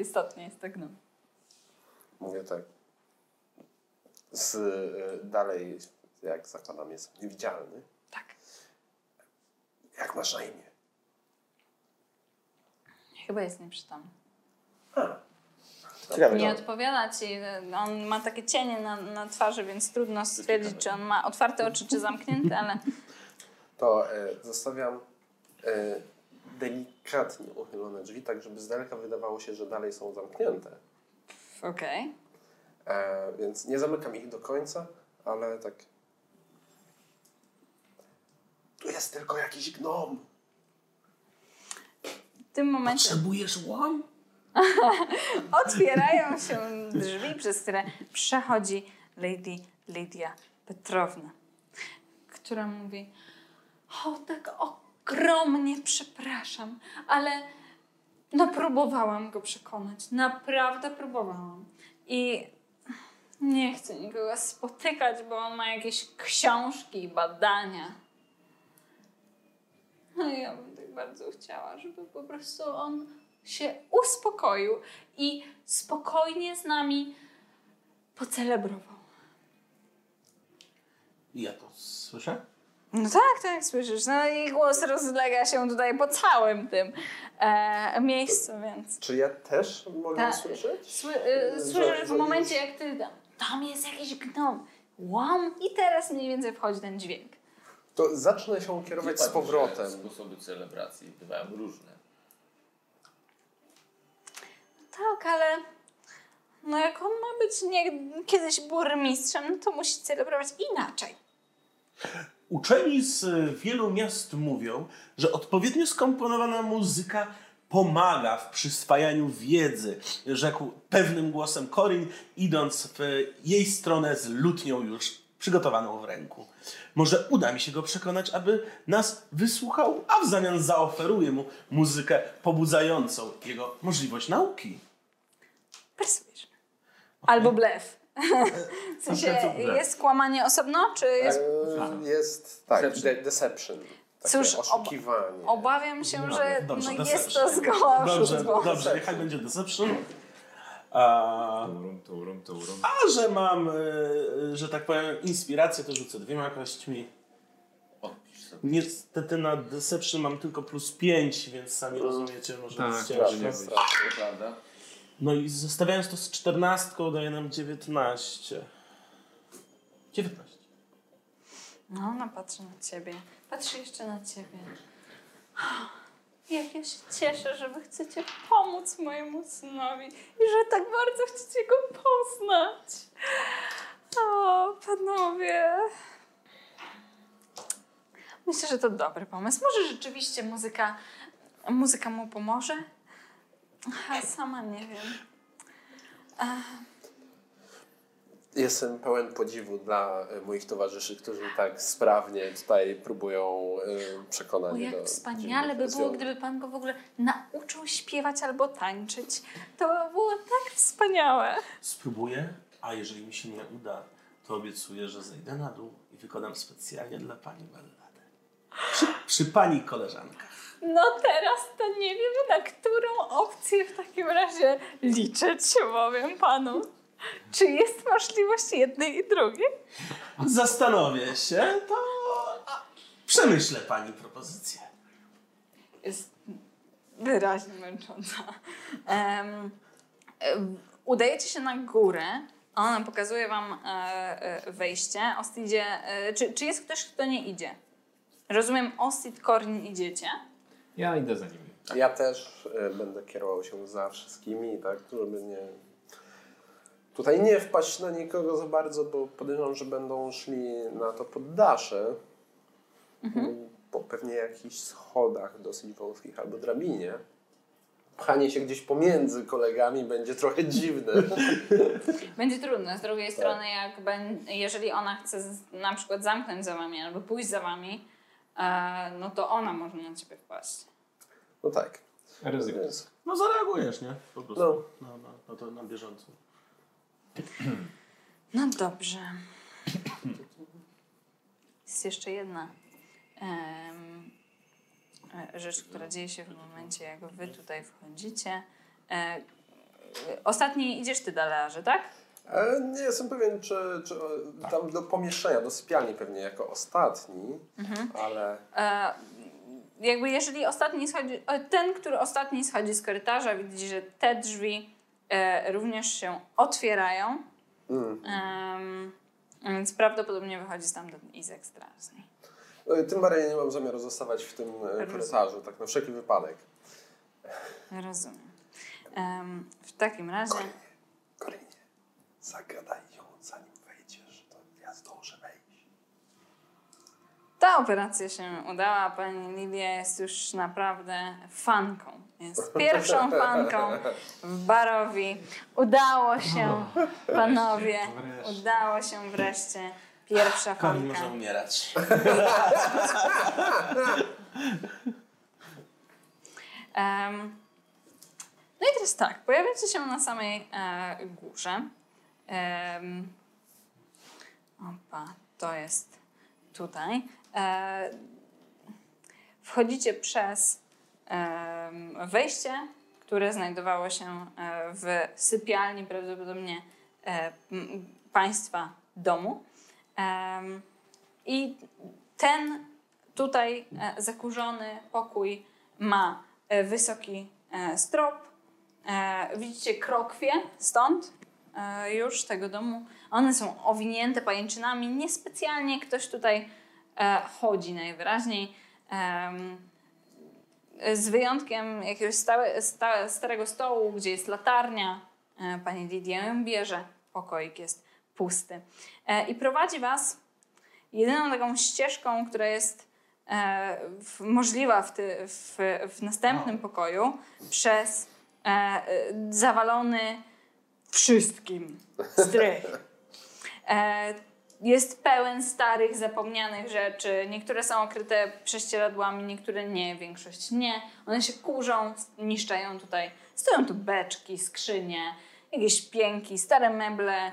istotnie jest tak, no. Mówię tak. Dalej, jak zakładam, jest niewidzialny. Tak. Jak masz na imię? Chyba jest nieprzytomny. Nie odpowiada ci. On ma takie cienie na twarzy, więc trudno stwierdzić, czy on ma otwarte oczy, czy zamknięte, ale... To zostawiam... delikatnie uchylone drzwi, tak żeby z daleka wydawało się, że dalej są zamknięte. Okej. Okay. Więc nie zamykam ich do końca, ale tak... Tu jest tylko jakiś gnom. W tym momencie... Potrzebujesz łam? Otwierają się drzwi, przez które przechodzi Lidia Petrowna, która mówi: o, tak ogromnie przepraszam, ale no próbowałam go przekonać. Naprawdę próbowałam. I nie chcę nikogo spotykać, bo on ma jakieś książki i badania. No i ja bym tak bardzo chciała, żeby po prostu on się uspokoił i spokojnie z nami pocelebrował. Ja to słyszę? No tak, tak, słyszysz. No i głos rozlega się tutaj po całym tym miejscu, więc... Czy ja też mogę słyszeć? Słyszę, że w momencie jak ty tam jest jakiś gnom, łam, i teraz mniej więcej wchodzi ten dźwięk. To zacznę się kierować z powrotem. Sposoby celebracji bywają różne. Tak, ale... No jak on ma być kiedyś burmistrzem, no to musi celebrować inaczej. Uczeni z wielu miast mówią, że odpowiednio skomponowana muzyka pomaga w przyswajaniu wiedzy, rzekł pewnym głosem Corin, idąc w jej stronę z lutnią już przygotowaną w ręku. Może uda mi się go przekonać, aby nas wysłuchał, a w zamian zaoferuję mu muzykę pobudzającą jego możliwość nauki. Persuasion. Okay. Albo blef. W sensie jest kłamanie osobno, czy jest... jest tak, deception. Cóż, oszukiwanie. Obawiam się, że dobrze, no jest to zgoła oszustwo. Dobrze, niechaj będzie deception. A że mam, że tak powiem, inspirację, to rzucę 2 kośćmi. Niestety na deception mam tylko +5, więc sami rozumiecie, może tak, strasznie, prawda? No i zostawiając to z 14, daje nam 19. 19. No, ona patrzy na ciebie. Patrzy jeszcze na ciebie. Jak ja się cieszę, że wy chcecie pomóc mojemu synowi i że tak bardzo chcecie go poznać. O, panowie. Myślę, że to dobry pomysł. Może rzeczywiście muzyka mu pomoże? Sama nie wiem. Jestem pełen podziwu dla moich towarzyszy, którzy tak sprawnie tutaj próbują przekonać. O, jak wspaniale by było, gdyby pan go w ogóle nauczył śpiewać albo tańczyć. To by było tak wspaniałe. Spróbuję, a jeżeli mi się nie uda, to obiecuję, że zejdę na dół i wykonam specjalnie dla pani balladę. Przy pani koleżankach. No teraz to nie wiem, na którą opcję w takim razie liczyć, powiem panu. Czy jest możliwość jednej i drugiej? Zastanowię się, to przemyślę pani propozycję. Jest wyraźnie męcząca. Udajecie się na górę, a ona pokazuje wam wejście. Idzie, czy jest ktoś, kto nie idzie? Rozumiem, Ostit, Korn idziecie? Ja idę za nimi. Ja też będę kierował się za wszystkimi, tak, żeby nie... Tutaj nie wpaść na nikogo za bardzo, bo podejrzewam, że będą szli na to poddasze. Mhm. Po pewnie jakichś schodach dosyć wąskich albo drabinie. Pchanie się gdzieś pomiędzy kolegami będzie trochę dziwne. Będzie trudne. Z drugiej strony, jeżeli ona chce na przykład zamknąć za wami albo pójść za wami, no to ona może na ciebie wpaść. No tak. Ryzykujesz. No zareagujesz, nie? Po prostu. No. No to na bieżąco. No dobrze. Jest jeszcze jedna rzecz, która dzieje się w momencie, jak wy tutaj wchodzicie. Ostatni idziesz ty, Dalearze, tak? Nie jestem pewien, czy tam do pomieszczenia, do sypialni pewnie jako ostatni, ale... Jakby jeżeli ostatni schodzi, ten, który ostatni schodzi z korytarza, widzi, że te drzwi również się otwierają, więc prawdopodobnie wychodzi stamtąd Izek Straznik. No i tym bardziej nie mam zamiaru zostawać w tym korytarzu, tak na wszelki wypadek. Rozumiem. W takim razie... Korinie, zagadaj ją, zanim wejdziesz, to ja zdążę wejść. Ta operacja się udała. Pani Lidia jest już naprawdę fanką. Jest pierwszą fanką w Barovii. Udało się, panowie. Udało się wreszcie. Pierwsza fanka. Pani może umierać. No i teraz tak. Pojawiacie się na samej górze. Opa, to jest tutaj. Wchodzicie przez wejście, które znajdowało się w sypialni prawdopodobnie państwa domu. I ten tutaj zakurzony pokój ma wysoki strop. Widzicie krokwie stąd już tego domu. One są owinięte pajęczynami. Niespecjalnie ktoś tutaj chodzi najwyraźniej. Z wyjątkiem jakiegoś starego stołu, gdzie jest latarnia. Pani Lidia ją bierze. Pokoik jest pusty. I prowadzi was jedyną taką ścieżką, która jest możliwa w następnym pokoju, przez zawalony wszystkim strych. jest pełen starych, zapomnianych rzeczy. Niektóre są okryte prześcieradłami, niektóre nie, większość nie. One się kurzą, niszczają tutaj. Stoją tu beczki, skrzynie, jakieś pięki, stare meble,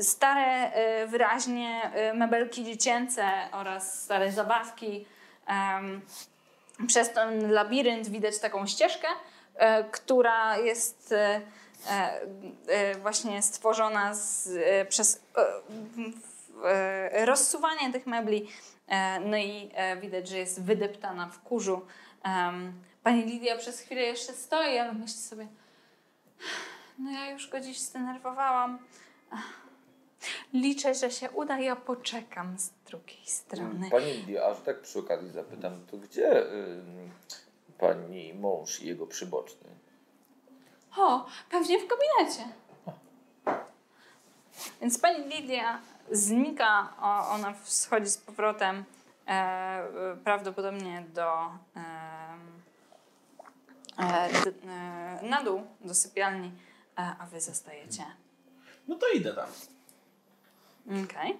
stare wyraźnie mebelki dziecięce oraz stare zabawki. Przez ten labirynt widać taką ścieżkę, która jest właśnie stworzona przez rozsuwanie tych mebli. No i widać, że jest wydeptana w kurzu. Pani Lidia przez chwilę jeszcze stoi, ale myśli sobie, no ja już go dziś zdenerwowałam. Liczę, że się uda, ja poczekam z drugiej strony. Pani Lidia, aż tak przy okazji zapytam, to gdzie pani mąż i jego przyboczny? O, pewnie w gabinecie. Więc pani Lidia znika, ona schodzi z powrotem prawdopodobnie do na dół, do sypialni, a wy zostajecie. No to idę tam. Okej. Okay.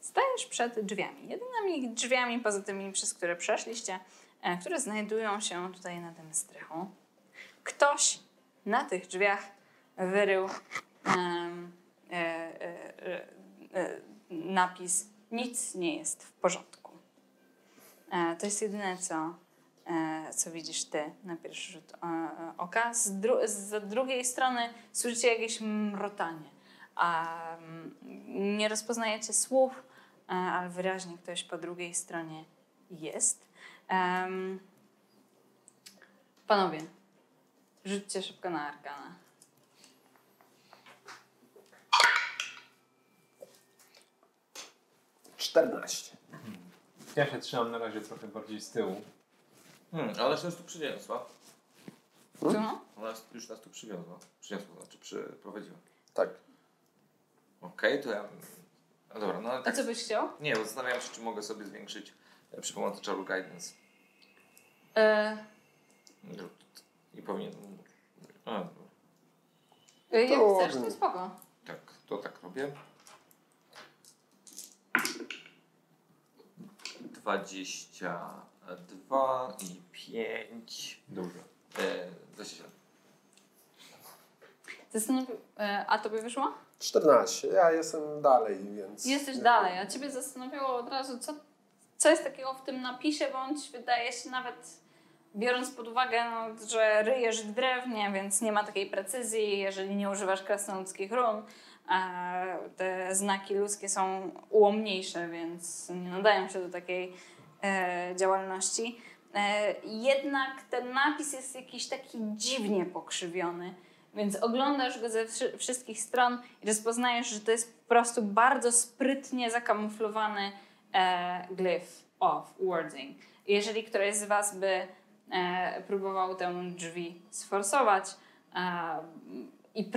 Stajesz przed drzwiami. Jedynymi drzwiami poza tymi, przez które przeszliście, które znajdują się tutaj na tym strychu. Ktoś na tych drzwiach wyrył napis "Nic nie jest w porządku". To jest jedyne, co widzisz ty na pierwszy rzut oka. Z drugiej strony słyszycie jakieś mrotanie. Nie rozpoznajecie słów, ale wyraźnie ktoś po drugiej stronie jest. Panowie, rzućcie szybko na arkanę. „14. Ja się trzymam na razie trochę bardziej z tyłu. Ale się nas tu przyniosła. Ona już nas tu przywiozła. Przyniosła, znaczy przyprowadziła. Tak. Okej, to ja... No dobra, no ale tak... A co byś chciał? Nie, bo zastanawiam się, czy mogę sobie zwiększyć przy pomocy czaru Guidance. I powinien... Jak chcesz, to spoko. Tak, to tak robię. 22 i 5... Dużo. 27. A tobie wyszło? 14. Ja jestem dalej, więc... Jesteś dalej, a ciebie zastanowiło od razu, co jest takiego w tym napisie, bądź wydaje się nawet, biorąc pod uwagę, no, że ryjesz w drewnie, więc nie ma takiej precyzji, jeżeli nie używasz krasnoludzkich run, a te znaki ludzkie są ułomniejsze, więc nie nadają się do takiej działalności. Jednak ten napis jest jakiś taki dziwnie pokrzywiony. Więc oglądasz go ze wszystkich stron i rozpoznajesz, że to jest po prostu bardzo sprytnie zakamuflowany glyf of wording. Jeżeli któryś z was by próbował tę drzwi sforsować i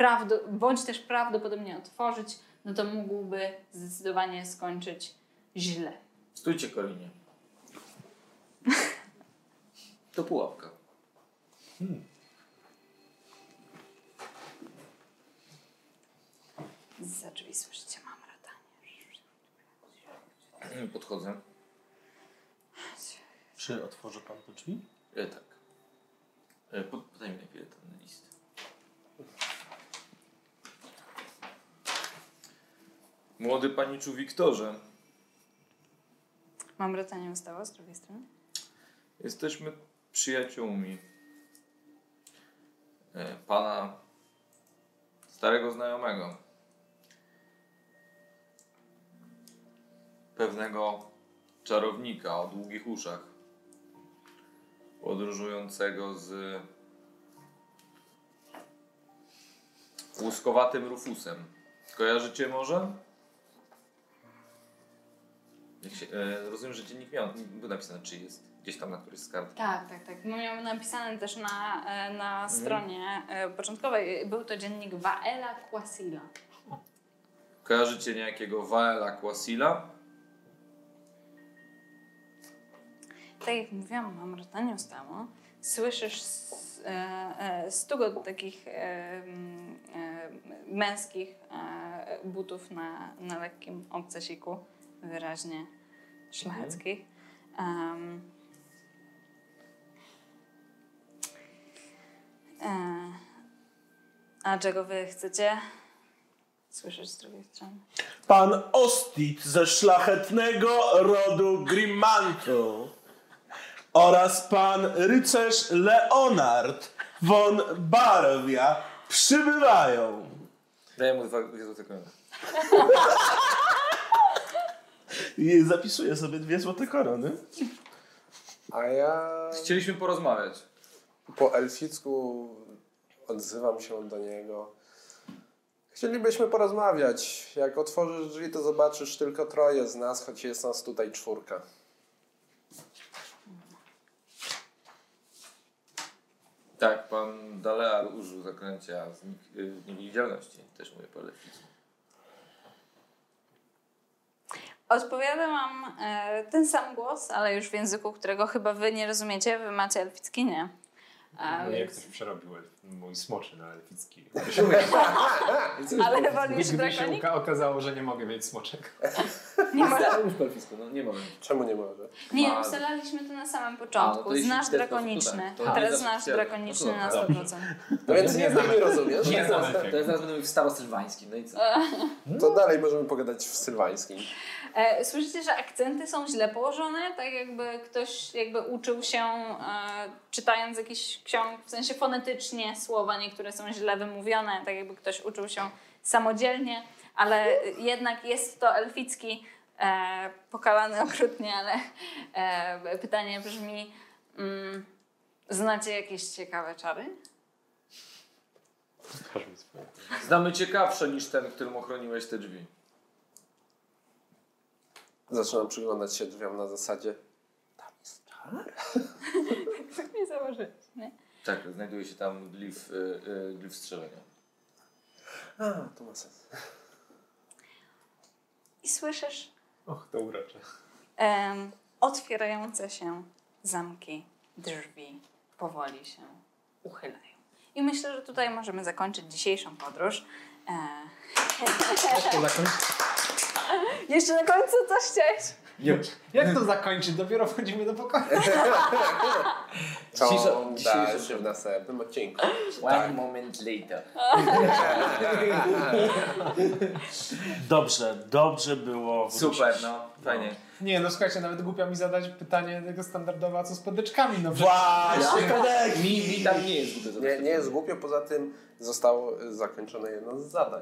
bądź też prawdopodobnie otworzyć, no to mógłby zdecydowanie skończyć źle. Stójcie, Kolinie. To pułapka. Za drzwi słyszycie mamrotanie. Podchodzę. Czy otworzy pan te drzwi? Tak. Podaj mi najpierw ten list. Młody paniczu Wiktorze. Mamrotanie ustało z drugiej strony? Jesteśmy przyjaciółmi. Pana starego znajomego. Pewnego czarownika o długich uszach, podróżującego z łuskowatym Rufusem. Kojarzycie może? Rozumiem, że dziennik miał, był napisany, czy jest gdzieś tam na którejś z kart. Tak, tak, tak. Miał napisany też na stronie początkowej. Był to dziennik Waela Kwasila. Kojarzycie niejakiego Waela Kwasila? Tak jak mówiłam, mam rotanie ustało. Słyszysz stukot takich męskich butów na lekkim obcasiku, wyraźnie szlacheckich. A czego wy chcecie? Słyszysz z drugiej strony? Pan Ostit ze szlachetnego rodu Greenmantle oraz pan rycerz Leonard von Barovia przybywają. Daję mu 2 złote korony. I zapisuję sobie 2 złote korony. A ja... Chcieliśmy porozmawiać. Po elficku odzywam się do niego. Chcielibyśmy porozmawiać. Jak otworzysz drzwi, to zobaczysz tylko 3 z nas, choć jest nas tutaj 4. Tak, pan Dalear użył zaklęcia z niewidzialności. Też mówię po elficku. Odpowiada wam ten sam głos, ale już w języku, którego chyba wy nie rozumiecie. Wy macie elficki, nie? No jak ktoś przerobił mój smoczy na elficki. Ale wolisz drakonik? Okazało, że nie mogę mieć smoczek. Nie można. No, nie mogę. Czemu nie może? Nie, ustalaliśmy to na samym początku. Znasz drakoniczny. Teraz znasz drakoniczny na 100%. No więc nie rozumiesz. Nie znam. Teraz będę mówił w starosylwańskim. No i co? To dalej możemy pogadać w sylwańskim. Słyszycie, że akcenty są źle położone, tak jakby ktoś uczył się czytając jakiś ksiąg, w sensie fonetycznie słowa niektóre są źle wymówione, tak jakby ktoś uczył się samodzielnie, ale jednak jest to elficki, pokalany okrutnie, ale pytanie brzmi, znacie jakieś ciekawe czary? Znamy ciekawsze niż ten, którym ochroniłeś te drzwi. Zaczynam przyglądać się drzwiom na zasadzie, tam jest czar? Tak nie założyć, nie? Tak, znajduje się tam glif, glif strzelenia. A, to ma sens. I słyszysz... Och, to urocze. Otwierające się zamki drzwi powoli się uchylają. I myślę, że tutaj możemy zakończyć dzisiejszą podróż. Jeszcze na końcu coś chciałeś? Już. Jak to zakończyć? Dopiero wchodzimy do pokoju. Dzisiaj się w następnym odcinku. One moment later. Dobrze było. Super, no. Fajnie. Nie, no słuchajcie, nawet głupia mi zadać pytanie tego standardowa, co z podeczkami. No, właśnie. Mi tam nie jest głupio. Nie jest głupio, poza tym zostało zakończone jedno z zadań.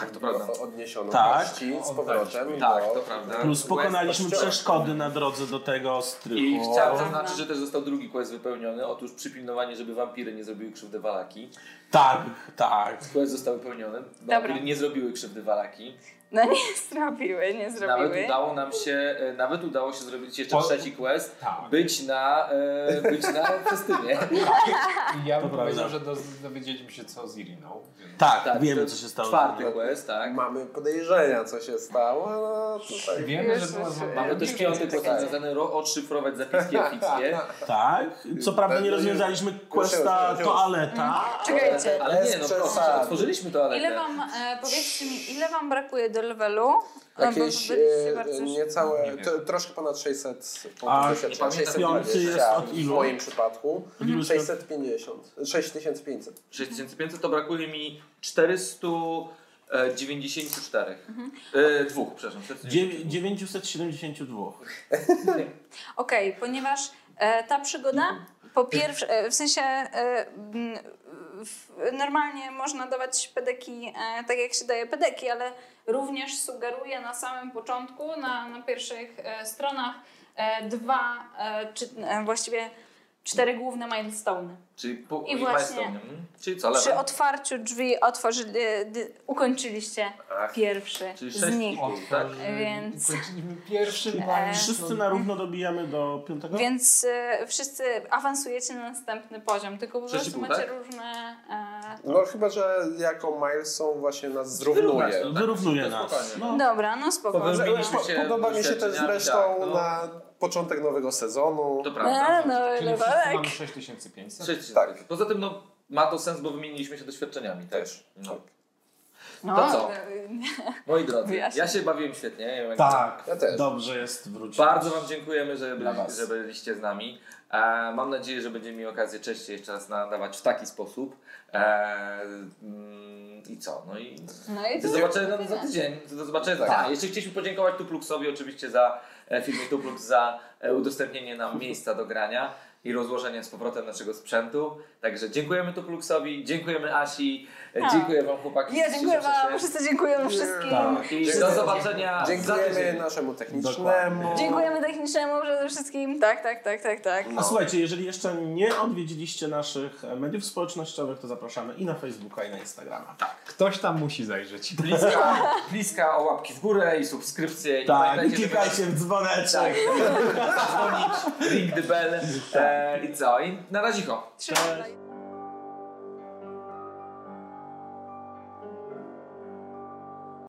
Tak, to prawda. Odniesiono gości z powrotem. Tak, to prawda. Plus pokonaliśmy przeszkody na drodze do tego strychu. I chciałem zaznaczyć, że też został drugi quest wypełniony. Otóż przypilnowanie, żeby wampiry nie zrobiły krzywdy Wallaki. Tak. Quest został wypełniony. Wampiry nie zrobiły krzywdy Wallaki. No nie zrobiły. Nawet udało się zrobić jeszcze 3. quest. Tak. Być na festynie. Ja bym powiedział, że dowiedzieliśmy się co z Ireną. Tak, wiemy co się stało. 4. quest, tak. Mamy podejrzenia co się stało. No, tutaj wiemy, że mamy też 5. quest zadań odszyfrować zapiski elfickie. Tak, co prawda nie rozwiązaliśmy questa toaleta. Czekajcie. Ale nie, no proszę, otworzyliśmy toaletę. Powiedzcie mi, ile wam brakuje do levelu? Jakieś niecałe, troszkę ponad 600 punktów. A 650 w moim przypadku. 650. 6500. 6500 to brakuje mi 494. Dwóch, przepraszam. 972. Okej, ponieważ ta przygoda po pierwsze, w sensie normalnie można dawać pedeki tak jak się daje pedeki, ale również sugeruję na samym początku, na pierwszych stronach 4 główne milestone'y. Czyli milestone. Czyli co? Przy otwarciu drzwi ukończyliście pierwszy z nich. Tak? Więc ukończyliśmy pierwszy milestone. Wszyscy na równo dobijamy do 5. Więc wszyscy awansujecie na następny poziom, tylko po prostu macie różne... No chyba, że jako milestone właśnie nas zrównuje. Wyrównuje nas. No. Dobra, no spokojnie. Podoba mi się też zresztą na początek nowego sezonu. To prawda. Czyli mamy 6500. Tak. Poza tym no, ma to sens, bo wymieniliśmy się doświadczeniami też. No. Tak. No, to co? Moi drodzy, wyjaśnię. Ja się bawiłem świetnie. Tak, ja też. Dobrze jest wrócić. Bardzo wam dziękujemy, że byliście z nami. Mam nadzieję, że będziemy mieli okazję częściej jeszcze raz nadawać w taki sposób. I co? No i do zobaczenia za tydzień. Do zobaczenia. Tak. Jeszcze chcieliśmy podziękować Tupluxowi oczywiście za firmie Tuplux za udostępnienie nam miejsca do grania i rozłożenie z powrotem naszego sprzętu. Także dziękujemy Tupluxowi, dziękujemy Asi, dziękuję wam chłopaki. Ja dziękuję wam, wszyscy dziękujemy wszystkim. Tak. I do zobaczenia. Dziękujemy naszemu technicznemu. Dziękujemy technicznemu przede wszystkim. Tak. No. A słuchajcie, jeżeli jeszcze nie odwiedziliście naszych mediów społecznościowych, to zapraszamy i na Facebooka, i na Instagrama. Tak. Ktoś tam musi zajrzeć. Bliska o łapki w górę i subskrypcję. Tak, i klikajcie w dzwoneczek. Tak. Dzwonić, ring the bell. I co? I na razie. Trzymaj.